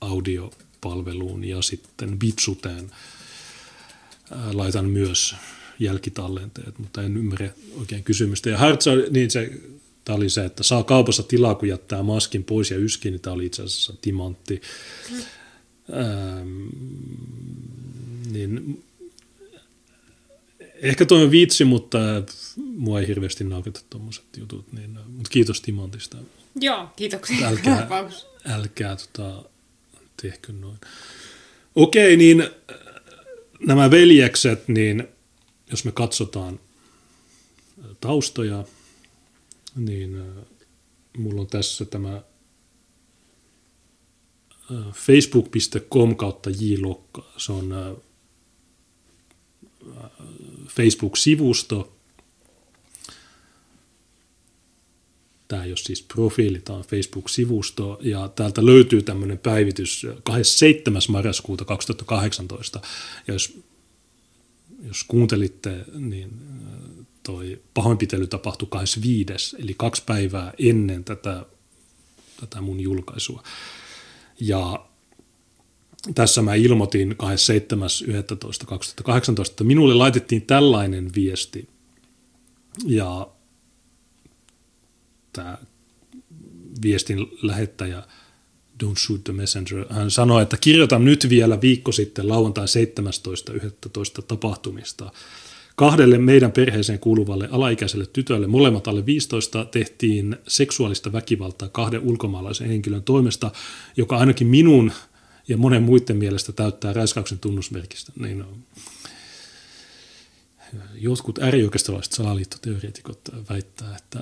audiopalveluun ja sitten Bitsuteen laitan myös jälkitallenteet, mutta en ymmärrä oikein kysymystä. Ja Hartsa, niin se, tämä oli se, että saa kaupassa tilaa, kun jättää maskin pois ja yskiin, niin tämä oli itse asiassa timantti. Mm. Ähm, niin, ehkä toi on vitsi, mutta mua ei hirveästi nauketa tuommoiset jutut, niin, mutta kiitos timantista. Joo, kiitoksia. Älkää, älkää tota, tehkö noin. Okei, niin nämä veljekset, niin jos me katsotaan taustoja, niin mulla on tässä tämä facebook piste com kautta jlokka. Se on Facebook-sivusto. Tämä ei ole siis profiili, tämä on Facebook-sivusto, ja täältä löytyy tämmöinen päivitys kahdeskymmenesseitsemäs marraskuuta kaksituhattakahdeksantoista, ja jos, jos kuuntelitte, niin toi pahoinpitely tapahtui kahdeskymmenesviides, eli kaksi päivää ennen tätä, tätä mun julkaisua. Ja tässä mä ilmoitin kahdeskymmenesseitsemäs yhdettätoista kaksituhattakahdeksantoista, että minulle laitettiin tällainen viesti, ja tämä viestin lähettäjä, don't shoot the messenger, hän sanoi, että kirjoitan nyt vielä viikko sitten lauantain seitsemästoista yhdettätoista tapahtumista. Kahdelle meidän perheeseen kuuluvalle alaikäiselle tytölle, molemmat alle viisitoista, tehtiin seksuaalista väkivaltaa kahden ulkomaalaisen henkilön toimesta, joka ainakin minun ja monen muiden mielestä täyttää räiskauksen tunnusmerkistä. Niin on. Jotkut äärioikeistolaiset salaliittoteoreetikot väittää, että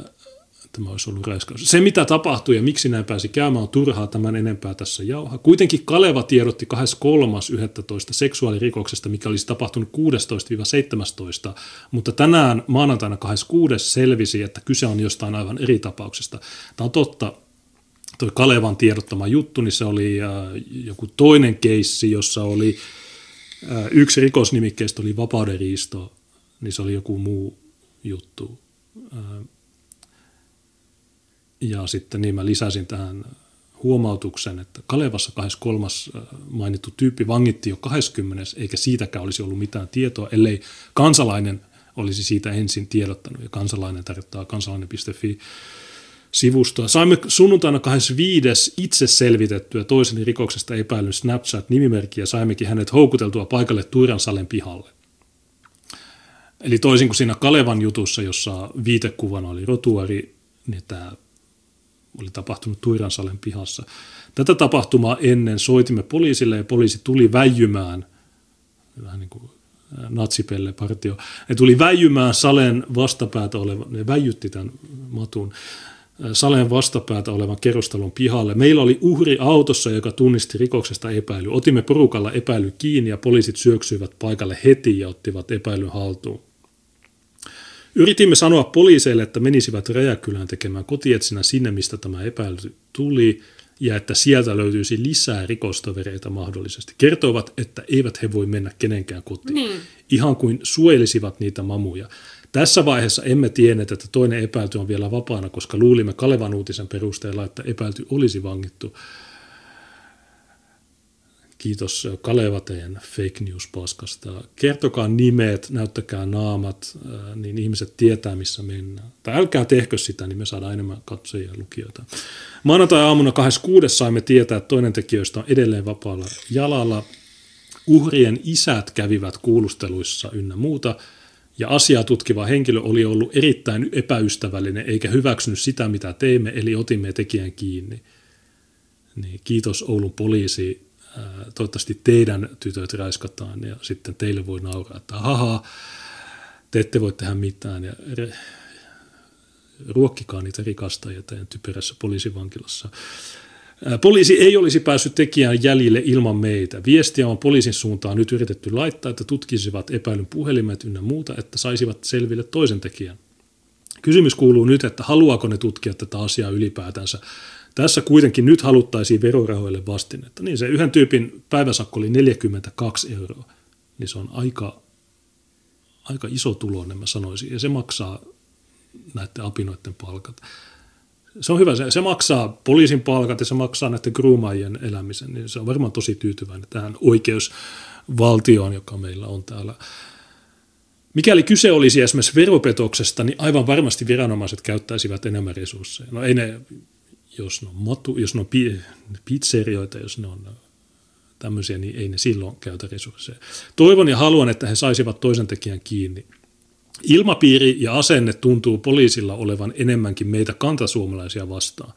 tämä olisi ollut räiskaus. Se, mitä tapahtui ja miksi näin pääsi käymään, on turhaa tämän enempää tässä jauhaa. Kuitenkin Kaleva tiedotti kahdeskymmeneskolmas yhdettätoista seksuaalirikoksesta, mikä olisi tapahtunut kuudennestatoista seitsemänneenteentoista, mutta tänään maanantaina kahdeskymmeneskuudes selvisi, että kyse on jostain aivan eri tapauksesta. Tämä on totta. Tuo Kalevan tiedottama juttu, niin se oli joku toinen keissi, jossa oli Yksi rikosnimikkeistä oli vapaudenriisto, niin se oli joku muu juttu. Ja sitten niin mä lisäsin tähän huomautuksen, että Kalevassa kaksikymmentäkolme mainittu tyyppi vangittiin jo kahdeskymmenes eikä siitäkään olisi ollut mitään tietoa, ellei kansalainen olisi siitä ensin tiedottanut. Ja kansalainen tarkoittaa kansalainen piste fi sivustoa. Saimme sunnuntaina kahdeskymmenesviides itse selvitettyä toisen rikoksesta epäilyn Snapchat-nimimerkkiä ja saimmekin hänet houkuteltua paikalle Tuiran salen pihalle. Eli toisin kuin siinä Kalevan jutussa, jossa viitekuvana oli rotuari, niin tämä oli tapahtunut Tuiran salen pihassa. Tätä tapahtumaa ennen soitimme poliisille ja poliisi tuli väijymään, vähän niin kuin natsipelle partio, ne tuli väijymään salen vastapäätä olevan, ne väijytti tämän matun, salen vastapäätä olevan kerrostalon pihalle. Meillä oli uhri autossa, joka tunnisti rikoksesta epäily. Otimme porukalla epäily kiinni ja poliisit syöksyivät paikalle heti ja ottivat epäilyn haltuun. Yritimme sanoa poliiseille, että menisivät Rajakylään tekemään kotietsinä sinne, mistä tämä epäily tuli, ja että sieltä löytyisi lisää rikostovereita mahdollisesti. Kertoivat, että eivät he voi mennä kenenkään kotiin, niin. Ihan kuin suojelisivat niitä mamuja. Tässä vaiheessa emme tienneet, että toinen epäilty on vielä vapaana, koska luulimme Kalevan uutisen perusteella, että epäilty olisi vangittu. Kiitos Kaleva teidän fake news-paskasta. Kertokaa nimet, näyttäkää naamat, niin ihmiset tietää, missä mennään. Tai älkää tehkö sitä, niin me saadaan enemmän katsojia ja lukijoita. Maanantai-aamuna kahdeskymmeneskuudes saimme tietää, että toinen tekijöistä on edelleen vapaalla jalalla. Uhrien isät kävivät kuulusteluissa ynnä muuta. Ja asiaa tutkiva henkilö oli ollut erittäin epäystävällinen, eikä hyväksynyt sitä, mitä teimme, eli otimme tekijän kiinni. Niin, kiitos Oulun poliisi. Toivottavasti teidän tytöt raiskataan ja sitten teille voi nauraa, että haha, te ette voi tehdä mitään ja re- ruokkikaa niitä rikastajia teidän typerässä poliisivankilassa. Poliisi ei olisi päässyt tekijän jäljille ilman meitä. Viestiä on poliisin suuntaan nyt yritetty laittaa, että tutkisivat epäilyn puhelimet ynnä muuta, että saisivat selville toisen tekijän. Kysymys kuuluu nyt, että haluaako ne tutkia tätä asiaa ylipäätänsä. Tässä kuitenkin nyt haluttaisiin verorahoille vastinetta. Niin se yhden tyypin päiväsakko oli neljäkymmentäkaksi euroa. Niin se on aika, aika iso tuloinen, mä sanoisin. Ja se maksaa näiden apinoiden palkat. Se on hyvä. Se, se maksaa poliisin palkat ja se maksaa näiden gruumaajien elämisen. Niin se on varmaan tosi tyytyväinen tähän oikeusvaltioon, joka meillä on täällä. Mikäli kyse olisi esimerkiksi veropetoksesta, niin aivan varmasti viranomaiset käyttäisivät enemmän resursseja. No ei ne... Jos ne on, matu, jos ne on pizzerioita, jos ne on tämmöisiä, niin ei ne silloin käytä resursseja. Toivon ja haluan, että he saisivat toisen tekijän kiinni. Ilmapiiri ja asenne tuntuu poliisilla olevan enemmänkin meitä kantasuomalaisia vastaan.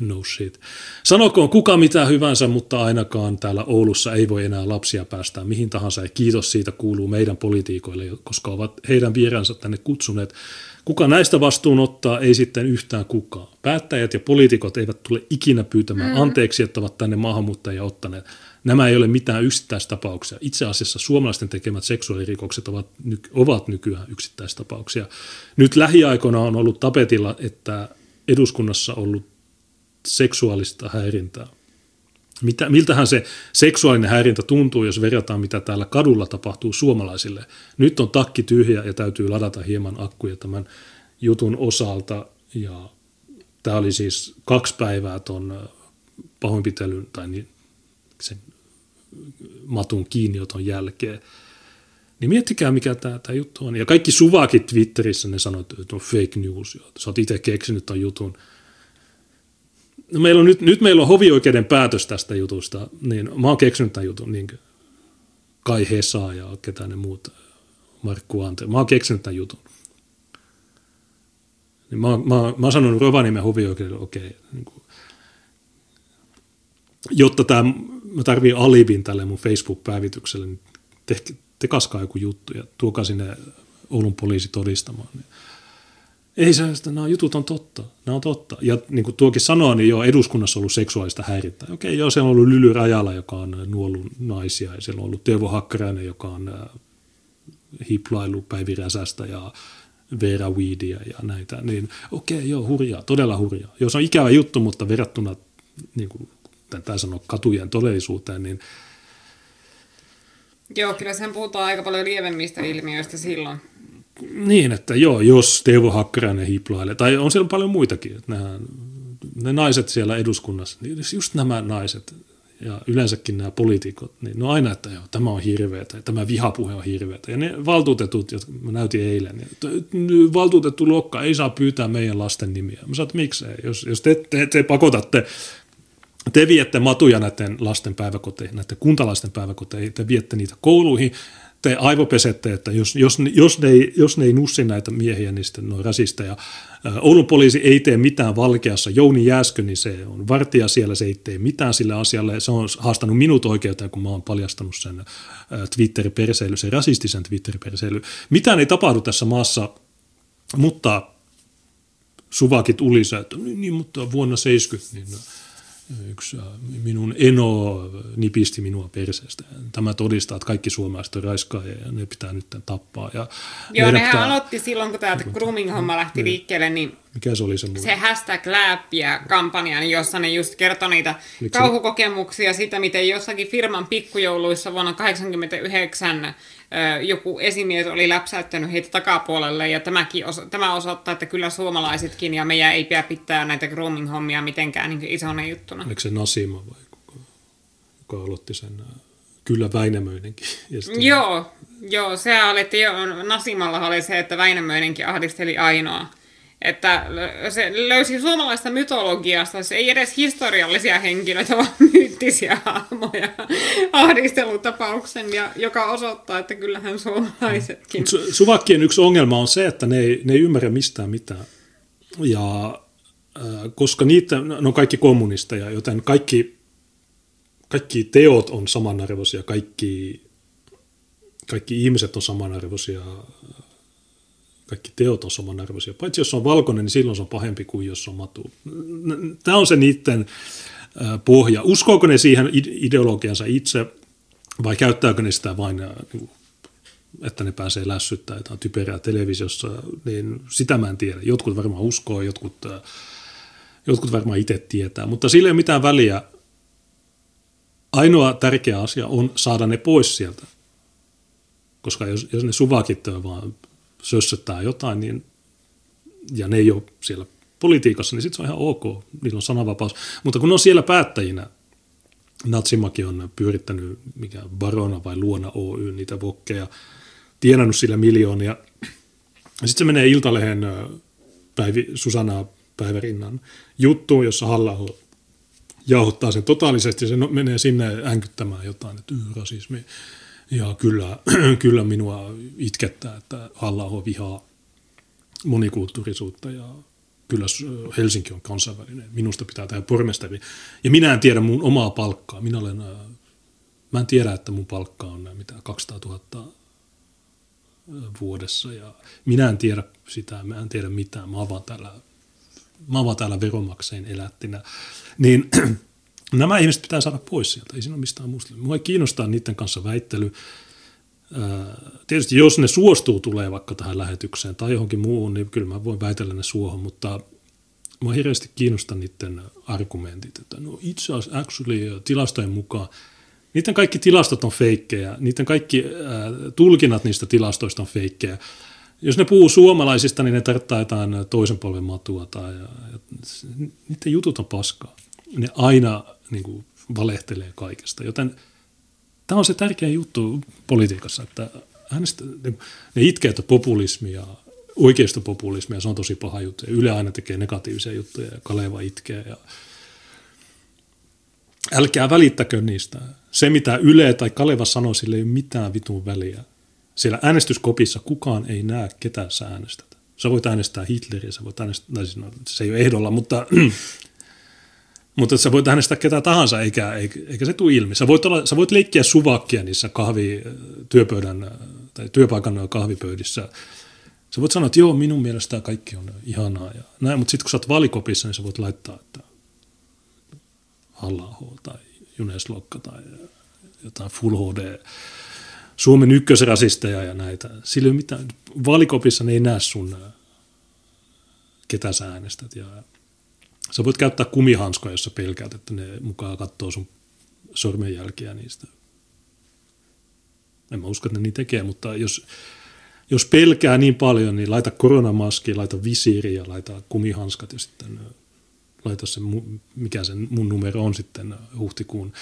No shit. Sanokoon kuka mitä hyvänsä, mutta ainakaan täällä Oulussa ei voi enää lapsia päästää mihin tahansa. Ja kiitos siitä kuuluu meidän politiikoille, koska ovat heidän vieraansa tänne kutsuneet. Kuka näistä vastuun ottaa, ei sitten yhtään kukaan. Päättäjät ja poliitikot eivät tule ikinä pyytämään mm. anteeksi, että ovat tänne maahanmuuttajia ottaneet. Nämä ei ole mitään yksittäistapauksia. Itse asiassa suomalaisten tekemät seksuaalirikokset ovat, ovat nykyään yksittäistapauksia. Nyt lähiaikoina on ollut tapetilla, että eduskunnassa on ollut seksuaalista häirintää. Mitä, miltähän se seksuaalinen häirintä tuntuu, jos verrataan, mitä täällä kadulla tapahtuu suomalaisille. Nyt on takki tyhjä ja täytyy ladata hieman akkuja tämän jutun osalta. Ja tämä oli siis kaksi päivää ton pahoinpitelyn tai niin, sen matun kiinnioton jälkeen. Niin miettikää, mikä tämä juttu on. Ja kaikki suvaakin Twitterissä ne sanoo, että on fake news. Sä oot itse keksinyt ton jutun. No meillä on nyt, nyt meillä on hovioikeuden päätös tästä jutusta, niin mä oon keksinyt tämän jutun, niin Kai Hesa ja ketään ne muut, Markku Antero, mä oon keksinyt tämän jutun. Niin mä, mä, mä oon sanonut Rovaniemen hovioikeudelle, okei, okay, niin jotta tää, mä tarviin alibin tälle mun Facebook-päivitykselle, niin te, te kaskaa joku juttu ja tuokaa sinne Oulun poliisi todistamaan, niin. Ei se, että nämä jutut on totta. Nämä on totta. Ja niin kuin tuokin sanoo, niin joo, eduskunnassa on ollut seksuaalista häirintää. Okei, joo, siellä on ollut Lyly Rajala, joka on nuollut naisia, ja siellä on ollut Teuvo Hakkarainen, joka on hiplailu Päivi Räsästä ja Vera Weedia ja näitä. Niin, okei, joo, hurjaa, todella hurjaa. Joo, se on ikävä juttu, mutta verrattuna, niin kuin tämä sanoo, katujen todellisuuteen, niin Joo, kyllä sen puhutaan aika paljon lievemmistä ilmiöistä silloin. Niin, että joo, jos Teuvo Hakkarainen hiplailee, tai on siellä paljon muitakin, että nämä, ne naiset siellä eduskunnassa, just nämä naiset ja yleensäkin nämä poliitikot, niin no aina, että joo, tämä on hirveätä, tämä vihapuhe on hirveätä. Ja ne valtuutetut, jotka mä näytin eilen, niin valtuutettu Lokka ei saa pyytää meidän lasten nimiä. Mä sanon, että miksei, jos, jos te, te, te pakotatte... Te viette matuja näiden lasten päiväkoteihin, näiden kuntalaisten päiväkoteihin, te viette niitä kouluihin, te aivopesette, että jos, jos, jos, ne ei, jos ne ei nussi näitä miehiä, niin sitten ne on rasisteja. Oulun poliisi ei tee mitään Valkeassa, Jouni Jääskö, niin se on vartija siellä, se ei tee mitään sille asialle. Se on haastanut minut oikeuteen, kun mä oon paljastanut sen Twitter-perseily, sen rasistisen Twitter-perseily. Mitään ei tapahdu tässä maassa, mutta suvakit ulisa, että niin, mutta vuonna seitsemänkymmentä, niin... Yksi minun eno nipisti minua perseestä. Tämä todistaa, että kaikki suomalaiset on raiskaajia ja ne pitää nyt tämän tappaa. Ja joo, nehän pitää... aloitti silloin, kun tämä grooming-homma lähti ne. liikkeelle, niin mikä se oli se, se hashtag läppiä kampanja, jossa ne just kertoi niitä Miksi? kauhukokemuksia siitä, miten jossakin firman pikkujouluissa vuonna tuhatyhdeksänsataakahdeksankymmentäyhdeksän joku esimies oli läpsäyttänyt heitä takapuolelle, ja tämäkin oso- tämä osoittaa, että kyllä suomalaisetkin, ja meidän ei pidä pitää näitä grooming-hommia mitenkään niin isona juttuna. Oliko se Nasima vai kuka, joka aloitti sen kyllä Väinämöinenkin? Sitten... Joo, joo, se aletti, jo, Nasimalla oli se, että Väinämöinenkin ahdisteli ainoa. Että se löysi suomalaista mytologiasta, se ei edes historiallisia henkilöitä, vaan myyttisiä hahmoja ahdistelutapauksen, ja joka osoittaa, että kyllähän suomalaisetkin. Mut suvakkien yksi ongelma on se, että ne ei, ne ei ymmärrä mistään mitään, ja, äh, koska niitä, ne on kaikki kommunisteja, joten kaikki, kaikki teot on samanarvoisia, kaikki, kaikki ihmiset on samanarvoisia. Kaikki teot on samanarvoisia. Paitsi jos on valkoinen, niin silloin se on pahempi kuin jos on matu. Tämä on se niiden pohja. Uskooko ne siihen ideologiansa itse vai käyttääkö ne sitä vain, että ne pääsee lässyttämään jotain typerää televisiossa? Niin sitä mä en tiedä. Jotkut varmaan uskoo, jotkut, jotkut varmaan itse tietää. Mutta sillä ei ole mitään väliä. Ainoa tärkeä asia on saada ne pois sieltä. Koska jos, jos ne suvakit on vaan... sössöttää jotain, niin, ja ne ei ole siellä politiikassa, niin sitten se on ihan ok, niillä on sananvapaus. Mutta kun ne on siellä päättäjinä, Natsimakin on pyörittänyt mikä Barona vai Luona Oy, niitä vokkeja, tienannut sillä miljoonia. Sitten se menee Iltalehen Päivi, Susanna Päivärinnan juttuun, jossa Halla-aho jauhottaa sen totaalisesti, se menee sinne änkyttämään jotain, että rasismi. Ja kyllä, kyllä minua itkettää, että Halla-aho vihaa monikulttuurisuutta ja kyllä Helsinki on kansainvälinen. Minusta pitää tehdä pormestari. Ja minä en tiedä mun omaa palkkaa. Minä, olen, mä en tiedä, että mun palkka on mitä kaksisataatuhatta vuodessa. Ja minä en tiedä sitä, mä en tiedä mitään. Mä avaan täällä, mä avaan täällä veronmaksajien elättinä. Niin... Nämä ihmiset pitää saada pois sieltä, ei siinä ole mistään muusta. Mua ei kiinnostaa niiden kanssa väittely. Tietysti jos ne suostuu tulee vaikka tähän lähetykseen tai johonkin muuhun, niin kyllä mä voin väitellä ne suohon, mutta mua hirveästi kiinnostaa niiden argumentit. Että no itse asiassa actually tilastojen mukaan, niiden kaikki tilastot on feikkejä, niiden kaikki tulkinnat niistä tilastoista on feikkejä. Jos ne puhuu suomalaisista, niin ne tarvittaa jotain toisen polven matua tai niiden jutut on paskaa. Ne aina niin kuin, valehtelee kaikesta, joten tämä on se tärkeä juttu politiikassa, että äänestä, ne, ne itkee, että populismia, oikeistopopulismia, se on tosi paha juttu, ja Yle aina tekee negatiivisia juttuja, ja Kaleva itkee, ja älkää välittäkö niistä. Se, mitä Yle tai Kaleva sanoo, sillä ei ole mitään vitun väliä. Siellä äänestyskopissa kukaan ei näe, ketä sä äänestät. Sä voit äänestää Hitleriä, sä voit äänestää, no, se ei ole ehdolla, mutta... Mutta sä voit äänestää ketä tahansa, eikä, eikä se tule ilmi. Sä voit, olla, sä voit leikkiä suvakkia niissä kahvi, työpöydän, tai työpaikan kahvipöydissä. Sä voit sanoa, että joo, minun mielestä tämä kaikki on ihanaa. Ja näin, mutta sitten kun sä oot valikopissa, niin sä voit laittaa, että Halla-aho tai Junes Lokka tai jotain Full H D, Suomen ykkösrasisteja ja näitä. Sillä ei ole mitään. Valikopissa ne ei näe sun, ketä sä äänestät ja... Sä voit käyttää kumihanskoja, jos sä pelkäät, että ne mukaan katsoo sun sormenjälkiä niistä. en mä usko, että ne niin tekee, mutta jos, jos pelkää niin paljon, niin laita koronamaski, laita visiiri ja laita kumihanskat ja sitten laita se, mikä sen mun numero on sitten huhtikuun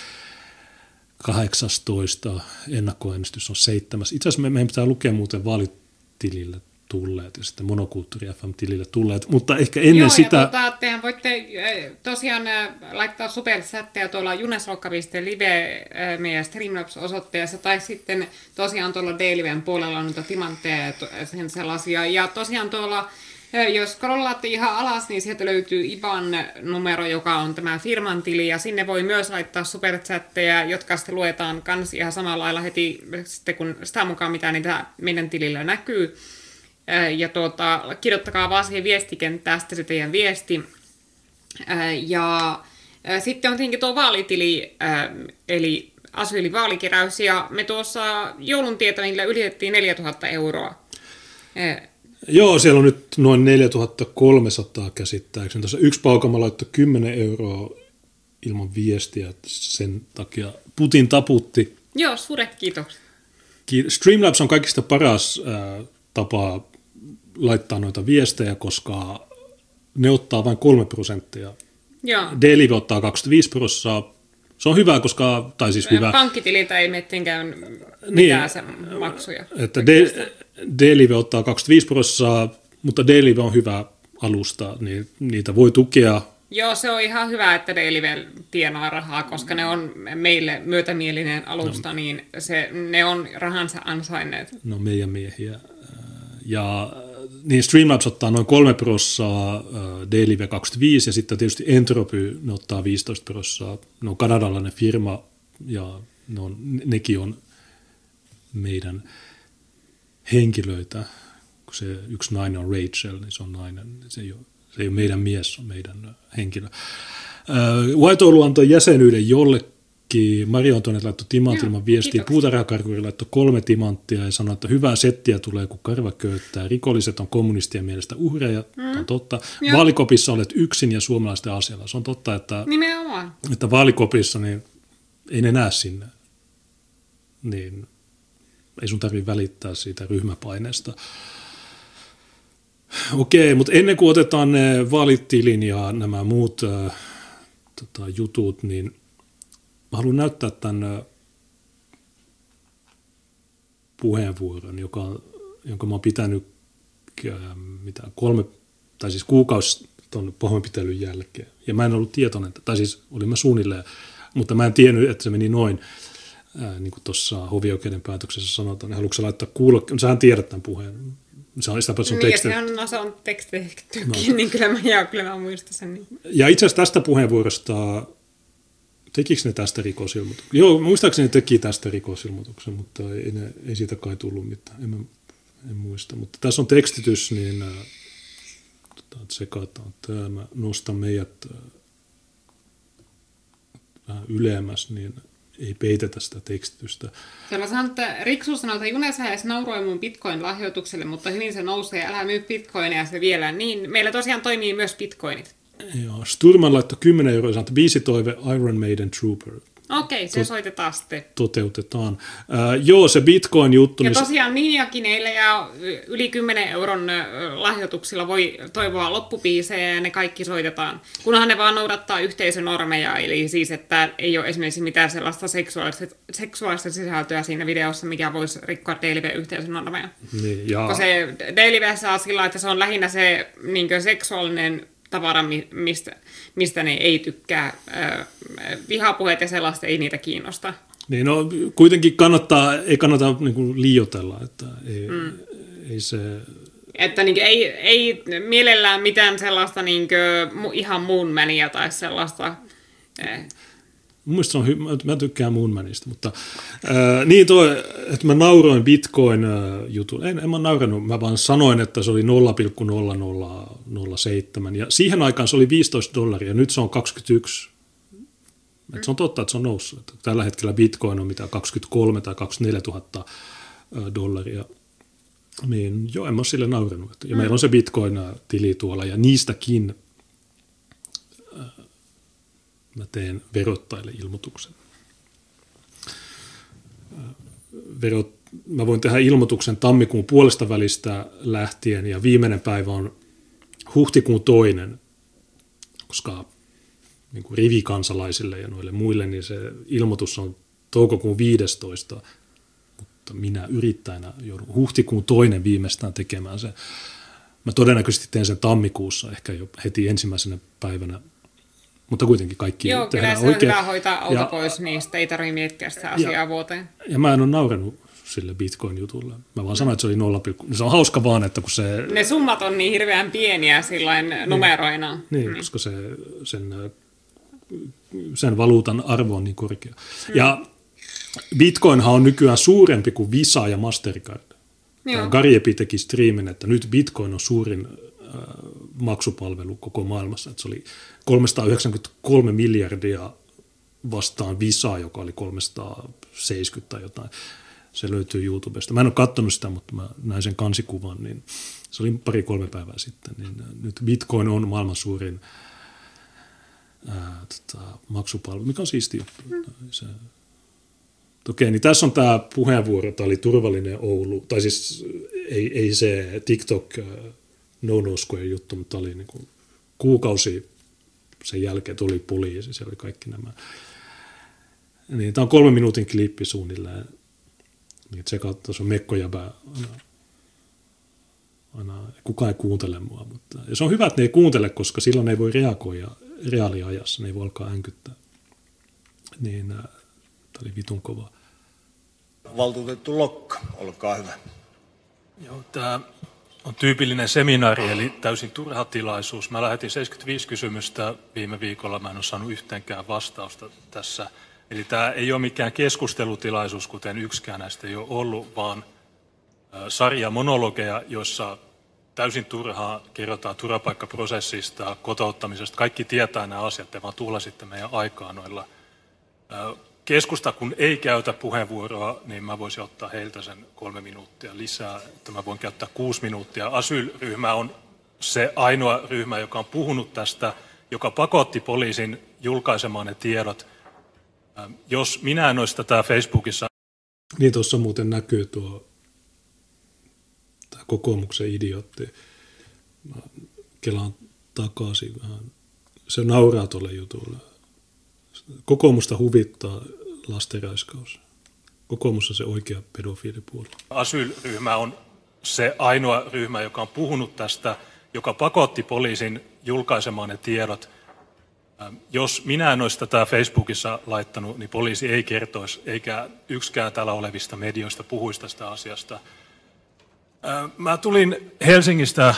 kahdeksastoista, ennakkoäänestys on seitsemäs. Itse asiassa meidän pitää lukea muuten vaalitilille tulleet ja sitten Monokulttuuri F M-tilille tulleet, mutta ehkä ennen Joo, sitä... Joo, ja tehän voitte tosiaan laittaa supersättejä tuolla junesrock piste live meidän Streamlabs-osoitteessa, tai sitten tosiaan tuolla D-Liven puolella on noita timantteja ja sen sellaisia, ja tosiaan tuolla, jos scrollaatte ihan alas, niin sieltä löytyy I B A N-numero, joka on tämä firman tili, ja sinne voi myös laittaa superchatteja, jotka sitten luetaan kans ihan samalla lailla heti, sitten kun sitä mukaan, mitä niitä meidän tilillä näkyy. Ja tuota, kirjoittakaa vaan siihen viestikenttään sitten se teidän viesti. Ja sitten on tietenkin tuo vaalitili, eli asylivaalikeräys, ja me tuossa joulun tietävillä ylitettiin neljätuhatta euroa. Joo, siellä on nyt noin neljätuhattakolmesataa käsittääkseni. Tuossa yksi paukama laittoi kymmenen euroa ilman viestiä, sen takia Putin taputti. Joo, suuret kiitokset. Streamlabs on kaikista paras äh, tapa laittaa noita viestejä, koska ne ottaa vain kolme prosenttia. Joo. D-Live ottaa kaksikymmentäviisi prosenttia. Se on hyvä, koska... Tai siis hyvä. Pankkitililtä ei miettiinkään mitään niin, maksuja. Että D- D-Live ottaa kaksikymmentäviisi prosenttia, mutta D-Live on hyvä alusta, niin niitä voi tukea. Joo, se on ihan hyvä, että D-Live tienaa rahaa, koska ne on meille myötämielinen alusta, no, niin se, ne on rahansa ansainneet. No meidän miehiä. Ja niin Streamlabs ottaa noin kolme prosenttia, D-Live kaksikymmentäviisi ja sitten tietysti Entropy, ne ottaa viisitoista prosenttia. Ne on kanadalainen firma ja ne on, nekin on meidän henkilöitä. Kun se yksi nainen on Rachel, niin se on nainen. Se ei ole, se ei ole meidän mies, se on meidän henkilö. White Oulu antoi jäsenyyden jollekin. Maria Antoinette laittoi timantilman viestiä, Puutarhakarkuri laittoi kolme timanttia ja sanoi, että hyvää settiä tulee, kun karva köyttää. Rikolliset on kommunistien mielestä uhreja, mm. tämä on totta. Joo. Vaalikopissa olet yksin ja suomalaisten asialla. Se on totta, että, että vaalikopissa niin ei ne näe sinne. Niin ei sun tarvitse välittää siitä ryhmäpaineesta. Okei, mutta ennen kuin otetaan ne vaalitilin ja nämä muut äh, tota, jutut, niin mä haluan näyttää tämän puheenvuoron, joka, jonka mä oon pitänyt mitä, kolme, tai siis kuukausi ton pahoinpitelyn jälkeen. Ja mä en ollut tietoinen, tai siis olin mä suunnilleen, mutta mä en tiennyt, että se meni noin. Ää, niin kuin tuossa hovioikeuden päätöksessä sanotaan, niin haluatko sä laittaa kuulokkeet? Sähän tiedät tämän puheen. Se on, sitä sun niin, se on, no, se on tekstittykin, no, niin kyllä mä, jaa, kyllä mä muistan sen. Niin. Ja itse asiassa tästä puheenvuorosta... Tekikö ne tästä rikosilmoituksen? Joo, muistaakseni ne teki tästä rikosilmoituksen, mutta ei, ne, ei siitä kai tullut mitään. En, mä, en muista. Mutta tässä on tekstitys, niin tsekataan tämä. Mä nostan meidät vähän ylemmäs, niin ei peitetä sitä tekstitystä. Siellä sanon, että Riksu sanoi, että Junesähes nauroi mun bitcoin-lahjoitukselle, mutta hyvin se nousee. Älä myy bitcoineja se vielä. Niin, meillä tosiaan toimii myös bitcoinit. Joo, Sturman laittoi kymmenen euroa, sanoi, että viisi toive Iron Maiden Trooper. Okei, se Tot- soitetaan sitten. Toteutetaan. Äh, joo, se Bitcoin-juttu. Ja niin tosiaan se... ninjakineille ja yli kymmenen euron lahjoituksilla voi toivoa loppubiisejä ja ne kaikki soitetaan. Kunhan ne vaan noudattaa yhteisönormeja, eli siis, että ei ole esimerkiksi mitään sellaista seksuaalista, seksuaalista sisältöä siinä videossa, mikä voisi rikkoa D-Live-yhteisönormeja. Niin, koska se D-Live saa sillä, että se on lähinnä se niin seksuaalinen tavara, mistä, mistä ne ei tykkää. Vihapuheet ja sellaista ei niitä kiinnosta. Niin, no, kuitenkin kannattaa, ei kannata niin kuin liioitella, että ei, mm. ei se... Että niin kuin, ei, ei mielellään mitään sellaista niin kuin, ihan muun mäniä tai sellaista... Eh. Mun mielestä se on hyvä, mä tykkään muun mänistä, mutta äh, niin toi, että mä nauroin Bitcoin-jutun, en, en mä nauranut, mä vaan sanoin, että se oli nolla pilkku nolla nolla nolla seitsemän ja siihen aikaan se oli viisitoista dollaria, nyt se on kaksikymmentäyksi, mm. Et se on totta, että se on noussut, että tällä hetkellä Bitcoin on mitä kaksikymmentäkolme tai kaksikymmentäneljätuhatta dollaria, niin joo, en mä ole sille nauranut, ja mm. meillä on se Bitcoin-tili tuolla ja niistäkin mä teen verottajille ilmoituksen. vedot, mä voin tehdä ilmoituksen tammikuun puolesta välistä lähtien ja viimeinen päivä on huhtikuun toinen, koska niin kuin rivikansalaisille ja noille muille, niin se ilmoitus on toukokuun viidestoista, mutta minä yrittäjänä joudun huhtikuun toinen viimeistään tekemään se. Mä todennäköisesti teen sen tammikuussa, ehkä jo heti ensimmäisenä päivänä, mutta kuitenkin kaikki Joo, tehdään oikein. Joo, kyllä se on hyvä hoitaa auto ja, pois, niin sitä ei tarvitse miettiä sitä asiaa ja, vuoteen. Ja mä en ole naurenut sille Bitcoin-jutulle. Mä vaan sanoin, että se oli nolla. Se on hauska vaan, että kun se... Ne summat on niin hirveän pieniä sillain niin, numeroina. Niin, mm. koska se, sen, sen valuutan arvo on niin korkea. Mm. Ja Bitcoinhan on nykyään suurempi kuin Visa ja Mastercard. Garjepi teki striimin, että nyt Bitcoin on suurin äh, maksupalvelu koko maailmassa. Että se oli kolmesataayhdeksänkymmentäkolme miljardia vastaan Visa, joka oli kolmesataaseitsemänkymmentä tai jotain. Se löytyy YouTubesta. Mä en ole katsonut sitä, mutta mä näin sen kansikuvan, niin se oli pari-kolme päivää sitten. Niin nyt Bitcoin on maailman suurin ää, tota, maksupalvelu, mikä on siisti juttu. Se... Okei, niin tässä on tämä puheenvuoro, tämä oli Turvallinen Oulu, tai siis ei, ei se TikTok No No Square juttu, mutta oli niin kuin kuukausi sen jälkeen tuli poliisi, se oli kaikki nämä. Niin, tämä on kolme minuutin klippi suunnilleen. Niin tsekaat, tuossa on mekkojäbää aina, aina, kukaan ei kuuntele mua, mutta ja se on hyvä, että ne ei kuuntele, koska silloin ei voi reagoida reaaliajassa, ne ei voi alkaa äänkyttää. Niin, äh, tämä oli vitun kova. Valtuutettu Lokka, olkaa hyvä. Joo, tämä on tyypillinen seminaari, eli täysin turha tilaisuus. Mä lähetin seitsemänkymmentäviisi kysymystä viime viikolla, mä en ole saanut yhteenkään vastausta tässä. Eli tämä ei ole mikään keskustelutilaisuus, kuten yksikään näistä ei ole ollut, vaan sarja monologeja, joissa täysin turhaa kerrotaan turvapaikkaprosessista, kotouttamisesta. Kaikki tietää nämä asiat, te vaan tuhlasitte meidän aikaa noilla. Keskusta, kun ei käytä puheenvuoroa, niin mä voisin ottaa heiltä sen kolme minuuttia lisää, että mä voin käyttää kuusi minuuttia. Asylryhmä on se ainoa ryhmä, joka on puhunut tästä, joka pakotti poliisin julkaisemaan ne tiedot. Jos minä en olisi tätä Facebookissa... Niin tuossa muuten näkyy tuo tämä kokoomuksen idiootti. Mä kelaan takaisin vähän. Se nauraa tuolle jutulle. Kokoomusta huvittaa lastenraiskaus. Kokoomus on se oikea pedofiilipuoli. Asylryhmä on se ainoa ryhmä, joka on puhunut tästä, joka pakotti poliisin julkaisemaan ne tiedot. Jos minä en olisi tätä Facebookissa laittanut, niin poliisi ei kertoisi, eikä yksikään täällä olevista medioista puhuisi tästä asiasta. Mä tulin Helsingistä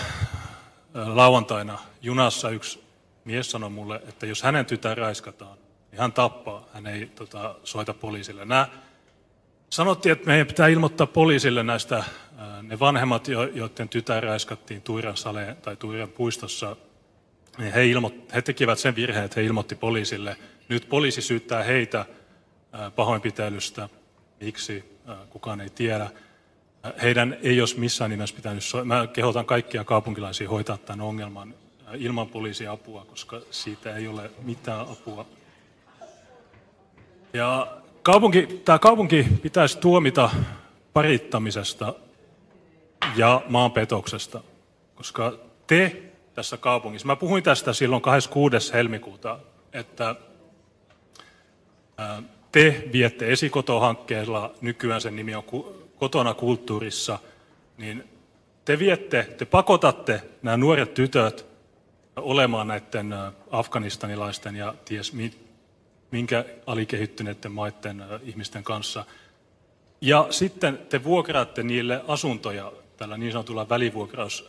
lauantaina junassa. Yksi mies sanoi mulle, että jos hänen tytär raiskataan, niin hän tappaa. Hän ei tota, soita poliisille. Nämä sanottiin, että meidän pitää ilmoittaa poliisille näistä ne vanhemmat, joiden tytär raiskattiin Tuiran saleen tai Tuiran puistossa. Niin he, ilmo- he tekivät sen virheen, että he ilmoitti poliisille. Nyt poliisi syyttää heitä pahoinpitelystä. Miksi? Kukaan ei tiedä. Heidän ei olisi missään nimessä pitänyt... So- Mä kehotan kaikkia kaupunkilaisia hoitaa tämän ongelman ilman poliisiapua, koska siitä ei ole mitään apua. Ja kaupunki, tämä kaupunki pitäisi tuomita parittamisesta ja maanpetoksesta, koska te... tässä kaupungissa. Mä puhuin tästä silloin kahdeskymmeneskuudes helmikuuta, että te viette esikotohankkeella, nykyään sen nimi on Kotona kulttuurissa, niin te viette, te pakotatte nämä nuoret tytöt olemaan näiden afganistanilaisten ja ties minkä alikehittyneiden maiden ihmisten kanssa. Ja sitten te vuokraatte niille asuntoja tällä niin sanotulla välivuokraus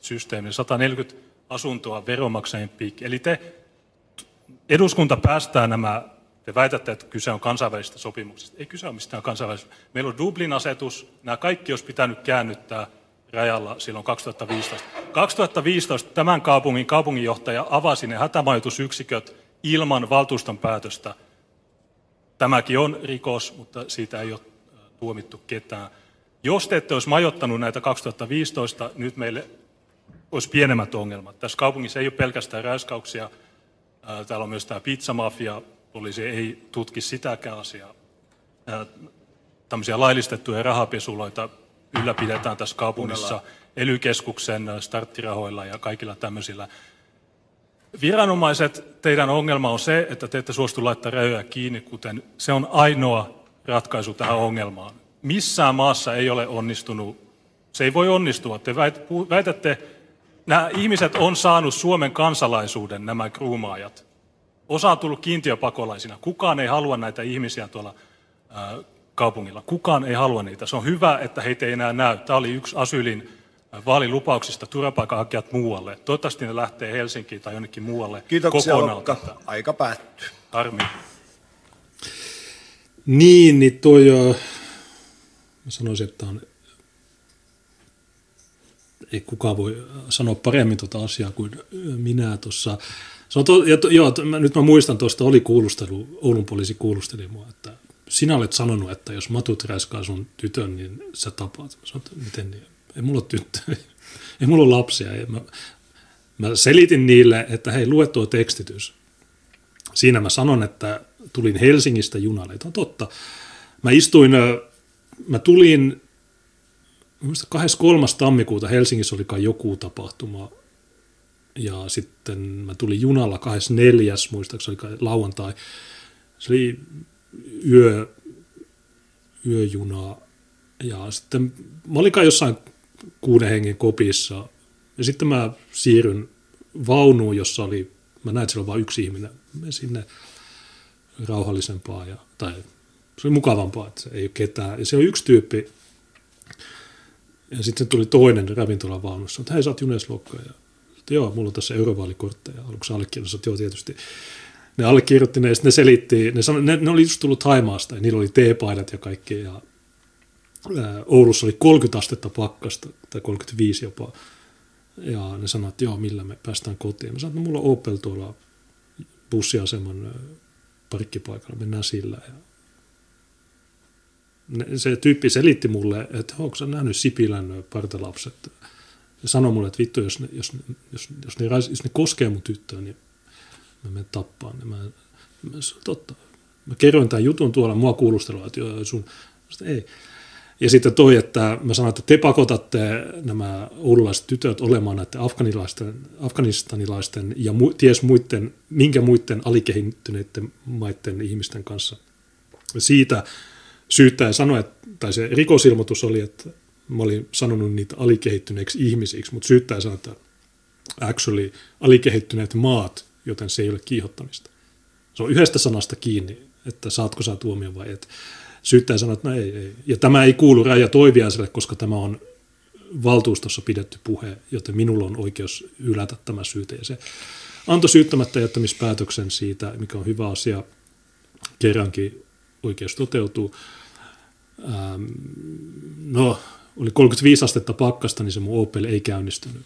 systeemillä, sataneljäkymmentä asuntoa veronmaksajien piikki. Eli te eduskunta päästää nämä, te väitätte, että kyse on kansainvälisistä sopimuksista. Ei kyse ole mistään kansainvälisistä. Meillä on Dublin-asetus, nämä kaikki olisi pitänyt käännyttää rajalla silloin kaksituhattaviisitoista. kaksituhattaviisitoista tämän kaupungin kaupunginjohtaja avasi ne hätämajoitusyksiköt ilman valtuuston päätöstä. Tämäkin on rikos, mutta siitä ei ole tuomittu ketään. Jos te ette olisi majoittanut näitä kaksituhattaviisitoista, nyt meille olisi pienemmät ongelmat. Tässä kaupungissa ei ole pelkästään räyskauksia. Täällä on myös tämä pizzamafia. Poliisi ei tutki sitäkään asiaa. tämmöisiä laillistettuja rahapesuloita ylläpidetään tässä kaupungissa E L Y-keskuksen starttirahoilla ja kaikilla tämmöisillä. Viranomaiset, teidän ongelma on se, että te ette suostu laittamaan rajoja kiinni, kuten se on ainoa ratkaisu tähän ongelmaan. Missään maassa ei ole onnistunut, se ei voi onnistua. Te väitätte, nämä ihmiset on saanut Suomen kansalaisuuden, nämä kruumaajat. Osa on tullut kiintiöpakolaisina. Kukaan ei halua näitä ihmisiä tuolla ää, kaupungilla. Kukaan ei halua niitä. Se on hyvä, että heitä ei enää näy. Tämä oli yksi Asylin vaalilupauksista, turvapaikanhakijat muualle. Toivottavasti ne lähtee Helsinkiin tai jonnekin muualle. Kiitoksia, Lokka. Aika päättyy. Harmi. Niin, niin tuo jo... Mä sanoisin, että on... ei kukaan voi sanoa paremmin tuota asiaa kuin minä tuossa. To... Nyt mä muistan, tuosta oli kuulustelu, Oulun poliisi kuulusteli mua, että sinä olet sanonut, että jos matut räiskaa sun tytön, niin sä tapaat. Mä sanoin, että miten niin? Ei mulla ole tyttöjä, ei mulla ole lapsia. Mä, mä selitin niille, että hei, lue tuo tekstitys. Siinä mä sanon, että tulin Helsingistä junalle. Tämä on totta. Mä istuin, mä tulin, mä muistan kahdeskymmeneskolmas tammikuuta Helsingissä olikaan joku tapahtuma. Ja sitten mä tulin junalla kahdeskymmenesneljäs muistaakseni lauantai. Se oli yö, yöjuna. Ja sitten mä olinkaan jossain kuuden hengen kopissa, ja sitten mä siirryn vaunuun, jossa oli, mä näin, että siellä on vain yksi ihminen, menen sinne rauhallisempaa, ja, tai se oli mukavampaa, että ei ole ketään, ja se on yksi tyyppi, ja sitten tuli toinen ravintolan vaunussa, että hei, sä oot Junes Lokka, ja sitten joo, mulla on tässä eurovaalikortteja, onko sä allekirjoittanut, joo tietysti, ne allekirjoitti ne, ja sitten ne selitti, ne, sano, ne, ne oli just tullut Haimaasta, ja niillä oli teepaidat ja kaikki, ja Oulussa oli kolmekymmentä astetta pakkasta, tai kolmekymmentäviisi jopa, ja ne sanoivat, että joo, millä me päästään kotiin. Mä sanoin, että mulla on Opel tuolla bussiaseman parkkipaikalla, mennään sillä. Ja se tyyppi selitti mulle, että onko sä nähnyt Sipilän partalapset? Se sanoi mulle, että vittu, jos ne, jos, jos, jos ne, jos ne koskee mun tyttöä, niin mä menen tappaan. Mä, mä, totta. Mä kerroin tämän jutun tuolla, mua kuulustelua, että joo, sun, ei. Ja sitten toi, että mä sanon, että te pakotatte nämä oululaiset tytöt olemaan näiden afganilaisten, afganistanilaisten ja mu, ties muiden, minkä muiden alikehittyneiden maiden ihmisten kanssa. Siitä syyttäjä sanoi, että, tai se rikosilmoitus oli, että mä olin sanonut niitä alikehittyneiksi ihmisiksi, mutta syyttäjä sanoi, että actually alikehittyneet maat, joten se ei ole kiihottamista. Se on yhdestä sanasta kiinni, että saatko sä tuomion vai et. Syyttäjä sanoi, että no ei, ei. Ja tämä ei kuulu Raija Toiviaiselle, koska tämä on valtuustossa pidetty puhe, joten minulla on oikeus hylätä tämä syyte. Ja se antoi syyttämättä jättämispäätöksen siitä, mikä on hyvä asia. Kerrankin oikeus toteutuu. Ähm, no, oli kolmekymmentäviisi astetta pakkasta, niin se mun Opel ei käynnistynyt.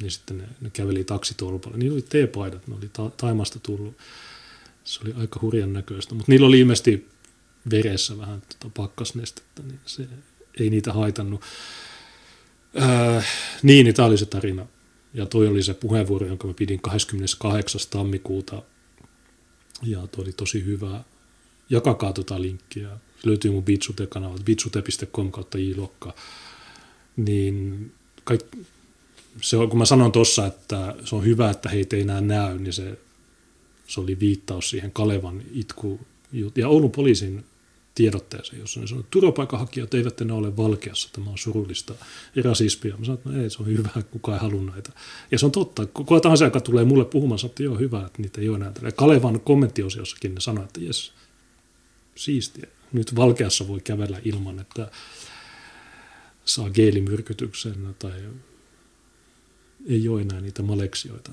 Niin sitten ne, ne käveli taksitolpalle. Niillä oli T-paidat, ne oli ta- Taimasta tullut. Se oli aika hurjan näköistä, mutta niillä oli ilmeisesti veressä vähän tuota pakkasnestettä, niin se ei niitä haitannut. Öö, niin, niin tämä oli se tarina. Ja toi oli se puheenvuoro, jonka mä pidin kahdeskymmeneskahdeksas tammikuuta. Ja toi oli tosi hyvä. Jakakaa tota linkkiä. Se löytyy mun Bitsute-kanavalta, bitsute piste com kautta ilokka. Niin kaikki, se on, kun mä sanon tuossa, että se on hyvä, että heitä ei enää näy, niin se... Se oli viittaus siihen Kalevan itku ja Oulun poliisin tiedotteeseen, jossa ne sanoi, että turvapaikanhakijat eivät enää ole valkeassa, tämä on surullista ja rasismia. Mä sanoin, että no ei, se on hyvä, kukaan ei halua näitä. Ja se on totta, kuka tahansa, joka tulee mulle puhumaan, sanoi, että joo, hyvä, että niitä ei ole näitä. Ja Kalevan kommenttiosiossakin ne sanoi, että jes, siistiä, nyt valkeassa voi kävellä ilman, että saa geelimyrkytyksen tai ei ole enää niitä maleksioita.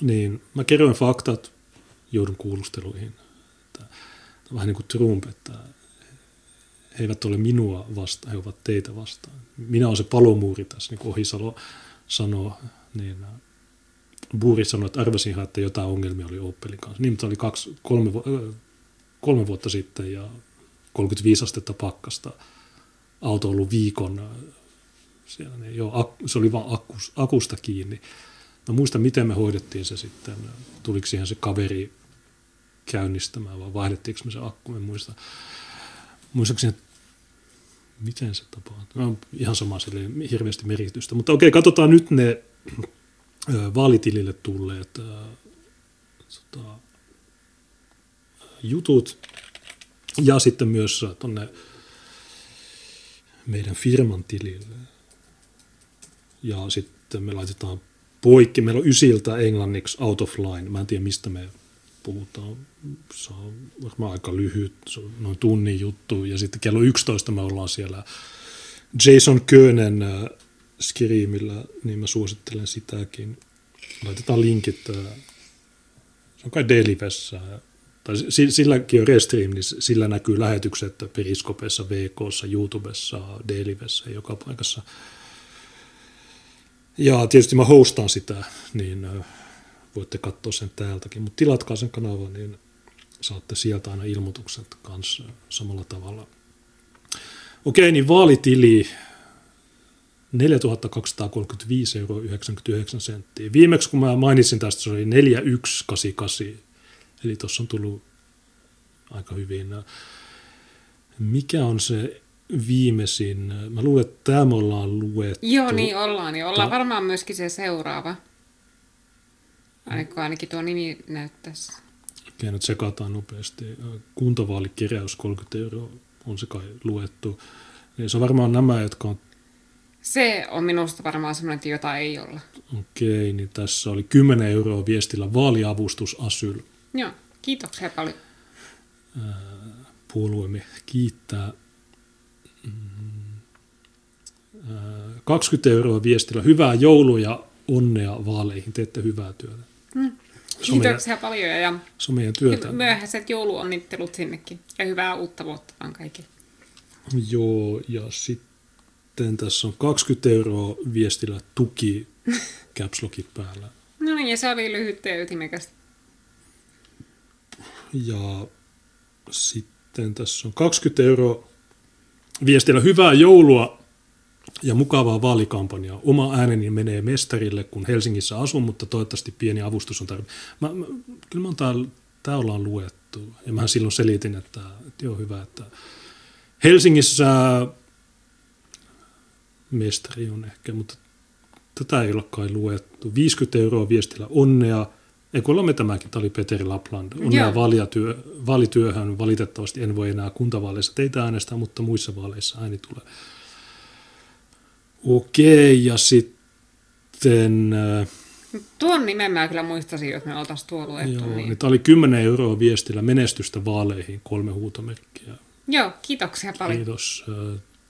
Niin, mä kerroin faktat, joudun kuulusteluihin. Tämä on vähän niin kuin Trump, että he eivät ole minua vastaan, he ovat teitä vastaan. Minä olen se palomuuri tässä, niin kuin Ohisalo sanoo. Niin, Buuri sanoi, että arvasinhan, että jotain ongelmia oli Opelin kanssa. Niin, mutta oli kaksi, kolme, kolme vuotta sitten ja kolmekymmentäviisi astetta pakkasta. Auto on ollut viikon, siellä, niin jo, se oli vaan akkus, akusta kiinni. Mä muistan, miten me hoidettiin se sitten. Tuliko siihen se kaveri käynnistämään, vaan vaihdettiinko me se akku, en muista. Muistaakseni, miten se tapahtuu? No, ihan sama, sillä ei hirveästi merkitystä. Mutta okei, katsotaan nyt ne vaalitilille tulleet äh, sota, jutut ja sitten myös tuonne meidän firman tilille. Ja sitten me laitetaan poikki. Meillä on ysiltä englanniksi Out of Line. Mä en tiedä, mistä me puhutaan. Se on varmaan aika lyhyt, noin tunnin juttu. Ja sitten kello yksitoista me ollaan siellä Jason Könen Skriimillä, niin mä suosittelen sitäkin. Laitetaan linkit. Se on kai D-Livessä. Tai silläkin on restream, niin sillä näkyy lähetykset Periskopessa, V K:ssa, YouTubessa, D-Livessä, joka paikassa. Ja tietysti mä hostaan sitä, niin voitte katsoa sen täältäkin. Mutta tilatkaa sen kanavan, niin saatte sieltä aina ilmoitukset kanssa samalla tavalla. Okei, niin vaalitili neljätuhatta kaksisataakolmekymmentäviisi euroa yhdeksänkymmentäyhdeksän senttiä. Viimeksi kun mä mainitsin tästä, se oli neljätuhattayksisataakahdeksankymmentäkahdeksan. Eli tuossa on tullut aika hyvin. Mikä on se viimeisin? Mä luulen, että tämä me ollaan luettu. Joo, niin ollaan. Niin ollaan varmaan myöskin se seuraava. Ainakin, ainakin tuo nimi näyttäisi. Okei, nyt sekataan nopeasti. Kuntavaalikeräys kolmekymmentä euroa on se kai luettu. Eli se on varmaan nämä, jotka on... Se on minusta varmaan sellainen, jota ei olla. Okei, niin tässä oli kymmenen euroa viestillä vaaliavustus asyl. Joo, kiitoksia paljon. Puolueemme kiittää. kaksikymmentä euroa viestillä. Hyvää joulua ja onnea vaaleihin. Teette hyvää työtä. Mm. Kiitoksia meidän, paljon. Ja se on meidän työtä. Myöhäiset jouluonnittelut sinnekin. Ja hyvää uutta vuotta vaan kaikille. Joo, ja sitten tässä on kaksikymmentä euroa viestillä tuki caps lockit päällä. No niin, ja se oli lyhyttä ja ytimekästä. Ja sitten tässä on kaksikymmentä euroa viestillä hyvää joulua ja mukavaa vaalikampanjaa. Oma ääneni menee mestarille, kun Helsingissä asun, mutta toivottavasti pieni avustus on tarpeen. Mä, mä, kyllä mä täällä, tää ollaan luettu ja mähän silloin selitin, että, että joo hyvä, että Helsingissä mestari on ehkä, mutta tätä ei ole kai luettu. viisikymmentä euroa viestillä onnea. Eikö olemme tämäkin? Tämä oli Peteri Lapland. Onnea vaalityö, vaalityöhön. Valitettavasti en voi enää kuntavaaleissa teitä äänestää, mutta muissa vaaleissa ääni tulee. Okei, ja sitten... Tuon nimen mä kyllä muistaisin, jos me oltaisiin tuo luettu. Joo, niin. Tämä oli kymmenen euroa viestillä menestystä vaaleihin, kolme huutomerkkiä. Joo, kiitoksia paljon. Kiitos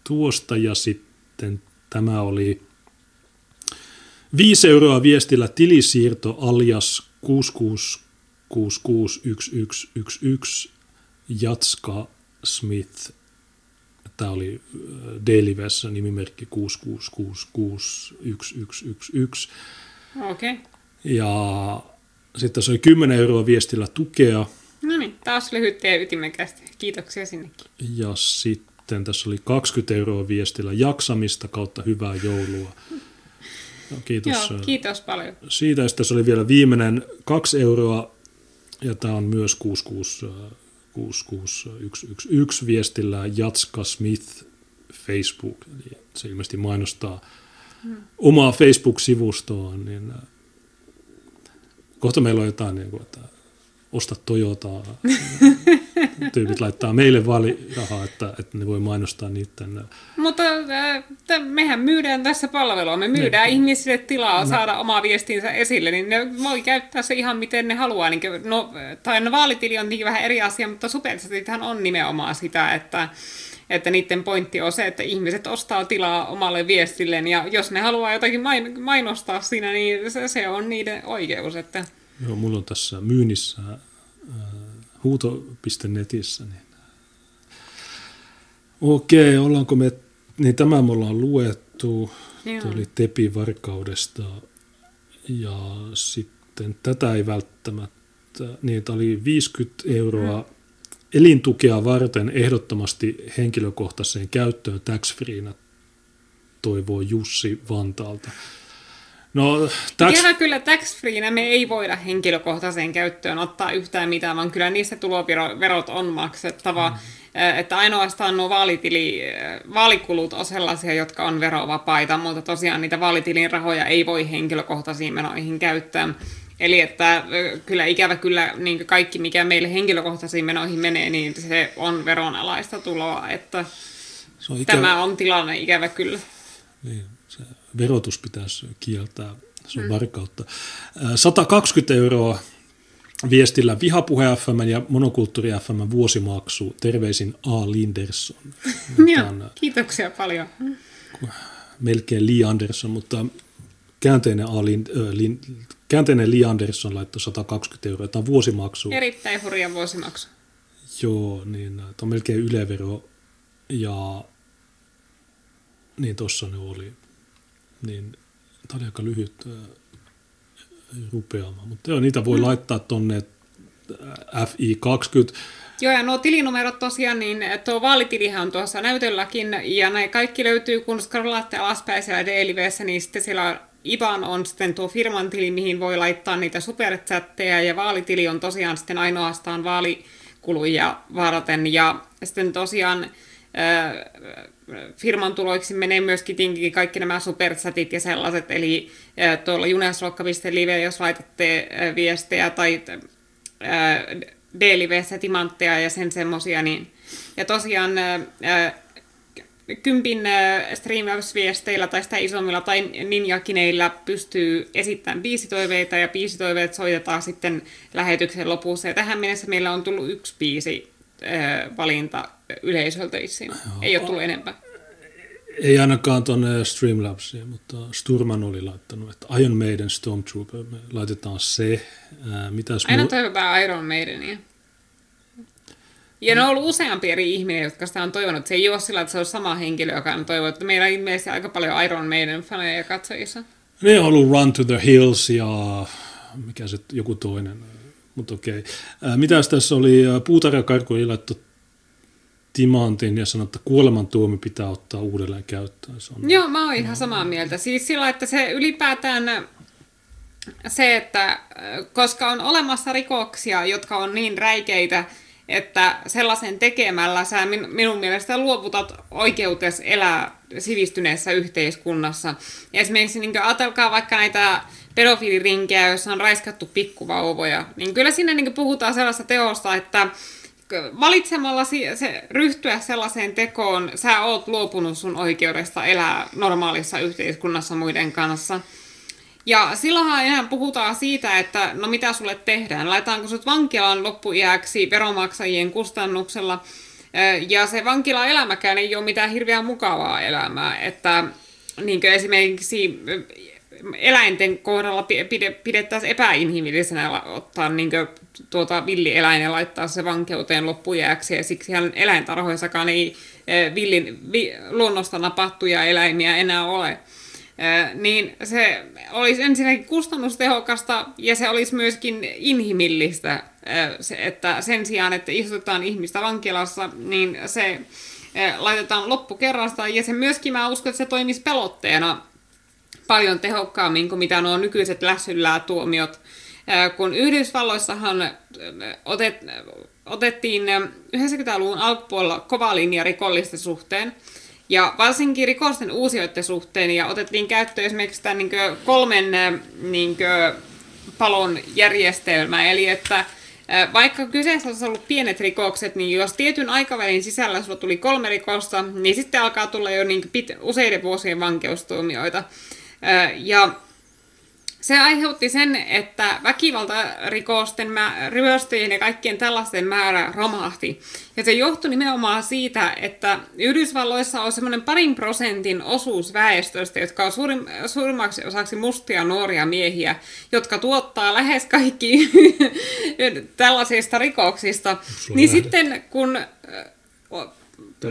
tuosta, ja sitten tämä oli... viisi euroa viestillä tilisiirto alias kuusi kuusi kuusi kuusi yksi yksi yksi yksi Jatska Smith. Tämä oli D-Livessä nimimerkki kuusi kuusi kuusi kuusi yksi yksi yksi yksi. Okei. Okay. Ja sitten se oli kymmenen euroa viestillä tukea. No niin, taas lyhyt ja ytimekästi. Kiitoksia sinnekin. Ja sitten tässä oli kaksikymmentä euroa viestillä jaksamista kautta hyvää joulua. Kiitos. Joo, kiitos paljon. Siitä, että se oli vielä viimeinen kaksi euroa, ja tämä on myös kuusi kuusi kuusi kuusi yksi yksi yksi viestillä Jatska Smith Facebook. Eli se ilmeisesti mainostaa hmm. omaa Facebook-sivustoaan. Niin kohta meillä on jotain, niin kuin, että osta Toyotaa. Tyypit laittaa meille valirahaa, että, että ne voi mainostaa niiden. Mutta äh, mehän myydään tässä palvelua. Me myydään ne, ihmisille tilaa ne, saada omaa viestinsä esille, niin ne voi käyttää se ihan miten ne haluaa. Niin, no, tai no, vaalitili on niin vähän eri asia, mutta superchatithan on nimenomaan sitä, että, että niiden pointti on se, että ihmiset ostaa tilaa omalle viestilleen. Ja jos ne haluaa jotakin mainostaa siinä, niin se, se on niiden oikeus. Että... Joo, mulla on tässä myynnissä... huuto piste netissä. Niin. Okei, ollaanko me, niin tämä me ollaan luettu. Joo. Tämä oli Tepi Varkaudesta. Ja sitten tätä ei välttämättä, niin tämä oli viisikymmentä euroa mm. elintukea varten ehdottomasti henkilökohtaiseen käyttöön tax-freena, toivoo Jussi Vantaalta. No, tax... Ikävä kyllä tax-freenä me ei voida henkilökohtaiseen käyttöön ottaa yhtään mitään, vaan kyllä niistä tuloverot on maksettava. Mm. Että ainoastaan nuo vaalitili, vaalikulut on sellaisia, jotka on verovapaita, mutta tosiaan niitä vaalitilin rahoja ei voi henkilökohtaisiin menoihin käyttää. Eli että kyllä ikävä kyllä niin kaikki, mikä meille henkilökohtaisiin menoihin menee, niin se on veronalaista tuloa. Että on ikävä... Tämä on tilanne ikävä kyllä. Niin. Verotus pitäisi kieltää, se on varkautta. sata kaksikymmentä euroa viestillä Vihapuhe F M ja Monokulttuuri F M vuosimaksu. Terveisin A. Linderson. Joo, kiitoksia paljon. Melkein Li Andersson, mutta käänteinen, A. Lind, äh, Lind, käänteinen Li Andersson laittoi sata kaksikymmentä euroa. Tämä on vuosimaksu. Erittäin hurja vuosimaksu. Joo, niin tämä on melkein ylevero ja niin tuossa ne oli. Niin, tämä oli aika lyhyt äh, rupeama, mutta joo, niitä voi mm. laittaa tuonne F I kaksikymmentä. Joo, ja nuo tilinumerot tosiaan, niin tuo vaalitilihan on tuossa näytölläkin, ja näin kaikki löytyy, kun scrollaatte alaspäin siellä D-Livessä, niin sitten siellä I B A N on sitten tuo firman tili, mihin voi laittaa niitä superchatteja, ja vaalitili on tosiaan sitten ainoastaan vaalikuluja varten, ja sitten tosiaan firman tuloiksi menee myöskin tinkin kaikki nämä superchatit ja sellaiset, eli tuolla junasluokka piste live, jos laitatte viestejä tai D-liveissä timantteja ja sen semmosia, niin ja tosiaan kympin Streamlabs-viesteillä tai sitä isommilla tai ninjakineillä pystyy esittämään biisitoiveita ja biisitoiveet soitetaan sitten lähetyksen lopussa, ja tähän mennessä meillä on tullut yksi biisi valinta yleisöltä itseään. Ei ole tullut enempää. Ei ainakaan tuonne Streamlabsiin, mutta Sturman oli laittanut, että Iron Maiden Stormtrooper, me laitetaan se. Mitäs Aina mu- toivotaan Iron Maidenia. Ja no. ne on ollut useampi eri ihminen, jotka sitä on toivonut. Se ei ole sillä, että se on sama henkilö, joka on toivonut. Meillä on ilmeisesti aika paljon Iron Maiden-faneja ja katsojissa. Ne on ollut Run to the Hills ja mikä se joku toinen. Mutta okei. Mitäs tässä oli? Puutarjakarku oli laittu timantin ja sanoi, että kuolemantuomi pitää ottaa uudelleen käyttöön. On... Joo, mä oon ihan samaa mieltä. Siis sillä, että se ylipäätään se, että koska on olemassa rikoksia, jotka on niin räikeitä, että sellaisen tekemällä sä minun mielestä luovutat oikeutes elää sivistyneessä yhteiskunnassa. Esimerkiksi niin ajatelkaa vaikka näitä pedofiilirinkejä, joissa on raiskattu pikkuvauvoja, niin kyllä siinä niin puhutaan sellaista teosta, että valitsemalla se, ryhtyä sellaiseen tekoon, sä oot luopunut sun oikeudesta elää normaalissa yhteiskunnassa muiden kanssa. Ja silloinhan enää puhutaan siitä, että no mitä sulle tehdään, laitetaanko sut vankilaan loppuiäksi veronmaksajien kustannuksella, ja se vankilaelämäkään ei ole mitään hirveän mukavaa elämää, että niin kuin esimerkiksi eläinten kohdalla pidettäisiin epäinhimillisenä ottaa niin kuin, tuota, villieläin ja laittaa se vankeuteen loppujääksi, ja siksi eläintarhoissakaan ei villin, vi, luonnosta napattuja eläimiä enää ole. Niin se olisi ensinnäkin kustannustehokasta, ja se olisi myöskin inhimillistä, että sen sijaan, että istutetaan ihmistä vankilassa, niin se laitetaan loppukerrasta, ja se myöskin mä uskon, että se toimisi pelotteena paljon tehokkaammin kuin mitä nuo nykyiset lässyllää tuomiot. Kun Yhdysvalloissahan otet, otettiin yhdeksänkymmentäluvun alkupuolella kova linja rikollisten suhteen, ja varsinkin rikosten uusijoiden suhteen, ja otettiin käyttöön esimerkiksi tämän niin kuin kolmen niin kuin palon järjestelmä, eli että vaikka kyseessä olisi ollut pienet rikokset, niin jos tietyn aikavälin sisällä sulla tuli kolme rikosta, niin sitten alkaa tulla jo niin kuin pit- useiden vuosien vankeustuomioita. Ja se aiheutti sen, että väkivaltarikosten, ryöstöjen ja kaikkien tällaisten määrä romahti. Ja se johtui nimenomaan siitä, että Yhdysvalloissa on semmoinen parin prosentin osuus väestöstä, jotka on suurim, suurimmaksi osaksi mustia nuoria miehiä, jotka tuottaa lähes kaikki tällaisista rikoksista. Niin sitten kun...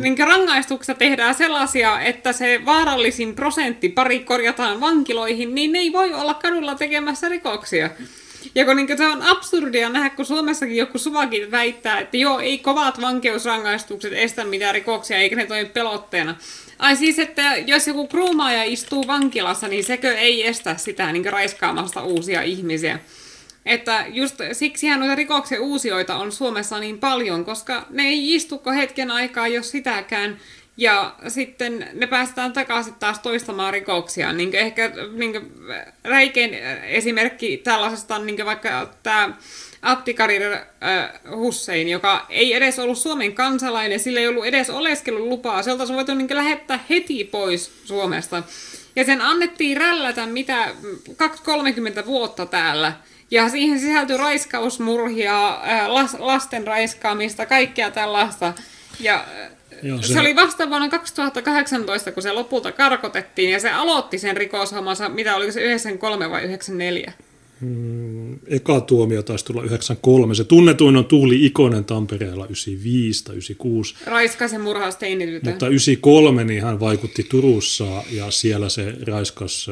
Niin rangaistuksessa tehdään sellaisia, että se vaarallisin prosentti pari korjataan vankiloihin, niin ne ei voi olla kadulla tekemässä rikoksia. Ja kun niin se on absurdia nähdä, kun Suomessakin joku suvakin väittää, että joo, ei kovat vankeusrangaistukset estä mitään rikoksia, eikä ne toimi pelotteena. Ai siis, että jos joku kruumaaja istuu vankilassa, niin sekö ei estä sitä niin raiskaamasta uusia ihmisiä. Että just siksihän noita rikoksen uusioita on Suomessa niin paljon, koska ne ei istuko hetken aikaa, jos sitäkään. Ja sitten ne päästään takaisin taas toistamaan rikoksia. Niin ehkä niin räikein esimerkki tällaisesta on niin vaikka tämä Abdikadir Hussein, joka ei edes ollut Suomen kansalainen, sillä ei ollut edes oleskelulupaa. Se oltaisiin voitu niin lähettää heti pois Suomesta. Ja sen annettiin rällätä mitä kaksikymmentä kolmekymmentä vuotta täällä. Ja siihen sisältyi raiskausmurhia, lasten raiskaamista, kaikkea tällaista. Ja joo, se... se oli vasta vuonna kaksituhattakahdeksantoista, kun se lopulta karkotettiin, ja se aloitti sen rikoshommansa, mitä oliko se yhdeksänkymmentäkolme vai yhdeksänkymmentäneljä? Hmm, eka tuomio taisi tulla yhdeksänkymmentäkolme. Se tunnetuin on Tuuli Ikonen Tampereella yhdeksänkymmentäviisi tai yhdeksänkymmentäkuusi. Raiskasi murhaus teinitytön. Mutta yhdeksänkymmentäkolme niin hän vaikutti Turussa, ja siellä se raiskasi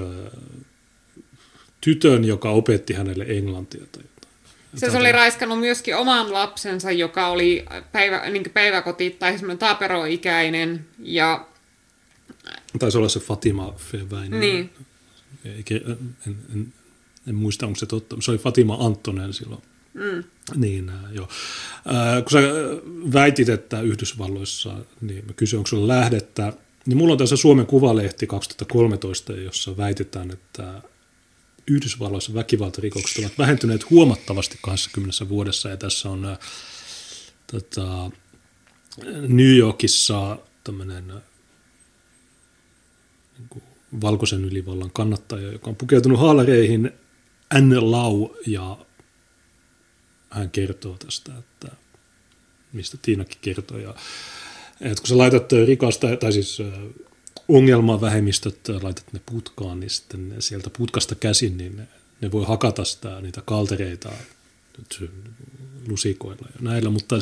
tytön, joka opetti hänelle englantia tai se oli raiskannut myöskin oman lapsensa, joka oli päivä, niin päiväkoti tai semmoinen taperoikäinen. Ja... taisi olla se Fatima Feväinen. Niin. En, en, en, en muista, onko se totta. Se oli Fatima Anttonen silloin. Mm. Niin, joo. Äh, kun sä väitit, että Yhdysvalloissa, niin mä kysyin, onko sulla lähdettä. Niin mulla on tässä Suomen Kuvalehti kaksituhattakolmetoista, jossa väitetään, että Yhdysvalloissa väkivaltarikokset ovat vähentyneet huomattavasti kaksikymmentä vuodessa, ja tässä on tota, New Yorkissa tämmöinen niin kuin valkoisen ylivallan kannattaja, joka on pukeutunut haalareihin, Anne Lau, ja hän kertoo tästä, että mistä Tiinakin kertoi. Ja, että kun sä laitat rikasta, tai siis ongelmavähemmistöt, laitat ne putkaan, niin sitten sieltä putkasta käsin, niin ne, ne voi hakata sitä, niitä kaltereita lusikoilla ja näillä, mutta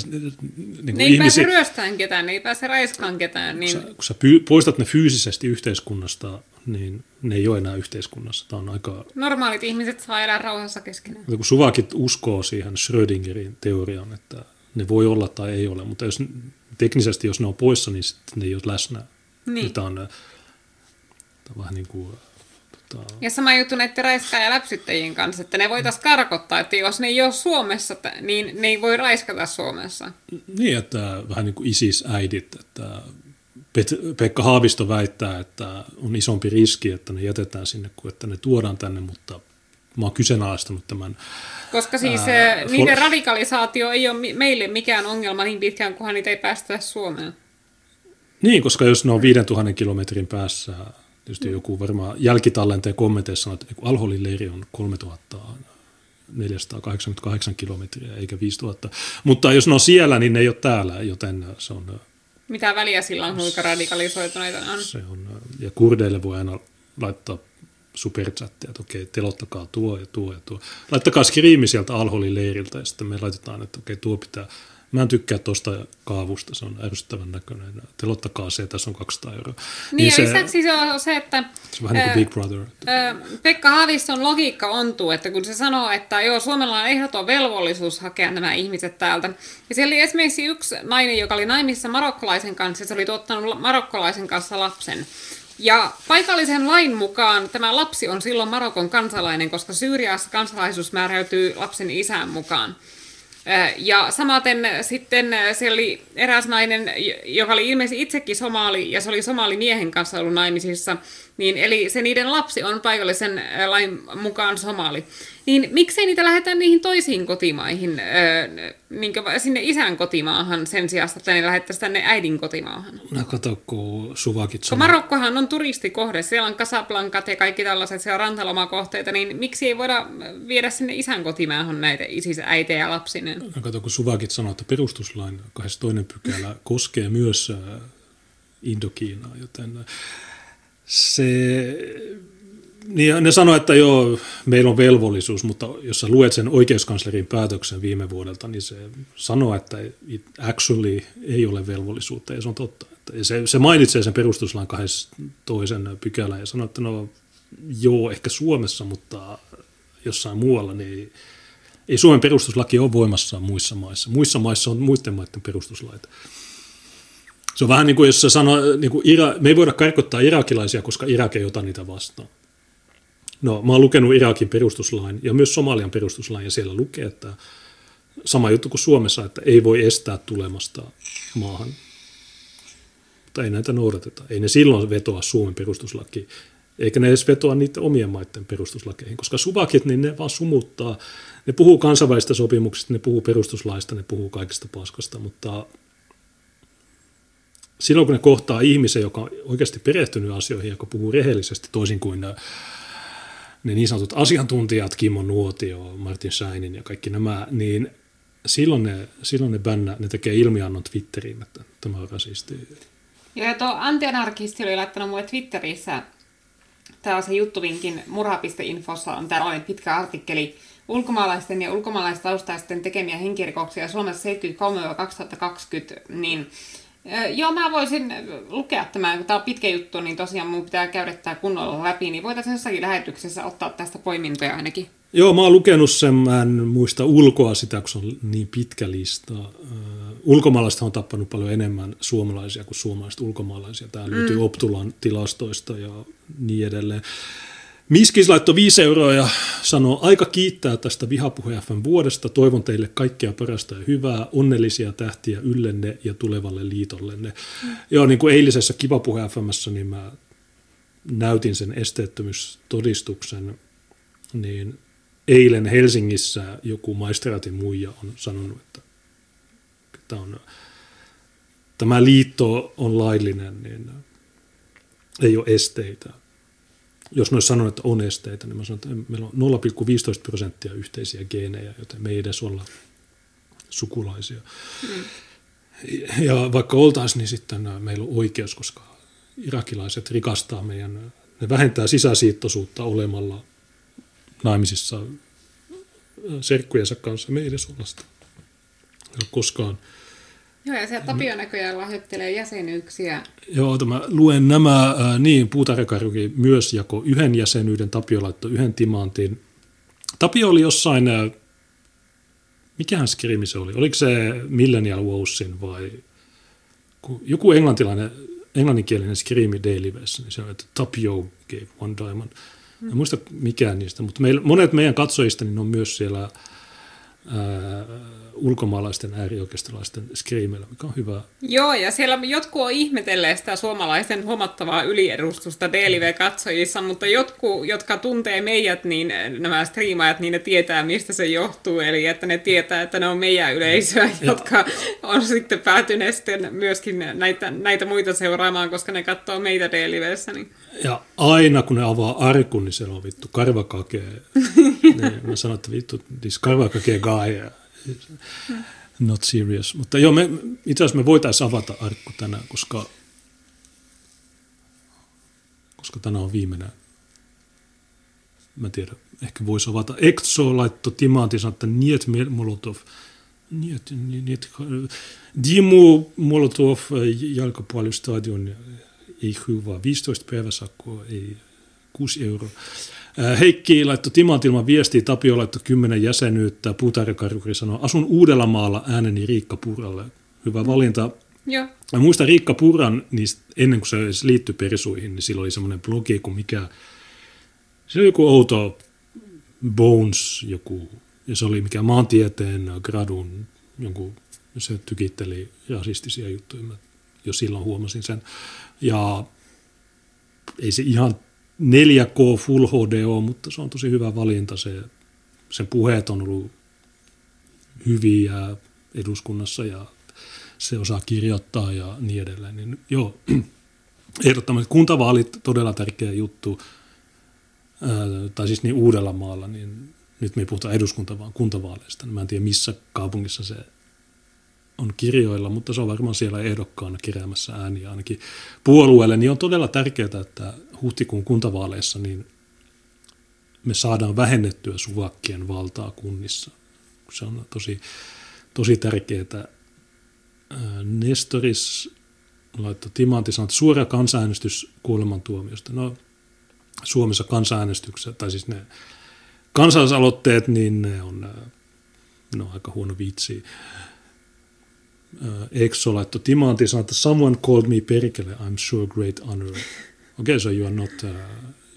niin ne ei ihmisi, pääse ryöstään ketään, ne ei pääse raiskaan ketään. Niin... Kun sä, kun sä py, poistat ne fyysisesti yhteiskunnasta, niin ne ei ole enää yhteiskunnassa. Tämä on aika... Normaalit ihmiset saa elää rauhassa keskenään. Kun suvakit uskoo siihen Schrödingerin teoriaan, että ne voi olla tai ei ole, mutta jos, teknisesti jos ne on poissa, niin sitten ne ei ole läsnä. Niin. Tämä on, tämä on vähän niin kuin... Tota... Ja sama juttu näiden raiska- ja läpsyttäjien kanssa, että ne voitaisiin karkottaa, että jos ne ei ole Suomessa, niin ne ei voi raiskata Suomessa. Niin, että vähän niin kuin ISIS-äidit, että Pekka Haavisto väittää, että on isompi riski, että ne jätetään sinne kuin että ne tuodaan tänne, mutta mä oon kyseenalaistanut tämän. Koska siis ää, niiden hol... radikalisaatio ei ole meille mikään ongelma niin pitkään, kunhan niitä ei päästä Suomeen. Niin, koska jos ne on viidentuhannen kilometrin päässä, tietysti joku varmaan jälkitallenteen kommenteissa sanoo, että Al-Holin leiri on kolmetuhattaneljäsataakahdeksankymmentäkahdeksan kilometriä eikä viisituhatta. Mutta jos ne on siellä, niin ne ei ole täällä, joten se on... Mitä väliä sillä on, kuinka radikalisoituneita on? Se on, ja kurdeille voi aina laittaa superchattia, että okei, telottakaa tuo ja tuo ja tuo. Laittakaa skriimi sieltä Al-Holin leiriltä ja sitten me laitetaan, että okei, tuo pitää... Mä en tykkää tuosta kaavusta, se on ärsyttävän näköinen. Telottakaa se, tässä on kaksisataa euroa. Niin, niin se, lisäksi se on se, että se on vähän ää, niin kuin Big Brother. Ää, Pekka Haaviston logiikka ontuu, että kun se sanoo, että joo, Suomella on ehdoton velvollisuus hakea nämä ihmiset täältä. Ja siellä oli esimerkiksi yksi nainen, joka oli naimissa marokkolaisen kanssa, ja se oli tuottanut marokkolaisen kanssa lapsen. Ja paikallisen lain mukaan tämä lapsi on silloin Marokon kansalainen, koska Syyriassa kansalaisuus määräytyy lapsen isän mukaan. Ja samaten sitten siellä oli eräs nainen, joka oli ilmeisesti itsekin somali, ja se oli somali miehen kanssa ollut naimisissa, niin eli se niiden lapsi on paikallisen lain mukaan somali. Niin miksei niitä lähetä niihin toisiin kotimaihin, niin sinne isän kotimaahan sen sijaan, että ne lähettäisiin tänne äidin kotimaahan? No kato, kun suvakit somali. Marokkohan on turistikohde, siellä on Casablancat ja kaikki tällaiset, siellä on rantalomakohteita, niin miksi ei voida viedä sinne isän kotimaahan näitä isis, äitejä ja lapsineen? No kato, kun suvakit sanoo, että perustuslain kahdeskymmenestoinen pykälä koskee myös Indokiinaa, joten... Se, niin ne sanoo, että joo, meillä on velvollisuus, mutta jos sä luet sen oikeuskanslerin päätöksen viime vuodelta, niin se sanoo, että it actually ei ole velvollisuutta, ja se on totta. Se, se mainitsee sen perustuslain kahdeskymmenestoisen pykälän ja sanoo, että no joo, ehkä Suomessa, mutta jossain muualla, niin Ei Suomen perustuslaki ole voimassa muissa maissa. Muissa maissa on muiden maiden perustuslaita. Se on vähän niin kuin, jos sanoo, niin kuin Ira- me ei voida karkottaa irakilaisia, koska Irak ei ota niitä vastaan. No, mä oon lukenut Irakin perustuslain ja myös Somalian perustuslain, ja siellä lukee, että sama juttu kuin Suomessa, että ei voi estää tulemasta maahan. Mutta ei näitä noudateta. Ei ne silloin vetoa Suomen perustuslakiin, eikä ne edes vetoa niiden omien maiden perustuslakeihin, koska suvakit, niin ne vaan sumuttaa. Ne puhuu kansainvälisistä sopimuksista, ne puhuu perustuslaista, ne puhuu kaikista paskasta, mutta silloin kun ne kohtaa ihmisen, joka on oikeasti perehtynyt asioihin, joka puhuu rehellisesti, toisin kuin ne, ne niin sanotut asiantuntijat, Kimmo Nuotio, Martin Scheinin ja kaikki nämä, niin silloin ne, silloin ne bännä, ne tekee ilmiannon Twitteriin, että tämä on rasisti. Joo, ja tuo antianarkisti oli laittanut mulle Twitterissä tällaisen juttuvinkin murha piste infossa on tällainen pitkä artikkeli ulkomaalaisten ja ulkomaalaistaustaisten tekemiä henkirikoksia Suomessa seitsemänkymmentäkolme kaksituhattakaksikymmentä, niin joo, mä voisin lukea tämän, kun tää on pitkä juttu, niin tosiaan mun pitää käydä tää kunnolla läpi, niin voitaisiin jossakin lähetyksessä ottaa tästä poimintoja ainakin. Joo, mä oon lukenut sen, mä en muista ulkoa sitä, kun se on niin pitkä lista. Ulkomaalaiset on tappanut paljon enemmän suomalaisia kuin suomalaiset ulkomaalaisia. Tää mm. löytyy Optulan tilastoista ja niin edelleen. Miskis laittoi viisi euroa ja sanoo, aika kiittää tästä Vihapuhe F M vuodesta. Toivon teille kaikkea parasta ja hyvää, onnellisia tähtiä yllenne ja tulevalle liitollenne. Mm. Joo, niin kuin eilisessä Kiva Puhe F M:ssä, niin mä näytin sen esteettömyystodistuksen, niin eilen Helsingissä joku maistraatin muija on sanonut, että tämä, on, tämä liitto on laillinen, niin ei ole esteitä. Jos noissa sanoo, että on esteitä, niin mä sanon, että meillä on nolla pilkku viisitoista prosenttia yhteisiä geenejä, joten me ei edes olla sukulaisia. Mm. Ja vaikka oltaisiin, niin sitten meillä on oikeus, koska irakilaiset rikastaa meidän, ne vähentää sisäsiittoisuutta olemalla naimisissa serkkujensa kanssa. Me ei edes olla sitä koskaan. Joo, ja se Tapio näköjään lahjoittelee jäsenyyksiä. Joo, mä luen nämä, äh, niin Puutarjakarjukin myös jako yhden jäsenyyden, Tapio laittoi yhden timantin. Tapio oli jossain, äh, mikähän skriimi se oli, oliko se Millennial Wowsin vai joku englantilainen, englanninkielinen skriimi D-Livessä, niin se on, että Tapio gave one diamond. En hmm. muista mikään niistä, mutta meil, monet meidän katsojista niin on myös siellä Ää, ulkomaalaisten äärioikeistolaisten skriimeillä, mikä on hyvä. Joo, ja siellä jotkut on ihmetelleet sitä suomalaisten huomattavaa yliedustusta D L V-katsojissa, mutta jotkut, jotka tuntee meidät, niin nämä striimaajat, niin ne tietää, mistä se johtuu, eli että ne tietää, että ne on meidän yleisöä, jotka on sitten päätyneet sitten myöskin näitä, näitä muita seuraamaan, koska ne katsoo meitä D L V:ssä. Niin. Ja aina, kun ne avaa arkun, niin se on vittu karvakake. Ne, mä sanon, että vittu, this karvakake guy. Not serious. Mutta joo, me, itse asiassa me voitaisiin avata arkku tänään, koska, koska tänään on viimeinen. Mä tiedän, ehkä voisi avata. Ekso laittoi timantin, sanoi, että niet molotov. Niet, niet. Dimu molotov jalkapallostadion. Ei hyvä. viisitoista päiväsakkoa, ei kuusi euroa. Heikki laittoi timantilman viestiä, Tapio laittoi kymmenen jäsenyyttä, Puutarjakarjuri sanoi, asun Uudellamaalla, ääneni Riikka Purralle. Hyvä valinta. Joo. Mä muistan Riikka Purran, niin ennen kuin se edes liittyi Persuihin, niin sillä oli semmoinen blogi kuin mikä, se oli joku outo Bones joku, ja se oli mikä maantieteen gradun, jonkun, se tykitteli rasistisia juttuja, mä jo silloin huomasin sen. Ja ei se ihan neljä K Full H D on, mutta se on tosi hyvä valinta. Se, sen puheet on ollut hyviä eduskunnassa ja se osaa kirjoittaa ja niin edelleen. Niin, joo, ehdottomasti kuntavaalit todella tärkeä juttu, Ö, tai siis niin Uudellamaalla, niin nyt me ei puhuta eduskunta, vaan kuntavaaleista. Mä en tiedä missä kaupungissa se on kirjoilla, mutta se on varmaan siellä ehdokkaana keräämässä ääniä ainakin puolueelle, niin on todella tärkeää, että huhtikuun kuntavaaleissa niin me saadaan vähennettyä suvakkien valtaa kunnissa. Se on tosi, tosi tärkeää. Nestoris laittoi timantti, sanoi, että suora kansanäänestys kuolemantuomiosta. No, Suomessa kansanäänestykset, tai siis ne kansalaisaloitteet, niin ne on No, aika huono vitsi. Exo laittoi timantin sanon, että someone called me perkele, I'm sure great honor. Okei, okay, so you are not, uh,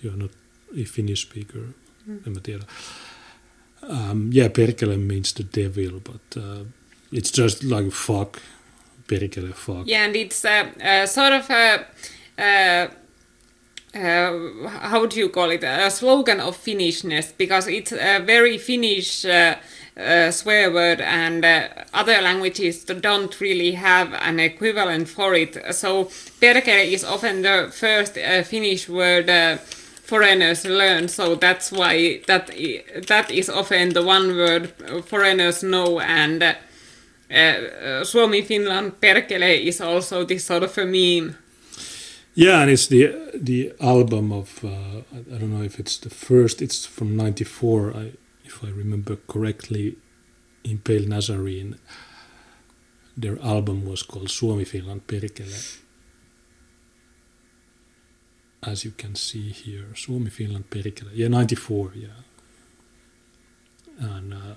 you are not a Finnish speaker, en mä tiedä. Um, yeah, perkele means the devil, but uh, it's just like fuck, perkele, fuck. Yeah, and it's uh, uh, sort of a, uh, uh, how do you call it, a slogan of Finnishness, because it's a very Finnish uh, uh, swear word, and uh, other languages don't really have an equivalent for it. So perkele is often the first uh, Finnish word uh, foreigners learn, so that's why that that is often the one word foreigners know, and uh, uh, Suomi Finland perkele is also this sort of a meme. Yeah, and it's the the album of uh, I don't know if it's the first. It's from ninety-four, I, if I remember correctly. Impale Nazarene. Their album was called Suomi Finland perkele. As you can see here, Suomi, Finland, perkele. Yeah, ninety-four, yeah. And uh,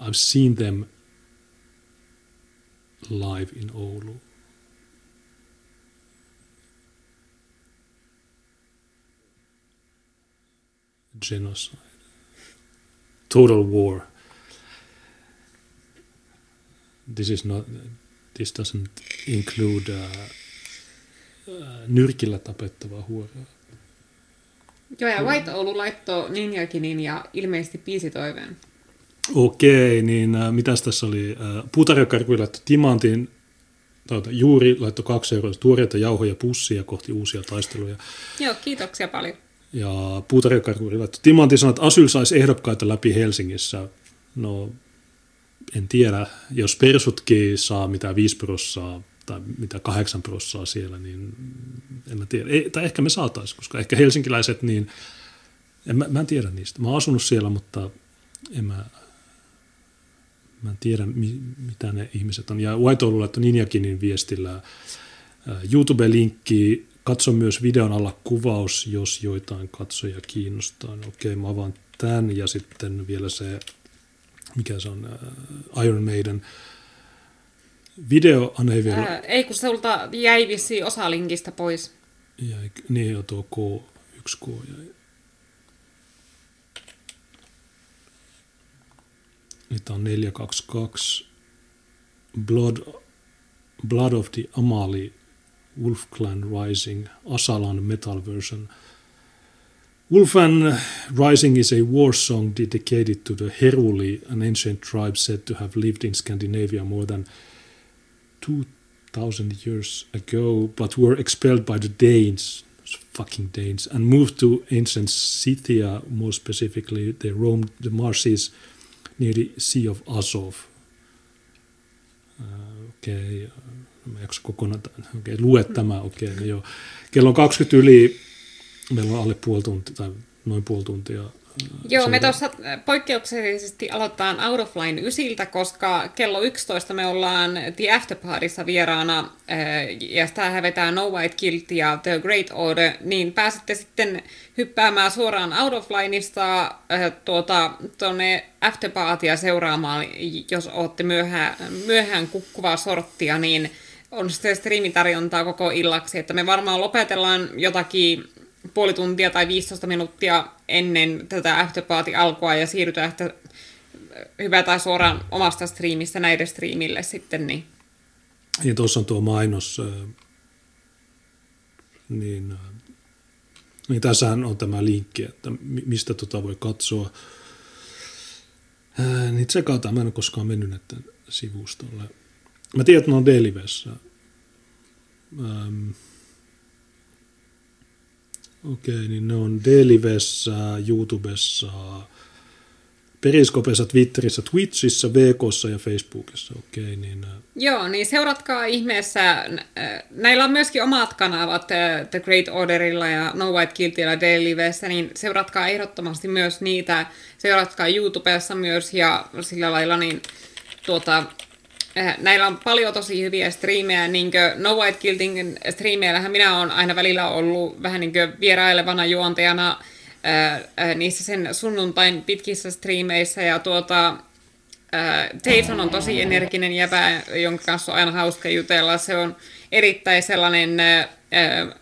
I've seen them live in Oulu. Genocide. Total war. This is not... This doesn't include... Uh, nyrkillä tapettavaa huoraa. Joo, ja White Oulu laittoi Ninjakinin ja ilmeisesti biisitoiveen. Okei, niin äh, mitäs tässä oli? Äh, Puutarjakarkui laittoi timantin, taita, juuri laittoi kaksi euroa tuoreita jauhoja pussia kohti uusia taisteluja. Joo, kiitoksia paljon. Ja Puutarjakarkui laittoi timantin, sanoi, että Asyl saisi ehdokkaita läpi Helsingissä. No, en tiedä. Jos persutkin saa mitä viisi prossaa, tai mitä kahdeksan prossaa siellä, niin en mä tiedä. Ei, tai ehkä me saataisiin, koska ehkä helsinkiläiset, niin en, mä, mä en tiedä niistä. Mä oon asunut siellä, mutta en mä, mä en tiedä, mi, mitä ne ihmiset on. Ja White Oulu laittoi Ninjakinin viestillä YouTube-linkki, katso myös videon alla kuvaus, jos joitain katsoja kiinnostaa. No, okei, mä avaan tämän ja sitten vielä se, mikä se on, Iron Maiden. Video on ei vielä... Ää, ei, kun sulta jäi vissiin osa linkistä pois. Jäi, niin jo tuo K, yksi K jäi. Nyt on neljä kaksi kaksi. Blood, Blood of the Amali, Wolf Clan Rising, Asalan metal version. Wolf Clan Rising is a war song dedicated to the Heruli, an ancient tribe said to have lived in Scandinavia more than two thousand years ago, but were expelled by the Danes, fucking Danes, and moved to ancient Scythia, more specifically, they roamed the marshes near the Sea of Azov. Uh, okei, okay. Mä jaksan kokonaan, okei, okay. Lue tämä, okei, okay. Joo. Kello on kaksikymmentä yli, meillä on alle puoli tuntia, tai noin puoli tuntia. Joo, Seuraa. Me tuossa poikkeuksellisesti aloitetaan Out of Line ysiltä, koska kello yksitoista me ollaan The After Partyssa vieraana, ja sitä hävetään No White Guilt ja The Great Order, niin pääsette sitten hyppäämään suoraan Out of Lineista tuota, tuonne After Partya seuraamaan, jos ootte myöhään, myöhään kukkuvaa sorttia, niin on sitten striimitarjontaa koko illaksi, että me varmaan lopetellaan jotakin puoli tuntia tai viisitoista minuuttia ennen tätä After Party alkua ja siirrytään ehkä hyvä tai suoraan omasta striimistä näiden striimille sitten. Niin. Ja tuossa on tuo mainos, niin, niin tässähän on tämä linkki, että mistä tota voi katsoa. Niin tsekataan, mä en ole koskaan mennyt näiden sivustolle. Mä tiedän, että ne on D-Livessä. Okei, niin ne on D-Livessä, YouTubessa, Periskopessa, Twitterissä, Twitchissä, VKssa ja Facebookissa. Okei, niin... Joo, niin seuratkaa ihmeessä. Näillä on myöskin omat kanavat The Great Orderilla ja No White Guiltillä D-Livessä, niin seuratkaa ehdottomasti myös niitä. Seuratkaa YouTubessa myös ja sillä lailla niin tuota... Näillä on paljon tosi hyviä striimejä, niin kuin No White Guiltin striimeillähän minä olen aina välillä ollut vähän niin kuin vierailevana juontajana ää, ää, niissä sen sunnuntain pitkissä striimeissä, ja tuota, Jason on tosi energinen jäbä, jonka kanssa on aina hauska jutella. Se on erittäin sellainen ää, ää,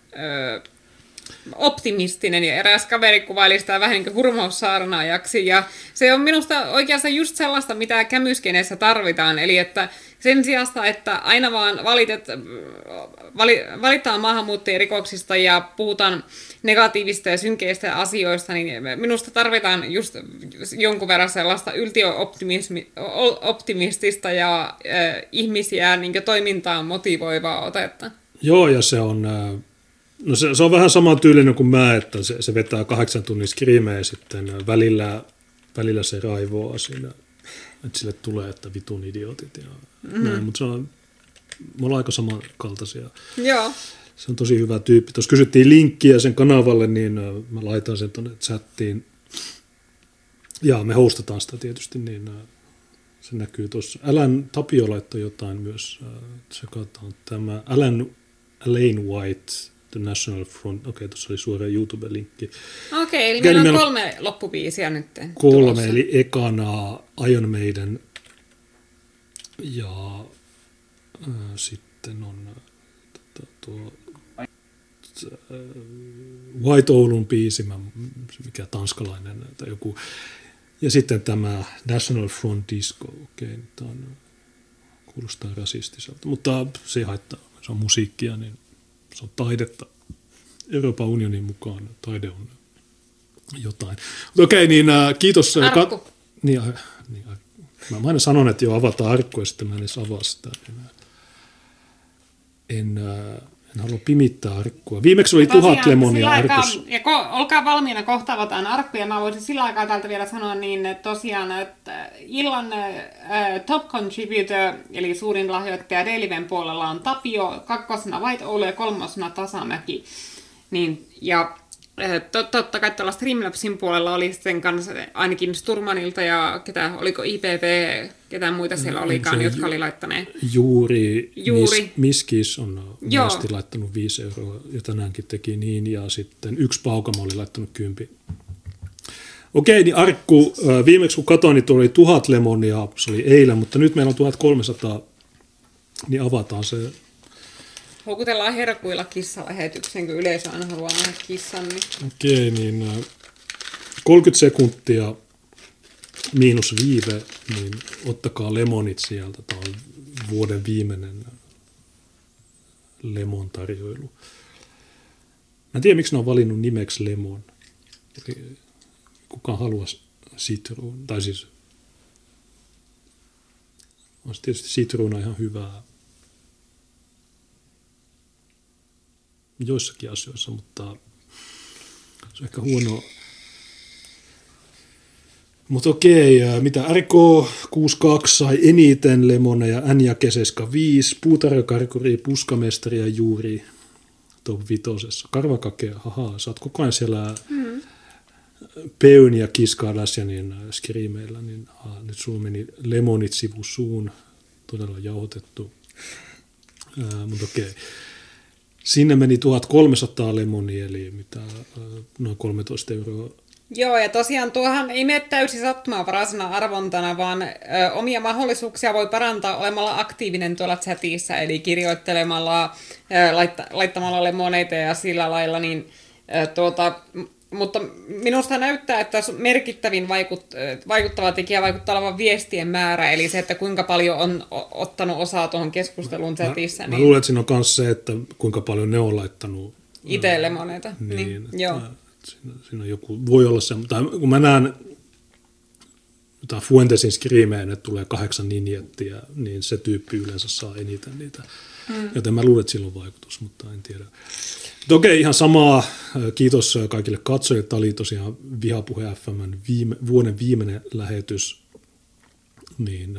optimistinen ja eräs kaveri kuvaili sitä vähän niin kuin hurmaussaarnaajaksi. Ja se on minusta oikeastaan just sellaista, mitä kämyskenessä tarvitaan. Eli että sen sijasta, että aina vaan valitet, vali, valitaan maahanmuuttajarikoksista ja puhutaan negatiivista ja synkeistä asioista, niin minusta tarvitaan just jonkun verran sellaista yltiöoptimistista ja äh, ihmisiä niin kuin toimintaan motivoivaa otetta. Joo, ja se on... Äh... No se, se on vähän saman tyylinen kuin mä, että se, se vetää kahdeksan tunnin skriimejä sitten välillä, välillä se raivoaa siinä, että sille tulee, että vitun idiotit ja mm-hmm. näin, mutta se on, me ollaan aika samankaltaisia. Joo. Se on tosi hyvä tyyppi. Tuossa kysyttiin linkkiä sen kanavalle, niin mä laitan sen tuonne chattiin ja me hostataan sitä tietysti, niin se näkyy tuossa. Alan Tapio laittoi jotain myös, tsekataan tämä Alan Lane White The National Front. Okei, tuossa oli suora YouTube-linkki. Okei, eli meillä on meillä kolme loppubiisiä nyt. Kolme, tulossa. Eli ekana Iron Maiden ja äh, sitten on tota, tuo äh, White Oulun biisi, mä, mikä tanskalainen tai joku. Ja sitten tämä National Front Disco. Okei, tämä on, kuulostaa rasistiselta, mutta se ei haittaa, se on musiikkia, niin se on taidetta. Euroopan unionin mukaan taide on jotain. Okei, niin äh, kiitos. Arkku. Kat- niin, ar- niin, ar- mä aina sanon, että jo avataan arkku, ja sitten mä en edes avaa sitä. En, äh, en halua pimittää arkkua. Viimeksi oli tosiaan, tuhat lemonia arkussa. Ja ko- olkaa valmiina, kohta avataan arkku, ja mä voisin sillä aikaa täältä vielä sanoa niin tosiaan, että illan äh, top contributor, eli suurin lahjoittaja D-Liven puolella on Tapio, kakkosena White Oulu ja kolmosena Tasamäki. Niin, ja äh, tot, totta kai tuolla Streamlabsin puolella oli sitten kanssa ainakin Sturmanilta ja ketä, oliko I P V, ketään muita siellä olikaan, jotka oli laittaneet. Juuri, juuri. Mis, Miskis on monesti laittanut viisi euroa, ja tänäänkin teki niin, ja sitten yksi Paukama oli laittanut kympi. Okei, niin arkku, viimeksi kun katsoin, niin tuli tuhat lemonia, se oli eilen, mutta nyt meillä on tuhatkolmesataa, niin avataan se. Houkutellaan herkuilla kissalähetyksen, kun yleisö aina haluaa nähdä kissan. Niin. Okei, niin kolmekymmentä sekuntia. Miinus viive, niin ottakaa lemonit sieltä. Tämä on vuoden viimeinen lemontarjoilu. Mä en tiedä, miksi ne on valinnut nimeksi lemon. Kukaan haluaisi sitruun. Tai siis on tietysti sitruuna ihan hyvää joissakin asioissa, mutta se on ehkä huono. Mutta okei, mitä R K kuusikymmentäkaksi sai eniten lemoneja, N ja Keseska viisi, puutarjakarkuri, puskamestari ja juuri top vitosessa. Karvakakea, haha, sä oot koko ajan siellä mm. Peyn ja Kiskadas ja niin skriimeillä, niin aha, nyt sulla meni lemonit sivusuun, todella jauhotettu, äh, mutta okei. Sinne meni tuhatkolmesataa lemonia, eli mitä, noin kolmetoista euroa. Joo, ja tosiaan tuohan ei mene täysin sattumanvaraisena arvontana, vaan ö, omia mahdollisuuksia voi parantaa olemalla aktiivinen tuolla chatissa, eli kirjoittelemalla, ö, laitt- laittamalla lemoneita ja sillä lailla. Niin, ö, tuota, mutta minusta näyttää, että merkittävin vaikut- vaikuttava tekijä vaikuttaa olevan viestien määrä, eli se, että kuinka paljon on o- ottanut osaa tuohon keskusteluun mä, chatissa. Mä, niin... mä luulen, että siinä on myös se, että kuinka paljon ne on laittanut itse lemoneita. Niin, niin että... joo. Siinä, siinä joku, voi olla se, mutta kun mä näen jotain Fuentesin skriimeen, että tulee kahdeksan ninjettiä, niin se tyyppi yleensä saa eniten niitä. Mm. Joten mä luulen, että sillä on vaikutus, mutta en tiedä. Mutta okei, ihan samaa. Kiitos kaikille katsojille. Tämä oli tosiaan Vihapuhe F M:n viime, vuoden viimeinen lähetys. Niin,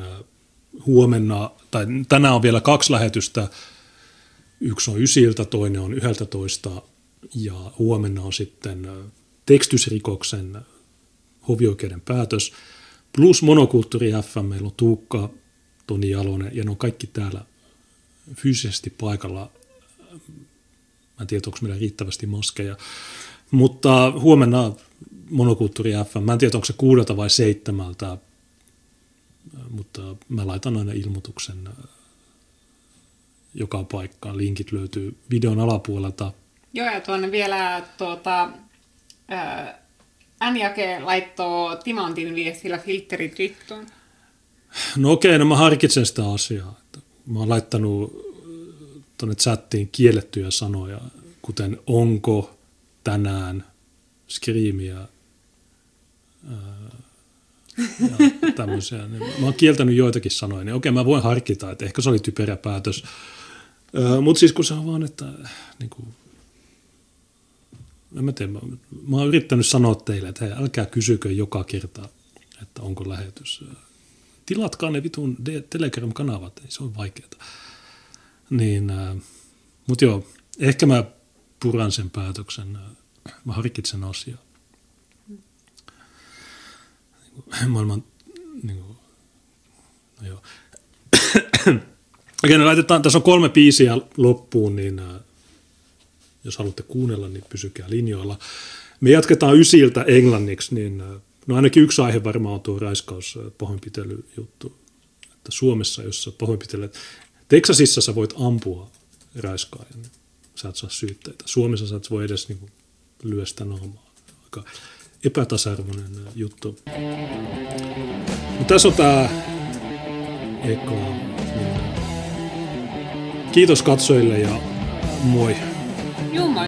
huomenna, tai tänään on vielä kaksi lähetystä. Yksi on ysiltä, toinen on yhdeltä toista. Ja huomenna on sitten tekstysrikoksen hovioikeuden päätös, plus Monokulttuuri F M, meillä on Tuukka, Toni Jalonen, ja ne on kaikki täällä fyysisesti paikalla. Mä en tiedä, onko meillä riittävästi maskeja, mutta huomenna Monokulttuuri F M, mä en tiedä, onko se kuudelta vai seitsemältä, mutta mä laitan aina ilmoituksen joka paikkaan. Linkit löytyy videon alapuolelta. Joo, ja tuonne vielä tuota, N-jake laittoo timantin viestillä filterit juttuun. No okei, no mä harkitsen sitä asiaa. Mä oon laittanut tuonne chattiin kiellettyjä sanoja, kuten onko tänään skriimiä ja tämmöisiä. Mä oon kieltänyt joitakin sanoja, niin okei, mä voin harkita, että ehkä se oli typerä päätös. Mutta siis kun se on vaan, että niin kuin, en mä tiedä, mä, mä oon yrittänyt sanoa teille, että hei, älkää kysykö joka kerta, että onko lähetys. Tilatkaa ne vitun Telegram-kanavat, ei se on vaikeaa. Niin, mutta joo, ehkä mä puran sen päätöksen, mä harkitsen asiaa. Maailman, niin kuin, no joo. Okei, no laitetaan, tässä on kolme biisiä loppuun, niin jos haluatte kuunnella, niin pysykää linjoilla. Me jatketaan ysiltä englanniksi, niin no ainakin yksi aihe varmaan on tuo raiskaus, pahoinpitelyjuttu. Että Suomessa, jossa pahoinpitelet, Teksasissa sä voit ampua raiskaajan, niin sä et saa syytteitä. Suomessa sä et voi edes niin kuin, lyö sitä naamaa. Aika epätasa-arvoinen juttu. No, tässä on tää eka. Kiitos katsojille ja moi. Joo, moi.